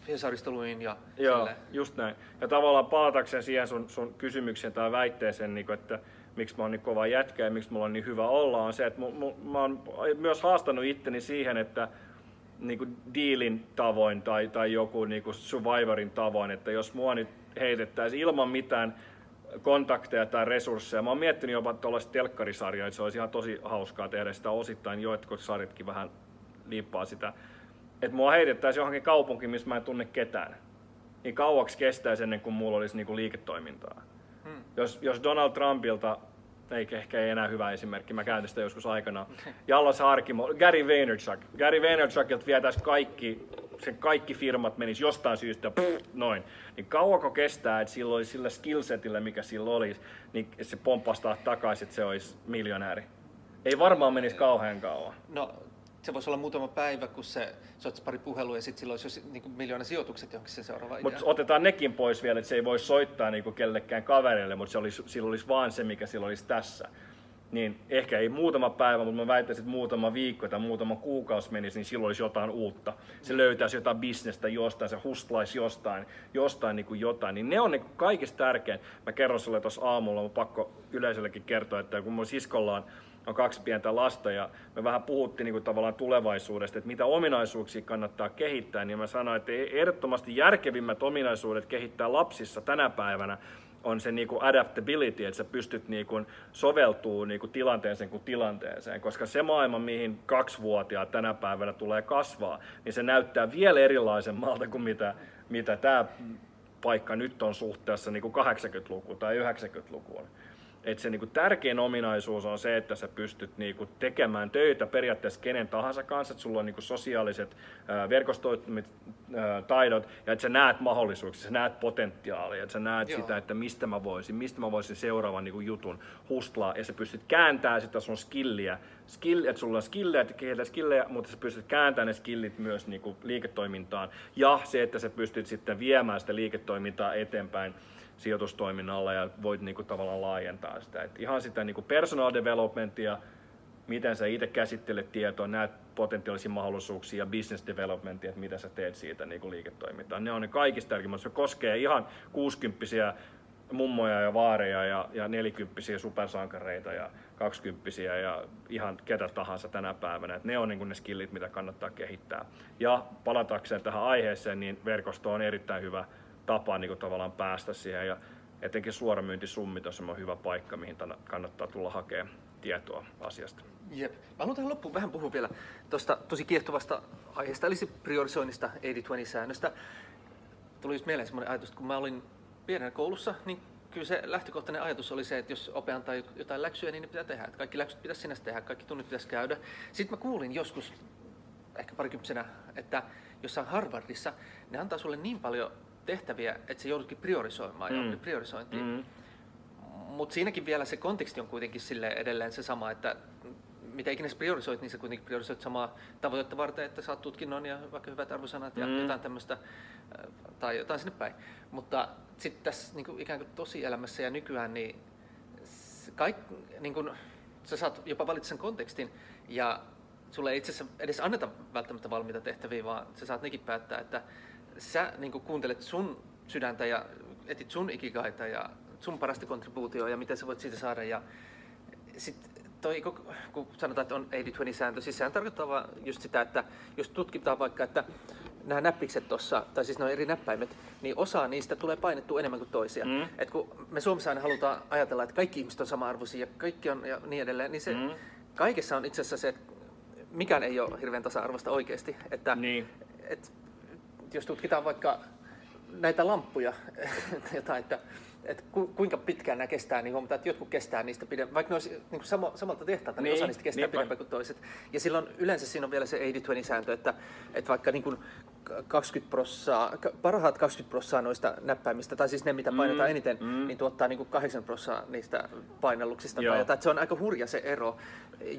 Hesarista luin ja Joo, silleen. Just näin. Ja tavallaan palatakseen siihen sun, sun kysymykseen tai väitteeseen, niinku, että miksi mä oon niin kova jätkä ja miksi mulla on niin hyvä olla, on se, että mu, mu, mä oon myös haastanut itteni siihen, että niinku dealin tavoin tai, tai joku niinku survivorin tavoin, että jos mua nyt heitettäisiin ilman mitään kontakteja tai resursseja. Mä oon miettinyt jopa tuollaista telkkarisarjaa, että se olisi ihan tosi hauskaa tehdä sitä osittain, jotkut sarjatkin vähän liippaa sitä. Että mua heitettäisiin johonkin kaupunkiin, missä mä en tunne ketään. Niin kauaksi kestäisi ennen kuin mulla olisi niinku liiketoimintaa. Hmm. Jos, jos Donald Trumpilta, eikä ehkä ei enää hyvä esimerkki, mä käytin sitä joskus aikana, Jallas Harkimo, Gary Vaynerchuk. Gary Vaynerchukilta vietäisiin kaikki sen kaikki firmat menis jostain syystä pff, noin, niin kauanko kestää, että silloin sillä skillsetillä, mikä sillä olisi, niin se pompastaa takaisin, että se olisi miljonääri. Ei varmaan menisi kauhean kauan. No, se voisi olla muutama päivä, kun se soittaisi pari puhelua ja sitten silloin olisi niin kuin miljoona sijoitukset johonkin se seuraava idea. Mutta otetaan nekin pois vielä, että se ei voi soittaa niin kuin kellekään kaverille, mutta sillä olisi, olisi vaan se, mikä sillä olisi tässä. niin ehkä ei muutama päivä, mutta mä väittäisin, että muutama viikko tai muutama kuukausi menisi, niin silloin olisi jotain uutta. Se löytäisi jotain bisnestä jostain, se hustlaisi jostain, jostain niin kuin jotain. Niin ne on niin kuin kaikista tärkein. Mä kerron sulle tuossa aamulla, mä pakko yleisöllekin kertoa, että kun mun siskolla on, on kaksi pientä lasta ja me vähän puhuttiin niin kuin tavallaan tulevaisuudesta, että mitä ominaisuuksia kannattaa kehittää, niin mä sanoin, että ehdottomasti järkevimmät ominaisuudet kehittää lapsissa tänä päivänä on se niinku adaptability, että sä pystyt niinku soveltumaan niinku tilanteeseen kuin tilanteeseen, koska se maailma, mihin kaksivuotiaat tänä päivänä tulee kasvaa, niin se näyttää vielä erilaisemmalta kuin mitä, mitä tämä paikka nyt on suhteessa niinku kahdeksankymmentälukuun tai yhdeksänkymmentälukuun. Et se niinku tärkein ominaisuus on se, että sä pystyt niinku tekemään töitä periaatteessa kenen tahansa kanssa, että sulla on niinku sosiaaliset ää, verkostoitumistaidot taidot ja että sä näet mahdollisuuksia, sä näet potentiaalia, että sä näet Joo. sitä, että mistä mä voisin, mistä mä voisin seuraavan niinku jutun hustlaa ja sä pystyt kääntämään sitä sun skilliä, skill, että sulla on skillejä, että kehität skillejä, mutta sä pystyt kääntämään ne skillit myös niinku liiketoimintaan ja se, että sä pystyt sitten viemään sitä liiketoimintaa eteenpäin sijoitustoiminnalla ja voit niinku tavallaan laajentaa sitä. Et ihan sitä niinku personal developmentia, miten sä itse käsittelet tietoa, näet potentiaalisia mahdollisuuksia ja business developmentia, että mitä sä teet siitä niinku liiketoimintaa. Ne on ne kaikista tärkeimmät. Se koskee ihan kuusikymppisiä mummoja ja vaareja ja, ja nelikymppisiä supersankareita ja kaksikymppisiä ja ihan ketä tahansa tänä päivänä. Et ne on niinku ne skillit, mitä kannattaa kehittää. Ja palatakseen tähän aiheeseen, niin verkosto on erittäin hyvä tapa niin kuin tavallaan päästä siihen ja etenkin Suoramyyntisummit on hyvä paikka, mihin kannattaa tulla hakemaan tietoa asiasta. Jep. Mä haluan tähän loppuun vähän puhua vielä tuosta tosi kiehtovasta aiheesta, eli priorisoinnista, eighty twenty-säännöstä. Tuli just mieleen semmoinen ajatus, että kun mä olin pienenä koulussa, niin kyllä se lähtökohtainen ajatus oli se, että jos ope antaa jotain läksyjä, niin ne pitää tehdä. Että kaikki läksyt pitäisi sinänsä tehdä, kaikki tunnit pitäisi käydä. Sitten mä kuulin joskus, ehkä parikymppisenä, että jossain Harvardissa ne antaa sulle niin paljon tehtäviä, että se joudutkin priorisoimaan ja mm. priorisointiin. Mm. Mutta siinäkin vielä se konteksti on kuitenkin silleen edelleen se sama, että mitä ikinä sä priorisoit, niin sä kuitenkin priorisoit samaa tavoitetta varten, että saat tutkinnon ja vaikka hyvät arvosanat ja mm. jotain tämmöistä tai jotain sinne päin. Mutta sitten tässä niin kuin ikään kuin tosielämässä ja nykyään, niin, kaik, niin kuin, sä saat jopa valita sen kontekstin ja sulle ei itse asiassa edes anneta välttämättä valmiita tehtäviä, vaan sä saat nekin päättää, että sä niin kuin kuuntelet sun sydäntä ja etit sun ikigaita ja sun parasta kontribuutioa ja miten sä voit siitä saada. Ja sit toi, kun sanotaan, että on eighty twenty-sääntö, siis sehän tarkoittaa vaan just sitä, että jos tutkitaan vaikka, että nämä näppikset tuossa, tai siis ne on eri näppäimet, niin osa niistä tulee painettua enemmän kuin toisia. Mm. Et kun me Suomessa aina halutaan ajatella, että kaikki ihmiset on sama-arvoisia ja kaikki on ja niin edelleen, niin se mm. kaikessa on itse asiassa se, että mikään ei ole hirveän tasa-arvoista oikeasti. Että, niin. et, Jos tutkitaan vaikka näitä lamppuja, jotain, että, että kuinka pitkään nämä kestää, niin huomataan, että jotkut kestää niistä pidempään. Vaikka ne olisi niin sama, samalta tehtaalta, niin, niin osa niistä kestää pidempään kuin toiset. Ja silloin yleensä siinä on vielä se eighty twenty-sääntö, että, että vaikka niin kuin kaksikymmentä prossaa, parhaat kaksikymmentä prossaa noista näppäimistä, tai siis ne, mitä painetaan mm, eniten, mm. niin tuottaa niin kuin kahdeksan prossaa niistä painalluksista. Tai jotain. Se on aika hurja se ero.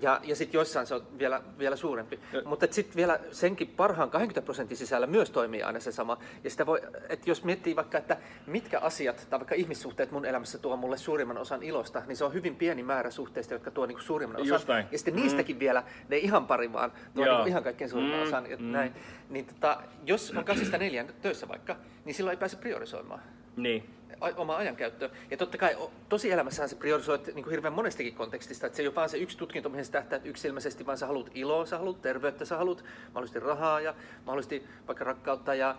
Ja, ja sitten joissain se on vielä, vielä suurempi. Mutta sitten vielä senkin parhaan kaksikymmentä prosentin sisällä myös toimii aina se sama. Ja sitä voi, että jos miettii vaikka, että mitkä asiat tai vaikka ihmissuhteet mun elämässä tuo mulle suurimman osan ilosta, niin se on hyvin pieni määrä suhteista, jotka tuo niin kuin suurimman osan. Jostain. Ja sitten niistäkin mm. vielä, ne ihan pari vaan, tuo niin kuin ihan kaikkein suurimman mm, osan. Ja mm. näin. Niin tota, jos on kahdesta neljään töissä vaikka, niin silloin ei pääse priorisoimaan niin. omaa ajankäyttöä. Ja totta kai tosielämässähän se priorisoit niin kuin hirveän monestakin kontekstista, että se ei ole vaan se yksi tutkinto, mihin sä tähtäät yksilmäisesti, vaan sä haluat iloa, sä haluat terveyttä, sä haluat mahdollisesti rahaa ja mahdollisesti vaikka rakkautta ja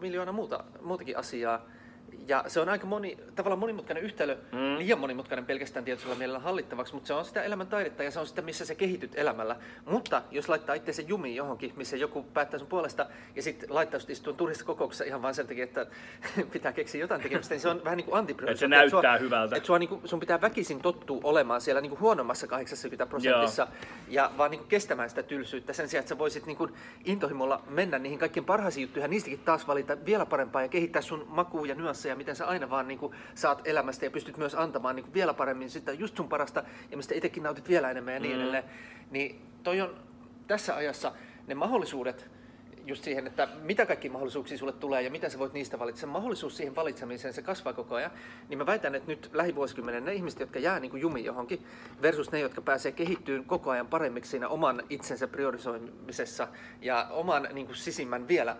miljoona muuta, muutakin asiaa. Ja se on aika moni, tavallaan monimutkainen yhtälö, mm. liian monimutkainen pelkästään tietyllä mielellä hallittavaksi, mutta se on sitä elämän taidetta ja se on sitä, missä sä kehityt elämällä. Mutta jos laittaa itseänsä jumiin johonkin, missä joku päättää sun puolesta ja sitten laittaa sut istuun turhissa kokouksessa ihan vaan sen takia, että pitää keksiä jotain tekemistä, niin se on vähän niin kuin antipriorisointi. Että se näyttää sua, hyvältä. Että sua, niin kuin, sun pitää väkisin tottua olemaan siellä niin kuin huonommassa kahdeksankymmentä prosentissa ja vaan niin kuin kestämään sitä tylsyyttä sen sijaan, että sä voisit niin kuin intohimolla mennä niihin kaikkein parhaisiin juttuihin ja niistäkin taas valita vielä parempaa ja kehittää sun makua ja nyanssia ja miten sä aina vaan niin kuin, saat elämästä ja pystyt myös antamaan niin kuin, vielä paremmin sitä just sun parasta ja mistä itsekin nautit vielä enemmän ja niin mm. edelleen. Niin toi on tässä ajassa ne mahdollisuudet, just siihen, että mitä kaikki mahdollisuuksia sulle tulee ja mitä sä voit niistä valita. Se mahdollisuus siihen valitsemiseen, se kasvaa koko ajan. Niin mä väitän, että nyt lähivuosikymmenen ne ihmiset, jotka jää niin kuin jumiin johonkin, versus ne, jotka pääsee kehittyyn koko ajan paremmiksi siinä oman itsensä priorisoimisessa ja oman niin kuin sisimmän vielä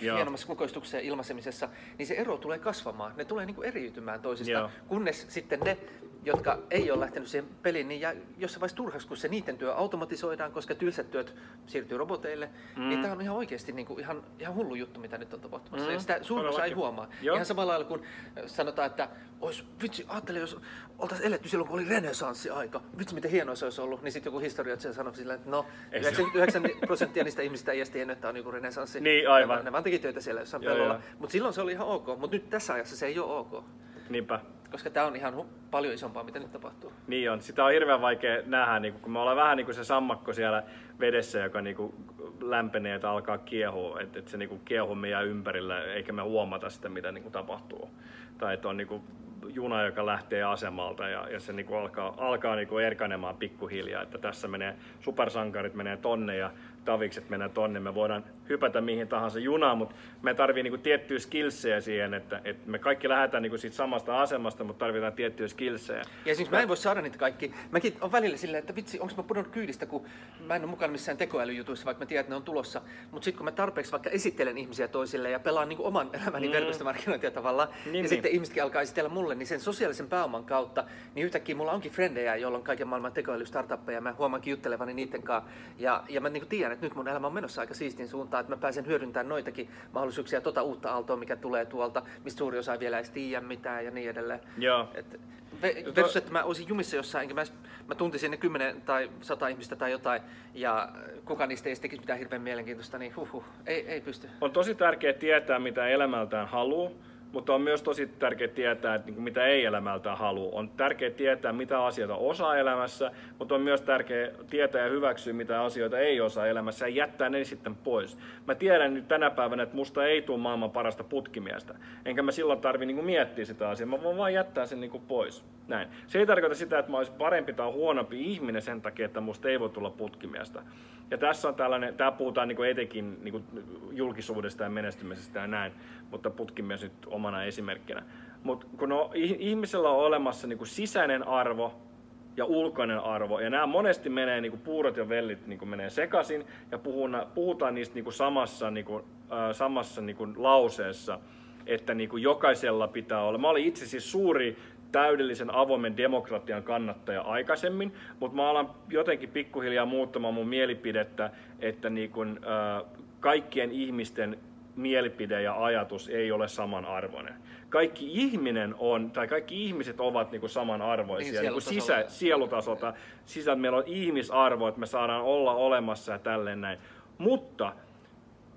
hienommassa kukoistuksessa ja ilmaisemisessa, niin se ero tulee kasvamaan. Ne tulee niin kuin eriytymään toisista, joo, kunnes sitten ne, jotka ei ole lähtenyt siihen peliin, niin jää jossain vaiheessa turhaksi, kun se niiden työ automatisoidaan, koska tylsät työt siirtyy roboteille, mm. niin tämä on ihan oikeasti niin kuin ihan, ihan hullu juttu, mitä nyt on tapahtumassa. Mm. Ja sitä suurin osa ei huomaa. Joo. Ihan samalla lailla, kun sanotaan, että ois, vitsi, ajattele, jos oltaisiin eletty silloin, kun oli renesanssiaika, vitsi, miten hienoa se olisi ollut, niin sitten joku historioitsija sanoi sillä, että no, yhdeksänkymmentäyhdeksän prosenttia niistä ihmisistä ei edes tiennyt, että on joku renesanssi. Niin, aivan. Ne vaan teki töitä siellä jossain pellolla. Mutta silloin se oli ihan ok, mutta nyt tässä ajassa se ei ole ok. Niinpä. Koska tämä on ihan paljon isompaa, mitä nyt tapahtuu. Niin on. Sitä on hirveän vaikea nähdä, niin kun me ollaan vähän niin kuin se sammakko siellä vedessä, joka niin kuin lämpenee, että alkaa kiehua. Että et se niin kuin kiehuu meidän ympärillä, eikä me huomata sitä, mitä niin kuin tapahtuu. Tai että on niin kuin juna, joka lähtee asemalta ja, ja se niin kuin alkaa, alkaa niin kuin erkanemaan pikkuhiljaa. Että tässä menee, supersankarit menee tonne ja tavikset menee tonne. Me voidaan hypätä mihin tahansa junaan, mutta me tarvii niin kuin tiettyä skillsejä siihen, että, että me kaikki lähdetään niin kuin siitä samasta asemasta, mutta tarvitaan tiettyä skillsejä. Ja siis mä en voi saada niitä kaikki. Mäkin on välillä silleen, että vitsi, onko mä pudonnut kyydistä, kun mä en ole mukana missään tekoälyjutuissa, vaikka mä tiedän, että ne on tulossa. Mutta sitten kun mä tarpeeksi vaikka esittelen ihmisiä toisille ja pelaan niin kuin oman elämäni mm. verkostomarkkinointia tavallaan, niin, ja niin. sitten ihmisetkin alkaa esitellä mulle, niin sen sosiaalisen pääoman kautta, niin yhtäkkiä mulla onkin frendejä, joilla on kaiken maailman tekoälystartuppeja, ja mä huomaankin juttelevani niiden kanssa. Ja, ja mä niin kuin tiedän, että nyt mun elämä on menossa aika siistin suuntaan, että mä pääsen hyödyntämään noitakin mahdollisuuksia, tota uutta aaltoa, mikä tulee tuolta, mistä suuri osa vielä ei tiedä mitään ja niin edelleen. Joo. Et, versus, että mä olisin jumissa jossain, enkä mä, mä tuntisin ne kymmenen tai sata ihmistä tai jotain, ja kuka niistä ei tekisi mitään hirveän mielenkiintoista, niin huhhuh, ei, ei pysty. On tosi tärkeää tietää, mitä elämältään haluaa, mutta on myös tosi tärkeää tietää, että mitä ei elämältään halua. On tärkeää tietää, mitä asioita osaa elämässä, mutta on myös tärkeää tietää ja hyväksyä, mitä asioita ei osaa elämässä ja jättää ne sitten pois. Mä tiedän nyt tänä päivänä, että musta ei tule maailman parasta putkimiestä, enkä mä silloin tarvi niinku miettiä sitä asiaa, mä voin vaan jättää sen niinku pois. Näin. Se ei tarkoita sitä, että mä olisin parempi tai huonompi ihminen sen takia, että musta ei voi tulla putkimiestä. Ja tässä on tällainen, tää puhutaan niinku etenkin niinku julkisuudesta ja menestymisestä ja näin, mutta putkimies nyt omana esimerkkinä. Mutta kun on, ihmisellä on olemassa niinku sisäinen arvo ja ulkoinen arvo, ja nämä monesti menee, niinku puurot ja vellit niinku menee sekaisin, ja puhutaan, puhutaan niistä niinku samassa, niinku, äh, samassa niinku lauseessa, että niinku jokaisella pitää olla. Mä olin itse siis suuri täydellisen avoimen demokratian kannattaja aikaisemmin, mutta mä alan jotenkin pikkuhiljaa muuttamaan mun mielipidettä, että niinku, äh, kaikkien ihmisten mielipide ja ajatus ei ole samanarvoinen. Kaikki ihminen on, tai kaikki ihmiset ovat niinku samanarvoisia niin niinku sisä, sielutasolta. Sisä, meillä on ihmisarvo, että me saadaan olla olemassa ja tälleen näin. Mutta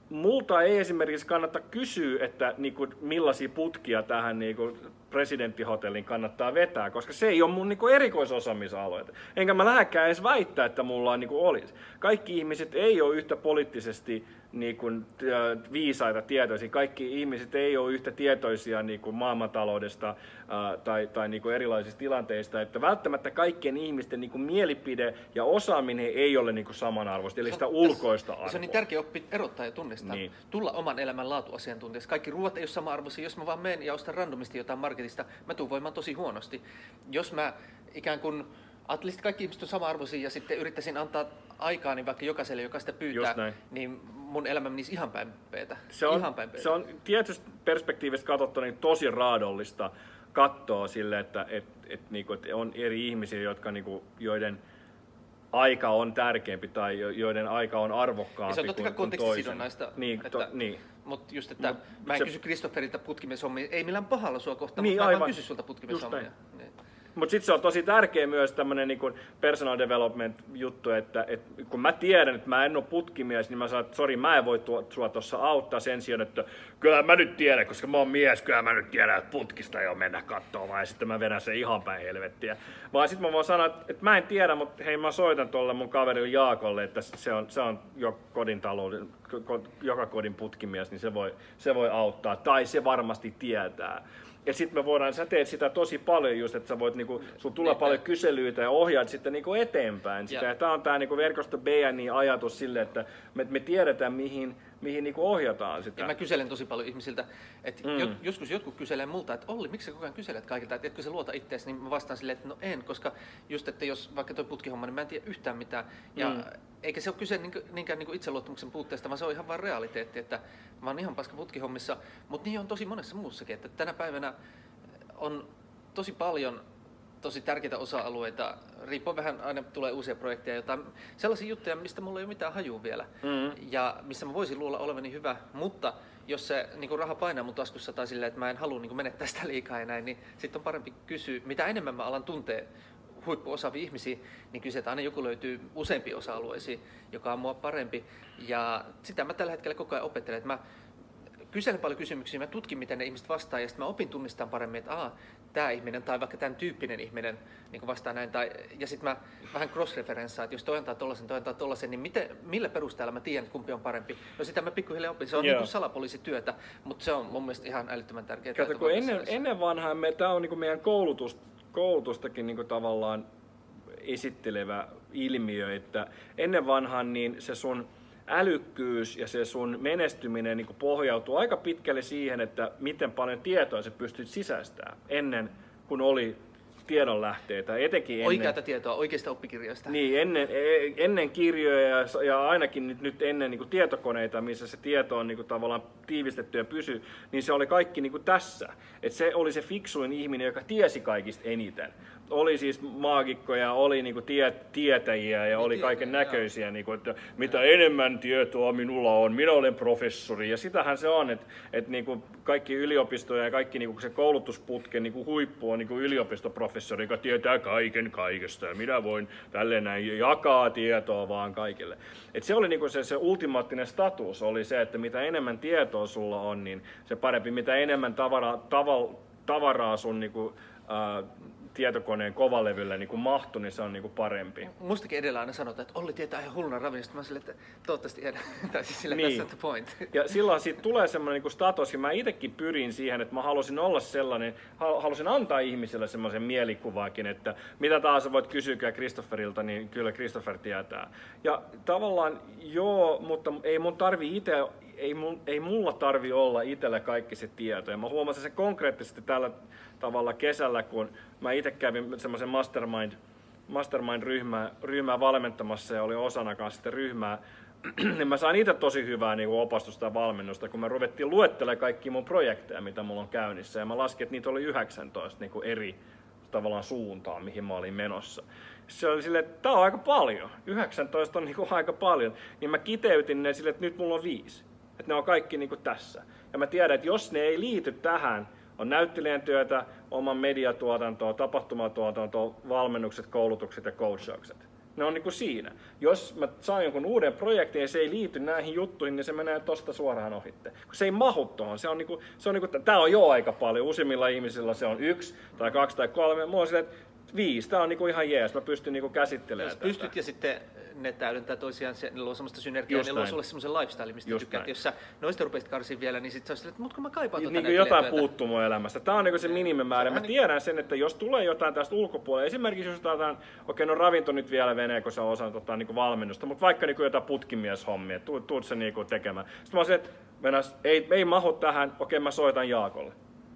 multa ei esimerkiksi kannata kysyä, että niinku, millaisia putkia tähän niinku presidenttihotellin kannattaa vetää, koska se ei ole mun niinku erikoisosaamisalue. Enkä mä lähdekään edes väittää, että mulla on, niinku, olisi. Kaikki ihmiset ei ole yhtä poliittisesti niin kuin viisaita, tietoisia. Kaikki ihmiset ei ole yhtä tietoisia niin kuin maailmantaloudesta ää, tai, tai niin kuin erilaisista tilanteista, että välttämättä kaikkien ihmisten niin kuin mielipide ja osaaminen ei ole niin kuin samanarvoista, eli sitä on, ulkoista arvoa. Se on niin tärkeä oppia erottaa ja tunnistaa, niin. Tulla oman elämän laatuasiantuntijaksi. Kaikki ruoat ei ole samanarvoisia. Jos mä vaan menen ja ostan randomisti jotain marketista, mä tuun voimaan tosi huonosti. Jos mä ikään kuin ajattelin, kaikki ihmiset on samanarvoisia ja sitten yrittäisin antaa aikaa, niin vaikka jokaiselle, joka sitä pyytää, niin mun elämä menisi ihan päin peetä. Se on, ihan päin peetä. Se on tietystä perspektiivistä katsottuna niin tosi raadollista katsoa sille, että et, et, niinku, et on eri ihmisiä, jotka, niinku, joiden aika on tärkeämpi tai joiden aika on arvokkaampi. Ja se on totta kai kontekstisidonnaista. Niin, että, niin. Mutta just, että mut mä en se, kysy Christopherilta putkimeshommia, ei millään pahalla sua kohtaan, niin, mutta aivan. Mä en kysy sulta putkimeshommia. Mutta sitten se on tosi tärkeä myös tämmöinen niinku personal development juttu, että et kun mä tiedän, että mä en ole putkimies, niin mä sanon, että sori, mä en voi tuo, sua tuossa auttaa sen sijaan, että kyllä mä nyt tiedän, koska mä oon mies, kyllä mä nyt tiedän, että putkista ei ole mennä katsomaan ja sitten mä vedän sen ihan päin helvettiä. Vaan sitten mä voin sanoa, että, että mä en tiedä, mutta hei mä soitan tuolle mun kaverille Jaakolle, että se on, se on jo kodin talouden, joka kodin putkimies, niin se voi, se voi auttaa tai se varmasti tietää. Ja sit me voidaan, sä teet sitä tosi paljon just, että sä voit niinku, sun tulee paljon kyselyitä ja ohjaat sitten niinku eteenpäin sitä. Ja tää on tää niinku verkosto B N I-ajatus sille, että me, me tiedetään mihin mihin niin kuin ohjataan sitä. Ja mä kyselen tosi paljon ihmisiltä, että mm. joskus jotkut kyselee multa, että Olli, miksi sä koko ajan kyselet kaikilta, että etkö sä luota itseäsi, niin mä vastaan silleen, että no en, koska just, että jos vaikka toi putkihomma, niin mä en tiedä yhtään mitään. Ja mm. eikä se ole kyse niinkään niin kuin itseluottamuksen puutteesta, vaan se on ihan vaan realiteetti, että mä oon ihan paska putkihommissa, mutta niin on tosi monessa muussakin, että tänä päivänä on tosi paljon tosi tärkeitä osa-alueita, riippuen vähän, aina tulee uusia projekteja, jotain, sellaisia juttuja, mistä mulla ei ole mitään hajua vielä, mm-hmm. ja missä mä voisin luulla olevani hyvä, mutta jos se niin raha painaa mun taskussa tai silleen, että mä en halua niin menettää sitä liikaa ja näin, niin sitten on parempi kysyä, mitä enemmän mä alan tuntee huippuosaavia ihmisiä, niin kyse, että aina joku löytyy useampiin osa-alueisiin, joka on mua parempi, ja sitä mä tällä hetkellä koko ajan opettelen, että mä kyselen paljon kysymyksiä, mä tutkin, miten ne ihmiset vastaa, ja sitten mä opin tunnistamaan paremmin, että aah, tämä ihminen tai vaikka tämän tyyppinen ihminen niin vastaa näin. Tai, ja sitten mä vähän cross-referenssaan, että jos toi antaa tollasen, toi antaa tollasen, niin miten, millä perusteella mä tiedän, että kumpi on parempi. No sitä mä pikkuhiljaa opin. Se on yeah. niin kuin salapoliisityötä, mutta se on mun mielestä ihan älyttömän tärkeää. Kato, kun ennen, ennen vanhaan me, tämä on niin kuin meidän koulutus, koulutustakin niin kuin tavallaan esittelevä ilmiö, että ennen vanhaan niin se sun älykkyys ja se sun menestyminen niin pohjautuu aika pitkälle siihen, että miten paljon tietoa sä pystyt sisäistämään ennen kuin oli tiedonlähteitä. Etenkin ennen, oikeata tietoa, oikeista oppikirjoista. Niin, ennen, ennen kirjoja ja, ja ainakin nyt, nyt ennen niin tietokoneita, missä se tieto on niin tavallaan tiivistetty ja pysyy, niin se oli kaikki niin tässä. Et se oli se fiksuin ihminen, joka tiesi kaikista eniten. Oli siis maagikkoja, oli niinku tie, tietäjiä ja oli kaiken näköisiä, niinku, että mitä enemmän tietoa minulla on, minä olen professori. Ja sitähän se on, että et niinku kaikki yliopistoja ja kaikki niinku se koulutusputken niinku huippu on niinku yliopistoprofessori, joka tietää kaiken kaikesta ja minä voin tälleen näin jakaa tietoa vaan kaikille. Et se oli niinku se, se ultimaattinen status, oli se, että mitä enemmän tietoa sulla on, niin se parempi, mitä enemmän tavara, tava, tavaraa sun niinku, äh, tietokoneen kovalevyllä niin mahtui, niin se on niin parempi. Mustakin edellä aina sanotaan, että Olli tietää ihan hulluna ravinnosta. Mä sille, että toivottavasti edellä. Tai siis sille, niin. That's the point. Ja silloin siitä tulee semmoinen niin status, ja mä itsekin pyrin siihen, että mä halusin olla sellainen, halusin antaa ihmisille semmoisen mielikuvaakin, että mitä taas voit kysyä Christopherilta, niin kyllä Christopher tietää. Ja tavallaan joo, mutta ei mun tarvi itse, ei, ei mulla tarvi olla itsellä kaikki se tieto. Ja mä huomasin se konkreettisesti tällä tavalla kesällä, kun mä itse kävin semmoisen mastermind, mastermind-ryhmää ryhmää valmentamassa ja olin osana kanssa sitä ryhmää. Niin mä sain itse tosi hyvää niin kuin opastusta ja valmennusta, kun me ruvettiin luettelemaan kaikkia mun projekteja, mitä mulla on käynnissä. Ja mä laskin, että niitä oli yhdeksäntoista niin kuin eri tavallaan suuntaan, mihin mä olin menossa. Se oli silleen, että tää on aika paljon, yhdeksäntoista on niin kuin aika paljon. Niin mä kiteytin ne silleen, että nyt mulla on viisi. Että ne on kaikki niin kuin tässä. Ja mä tiedän, että jos ne ei liity tähän, on näyttelijän työtä, oman mediatuotantoa, tapahtumatuotantoa, valmennukset, koulutukset ja coachaukset. Ne on niinku siinä. Jos mä saan jonkun uuden projektin ja se ei liity näihin juttuihin, niin se menee tosta suoraan ohitte. Kun se ei mahdu tuohon. Se on niinku, se on niinku, tää on jo aika paljon. Useimmilla ihmisillä se on yksi tai kaksi tai kolme. Mulla on silleen, että viisi. Tää on niinku ihan jees. Mä pystyn niinku käsittelemään tätä. Pystyt ja sitten ne täydentää toisiaan, ne luo semmoista synergiaa, just ne luo sulle semmoisen lifestyle, mistä just tykkäät. Näin. Jos sä noista rupesit karsiin vielä, niin sit sä olisit, että mut kun mä kaipaan niin, tota niin jotain puuttuu mun elämästä. Tää on niinku se minimimäärä. Mä tiedän sen, että jos tulee jotain tästä ulkopuolella, esimerkiksi jos jotain, okei okay, no ravinto nyt vielä venee, kun sä osannut ottaa niinku valmennusta, mutta vaikka niinku jotain putkimieshommia, tuut, tuut se niinku tekemään. Sitten mä olisin, että mennäs, ei, ei mahu tähän, okei okay, mä soitan Jaakolle.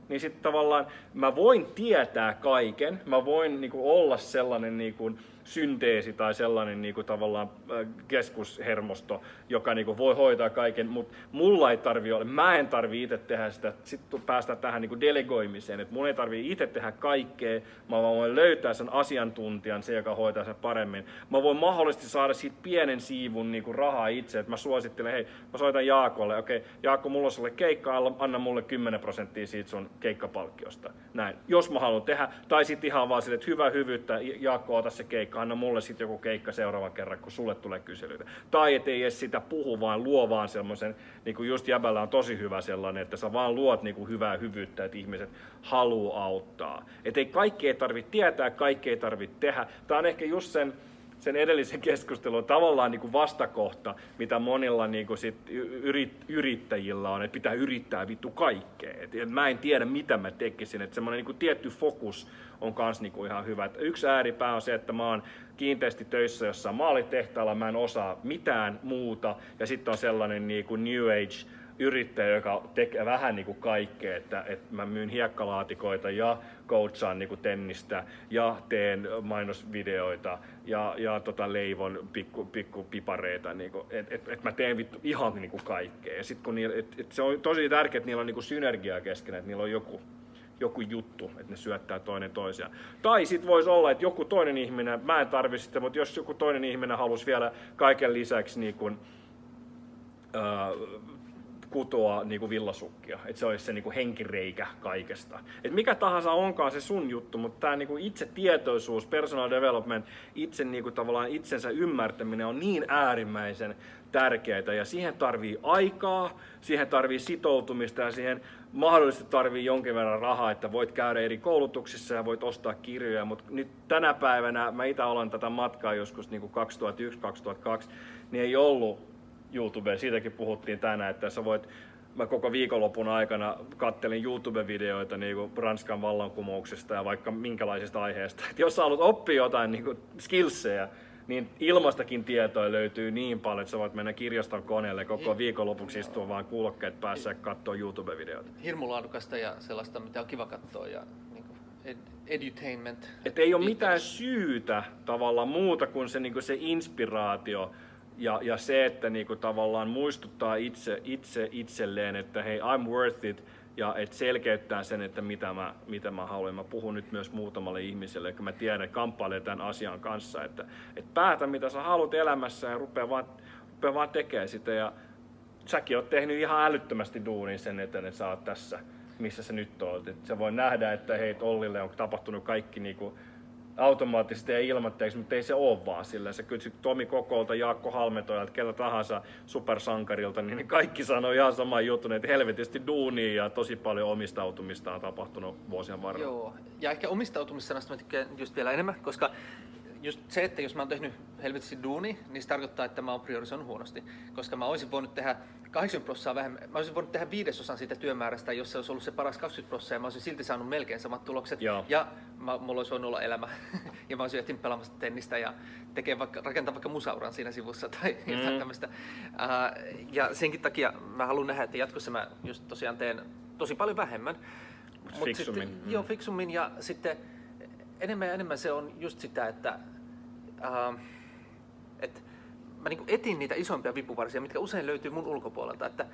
Niin sit tavallaan mä voin tietää kaiken, mä voin niinku olla sellainen niinku synteesi tai sellainen niinku tavallaan keskushermosto, joka niinku voi hoitaa kaiken, mutta mulla ei tarvi olla, mä en tarvi itse tehdä sitä, sitten päästään tähän niinku delegoimiseen, että mun ei tarvi itse tehdä kaikkea, mä voin löytää sen asiantuntijan, se joka hoitaa sen paremmin. Mä voin mahdollisesti saada siitä pienen siivun niinku rahaa itse, että mä suosittelen, hei mä soitan Jaakolle, okei Jaakko mulla on sulle keikka, anna mulle kymmenen prosenttia siitä sun keikkapalkkiosta, näin, jos mä haluan tehdä, tai sit ihan vaan sille, että hyvä hyvyyttä, Jaakko ota se keikka, anna mulle sit joku keikka seuraavan kerran, kun sulle tulee kyselyitä. Tai ettei edes sitä puhu, vaan luo vaan semmoisen, niin kuin just jäbällä on tosi hyvä sellainen, että sä vaan luot niin kuin hyvää hyvyyttä, että ihmiset haluaa auttaa. Että ei kaikkea tarvitse tietää, kaikkea ei tarvitse tehdä. Tää on ehkä just sen sen edellisen keskustelun tavallaan niin kuin vastakohta, mitä monilla niin kuin sit yrit, yrittäjillä on, että pitää yrittää vittu kaikkea. Et, et mä en tiedä, mitä mä tekisin. Että semmoinen niin kuin tietty fokus on kans niin kuin ihan hyvä. Et yksi ääripää on se, että mä oon kiinteästi töissä jossain maalitehtaalla, mä en osaa mitään muuta. Ja sitten on sellainen niin kuin New Age yrittäjä, joka tekee vähän niin kuin kaikkea, että, että mä myyn hiekkalaatikoita ja coachaan niin kuin tennistä ja teen mainosvideoita ja, ja tota leivon pikku, pikku pipareita, niin kuin, et, et, et mä teen vittu ihan niin kuin kaikkea. Ja sit kun niillä, et, et se on tosi tärkeää, että niillä on niin kuin synergiaa keskenään, että niillä on joku, joku juttu, että ne syöttää toinen toisiaan. Tai sit voisi olla, että joku toinen ihminen, mä en tarvi sitä, mutta jos joku toinen ihminen halusi vielä kaiken lisäksi niin kuin, öö, kutoa niinku villasukkia, että se olisi se niinku henkireikä kaikesta. Et mikä tahansa onkaan se sun juttu, mutta tämä niinku itse tietoisuus, personal development, itse niinku tavallaan itsensä ymmärtäminen on niin äärimmäisen tärkeää ja siihen tarvii aikaa, siihen tarvii sitoutumista ja siihen mahdollisesti tarvii jonkin verran rahaa, että voit käydä eri koulutuksissa ja voit ostaa kirjoja, mutta nyt tänä päivänä, mä itse olen tätä matkaa joskus niinku kaksituhattayksi kaksituhattakaksi, niin ei ollut YouTubeen. Siitäkin puhuttiin tänään, että sä voit, mä koko viikonlopun aikana kattelin YouTube-videoita niin kuin Ranskan vallankumouksesta ja vaikka minkälaisista aiheista. Et jos sä haluat oppia jotain niin kuin skillsejä, niin ilmastakin tietoa löytyy niin paljon, että sä voit mennä kirjaston koneelle koko viikonlopuksi istua vaan kuulokkeet päässä ja katsoa YouTube-videoita. Hirmulaadukasta ja sellaista, mitä on kiva katsoa. Ja edutainment. Et ei ole mitään syytä tavallaan muuta kuin se, niin kuin se inspiraatio. Ja, ja se, että niinku tavallaan muistuttaa itse, itse itselleen, että hei, I'm worth it, ja et selkeyttää sen, että mitä mä, mitä mä haluan. Mä puhun nyt myös muutamalle ihmiselle, kun mä tiedän, että kamppailen tämän asian kanssa, että et päätä mitä sä haluat elämässä ja rupea vaan, rupea vaan tekemään sitä. Ja säkin oot tehnyt ihan älyttömästi duunin sen eteen, että sä oot tässä, missä sä nyt oot. Et sä voi nähdä, että hei, Ollille on tapahtunut kaikki niinku automaattisesti ja ilmatteeksi, mutta ei se ole vaan sillä. Sä kysyt Tomi Kokolta, Jaakko Halmetojalta, keltä tahansa supersankarilta, niin ne kaikki sanoo ihan saman jutun, että helvetisti duunia ja tosi paljon omistautumista on tapahtunut vuosien varrella. Joo, ja ehkä omistautumissanasta mä tykkään just vielä enemmän, koska just se, että jos mä oon tehnyt helvetisti duunia, niin se tarkoittaa, että mä oon priorisoinut huonosti, koska mä olisin voinut tehdä kahdeksankymmentä prosenttia vähemmän, mä olisin voinut tehdä viidesosan siitä työmäärästä, jos se olisi ollut se paras kaksikymmentä prosenttia, ja mä olisin silti saanut melkein samat tulokset. Joo. Ja mä, mulla olisi voinut olla elämä, ja mä olisin ehtinyt pelaamaan tennistä ja tekee vaikka, rakentaa vaikka musauran siinä sivussa tai mm. jotain tämmöistä. Uh, ja senkin takia mä haluan nähdä, että jatkossa mä just tosiaan teen tosi paljon vähemmän. Mut Mut fiksummin. Sitten, mm. Joo, fiksummin ja sitten enemmän ja enemmän se on just sitä, että uh, et, mä niin kuin etin niitä isompia vipuvarsia, mitkä usein löytyy mun ulkopuolelta, että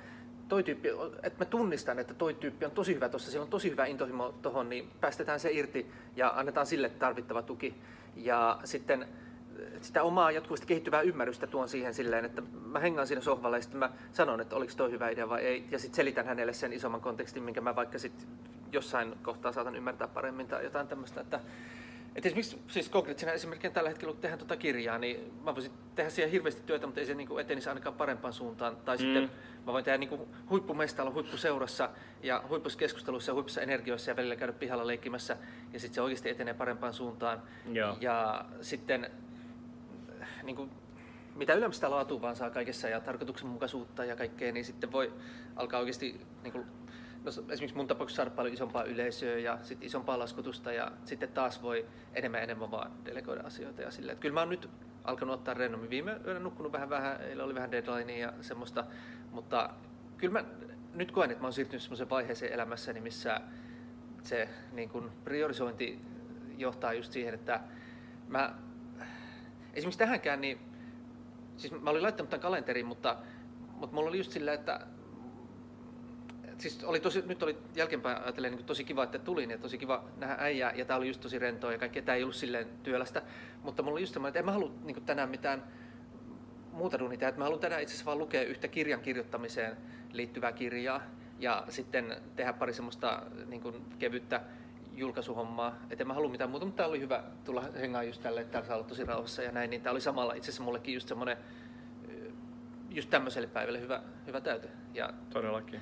toi tyyppi, että mä tunnistan, että toi tyyppi on tosi hyvä tuossa, sillä on tosi hyvä intohimo tohon, niin päästetään se irti ja annetaan sille tarvittava tuki. Ja sitten sitä omaa jatkuvasti kehittyvää ymmärrystä tuon siihen silleen, että mä hengaan siinä sohvalla ja sitten mä sanon, että oliko toi hyvä idea vai ei, ja sitten selitän hänelle sen isomman kontekstin, minkä mä vaikka sitten jossain kohtaa saatan ymmärtää paremmin tai jotain tämmöistä, että et esimerkiksi siis konkreettisena esimerkkinä tällä hetkellä, kun tehdään tuota kirjaa, niin mä voisin tehdä siihen hirveästi työtä, mutta ei se niinku etenisi ainakaan parempaan suuntaan. Tai mm. sitten mä voin tehdä niinku huippumestailla, huippuseurassa ja huippuskeskusteluissa ja huipussa energioissa ja välillä käydä pihalla leikkimässä ja sitten se oikeasti etenee parempaan suuntaan. Yeah. Ja sitten niinku, mitä ylemmistä laatua vaan saa kaikessa ja tarkoituksenmukaisuutta ja kaikkea, niin sitten voi alkaa oikeasti niinku, no, esimerkiksi mun tapauksessa saada paljon isompaa yleisöä ja sit isompaa laskutusta ja sitten taas voi enemmän ja enemmän vaan delegoida asioita ja silleen. Kyllä mä oon nyt alkanut ottaa rennommin. Viime yönä nukkunut vähän vähän, eilen oli vähän deadlinea ja semmoista, mutta kyllä mä nyt koen, että mä oon siirtynyt semmoiseen vaiheeseen elämässäni, missä se niin kun priorisointi johtaa just siihen, että mä esimerkiksi tähänkään, niin siis mä olin laittanut tämän kalenteriin, mutta, mutta mulla oli just silleen, että siis oli tosi, nyt oli jälkeenpäin ajatellen niin tosi kiva, että tulin ja tosi kiva nähdä äijää ja tää oli just tosi rentoa ja kaikkea, tää ei ollut silleen työlästä, mutta mulla oli just semmoinen, että en mä halua niin tänään mitään muuta duunia tehdä, että mä haluan tänään itse asiassa vaan lukea yhtä kirjan kirjoittamiseen liittyvää kirjaa ja sitten tehdä pari semmoista niin kuin kevyttä julkaisuhommaa, että en mä halua mitään muuta, mutta tää oli hyvä tulla hengaan just tälle, että täällä saa olla tosi rauhassa ja näin, niin tää oli samalla itse asiassa mullekin just semmoinen just tämmöiselle päivälle hyvä, hyvä täytö. Ja todellakin.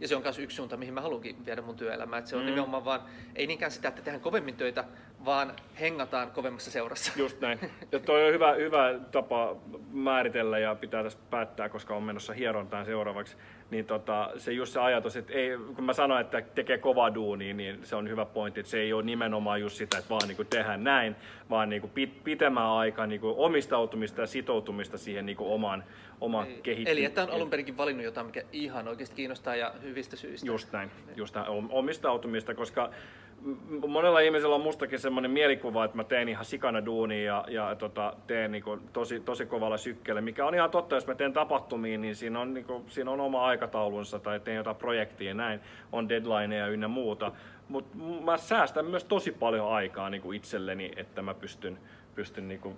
Ja se on myös yksi suunta, mihin mä haluankin viedä mun työelämää. Et se on mm. nimenomaan vaan, ei niinkään sitä, että tehdään kovemmin töitä, vaan hengataan kovemmassa seurassa. Just näin. Ja toi on hyvä, hyvä tapa määritellä ja pitää tästä päättää, koska on menossa hierontaan seuraavaksi. Niin tota, se just se ajatus, että ei, kun mä sanoin, että tekee kovaa duunia, niin se on hyvä pointti. Että se ei ole nimenomaan just sitä, että vaan niin kuin tehdään näin, vaan niin kuin pit, pitemään aikaa niin kuin omistautumista ja sitoutumista siihen niin kuin omaan, omaan kehittämiseen. Eli että on alun perinkin valinnut jotain, mikä ihan oikeasti kiinnostaa ja hyvistä syistä. Just näin, just näin. Omistautumista, koska monella ihmisellä on mustakin semmoinen mielikuva, että mä teen ihan sikana duunia ja, ja tota, teen niin kuin tosi, tosi kovalla sykkeellä, mikä on ihan totta, jos mä teen tapahtumia, niin siinä on, niin kuin, siinä on oma aikataulunsa tai teen jotain projektia näin, on deadlineja ynnä muuta, mutta mä säästän myös tosi paljon aikaa niin kuin itselleni, että mä pystyn, pystyn niin kuin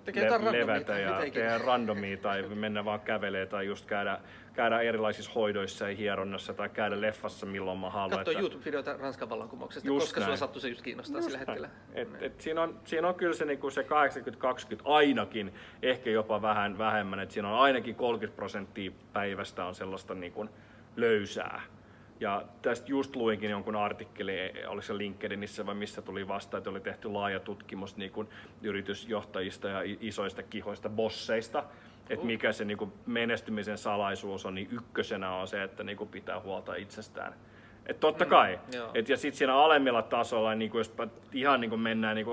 le- levätä ja tehdä randomia tai mennä vaan kävelee tai just käydä, käydä erilaisissa hoidoissa ja hieronnassa tai käydä leffassa milloin mä haluan. Katso että YouTube-videoita Ranskan vallankumouksesta, koska näin. Sua sattui se just kiinnostaa just sillä hetkellä. Et, et siinä, on, siinä on kyllä se, niin kuin se kahdeksankymmentä kaksikymmentä ainakin, ehkä jopa vähän vähemmän, että siinä on ainakin kolmekymmentä prosenttia päivästä on sellaista niin kuin löysää. Ja tästä just luinkin jonkun artikkeli, oliko se LinkedInissä vai missä tuli vastaan, että oli tehty laaja tutkimus niin kuin yritysjohtajista ja isoista kihoista, bosseista. Että mikä se niin kuin menestymisen salaisuus on, niin ykkösenä on se, että niin kuin pitää huolta itsestään. Et totta kai. Mm, et ja sitten siinä alemmilla tasoilla, niin jos ihan niin mennään niin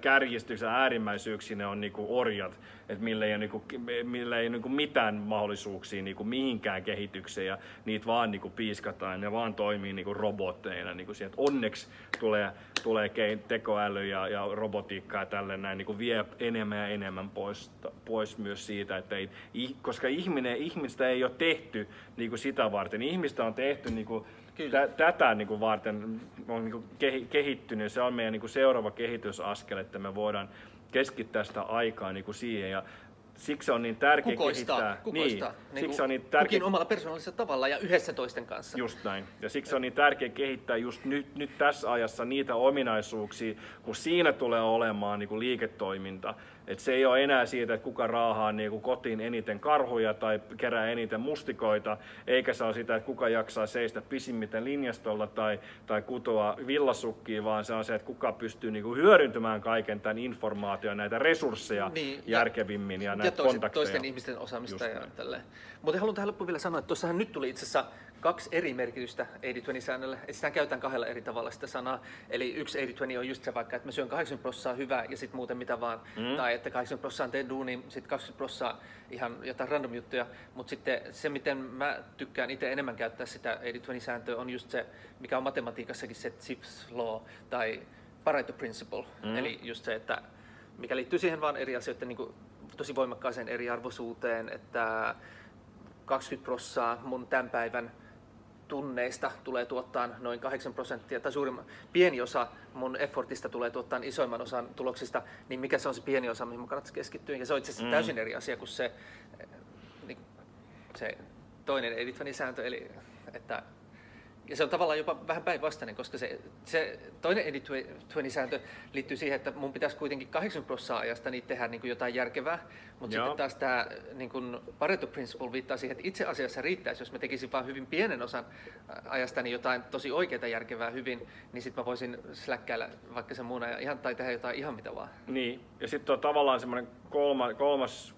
kärjistyksen äärimmäisyyksiin, ne on niin orjat, että millä ei ole, niin millä ei ole niin mitään mahdollisuuksia niin mihinkään kehitykseen ja niitä vaan niin piiskataan, ne vaan toimii niin robotteina. Niin siihen, onneksi tulee, tulee tekoäly ja, ja robotiikka ja tälleen näin, niin vie enemmän ja enemmän pois, pois myös siitä, että ei, koska ihminen, ihmistä ei ole tehty niin sitä varten. Ihmistä on tehty niin kuin, Kyllä. Tätä niin kuin varten on niin kuin kehittynyt, se on meidän niin kuin seuraava kehitysaskel, että me voidaan keskittää sitä aikaa niin kuin siihen ja siksi on niin tärkeää kehittää. Kukoistaa. Niin, niin siksi on niin tärkeä kukin omalla persoonallisella tavalla ja yhdessä toisten kanssa. Just näin. Ja siksi ja. on niin tärkeää kehittää just nyt, nyt tässä ajassa niitä ominaisuuksia, kun siinä tulee olemaan niin kuin liiketoiminta. Et se ei ole enää siitä, että kuka raahaa niin kotiin eniten karhuja tai kerää eniten mustikoita, eikä se ole sitä, että kuka jaksaa seistä pisimmiten linjastolla tai, tai kutoa villasukkiin, vaan se on se, että kuka pystyy niin hyödyntämään kaiken tämän informaation, näitä resursseja niin, järkevimmin ja, ja näitä toiset, kontakteja. Toisten ihmisten osaamista just ja näin. Tälleen. Mutta haluan tähän loppuun vielä sanoa, että tuossahan nyt tuli itse asiassa kaksi eri merkitystä eighty twenty-säännöllä. Sitä käytetään kahdella eri tavalla sitä sanaa. Eli yksi eighty twenty on just se vaikka, että mä syön kahdeksankymmentä prosenttia hyvää ja sitten muuten mitä vaan. Mm. Tai että kahdeksankymmentä prosenttia teen duunia, sitten kaksikymmentä prosenttia ihan jotain random juttuja. Mutta sitten se, miten mä tykkään itse enemmän käyttää sitä eighty twenty-sääntöä, on just se, mikä on matematiikassakin se Zipf's law tai Pareto principle. Mm. Eli just se, että mikä liittyy siihen vaan eri asioiden niin kuin tosi voimakkaaseen eriarvoisuuteen, että kaksikymmentä prosenttia mun tämän päivän tunneista tulee tuottaa noin kahdeksan prosenttia, tai suurin, pieni osa mun effortista tulee tuottaa isoimman osan tuloksista, niin mikä se on se pieni osa, mihin mun kannattaisi keskittyä, ja se on itse asiassa mm. täysin eri asia kuin se, niin, se toinen eighty twenty-sääntö, eli että ja se on tavallaan jopa vähän päinvastainen, koska se, se toinen eighty twenty-sääntö liittyy siihen, että mun pitäisi kuitenkin kahdeksankymmentä prosenttia ajasta niitä tehdä niin kuin jotain järkevää, mutta sitten taas tämä niin kuin Pareto principle viittaa siihen, että itse asiassa riittäisi, jos mä tekisin vain hyvin pienen osan ajasta niin jotain tosi oikeaa järkevää hyvin, niin sitten mä voisin släkkäillä vaikka sen muun ajan ihan, tai tehdä jotain ihan mitä vaan. Niin, ja sitten on tavallaan semmoinen kolma, kolmas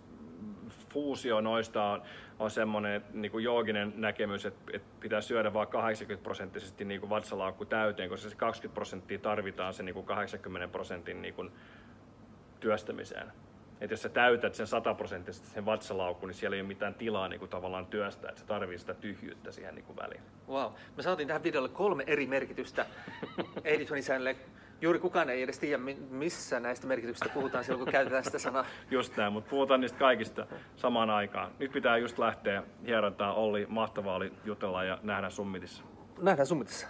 fuusio noista on, on semmoinen niin jooginen näkemys, että, että pitää syödä vain kahdeksankymmentä prosenttisesti niin vatsalaukku täyteen, koska se kaksikymmentä prosenttia tarvitaan sen niin kahdeksankymmenen prosentin niin työstämiseen. Et jos sä täytät sen sataprosenttisesti sen vatsalaukun, niin siellä ei ole mitään tilaa niin kuin tavallaan työstää, että se tarvii sitä tyhjyyttä siihen niin kuin väliin. Wow. Me saatiin tähän videolle kolme eri merkitystä eighty twenty-säännölle. Juuri kukaan ei edes tiedä, missä näistä merkityksistä puhutaan silloin, kun käytetään sitä sanaa. Just näin, mutta puhutaan niistä kaikista samaan aikaan. Nyt pitää just lähteä hierontaan. Olli, mahtavaa oli jutella ja nähdään summitissa. Nähdään summitissa.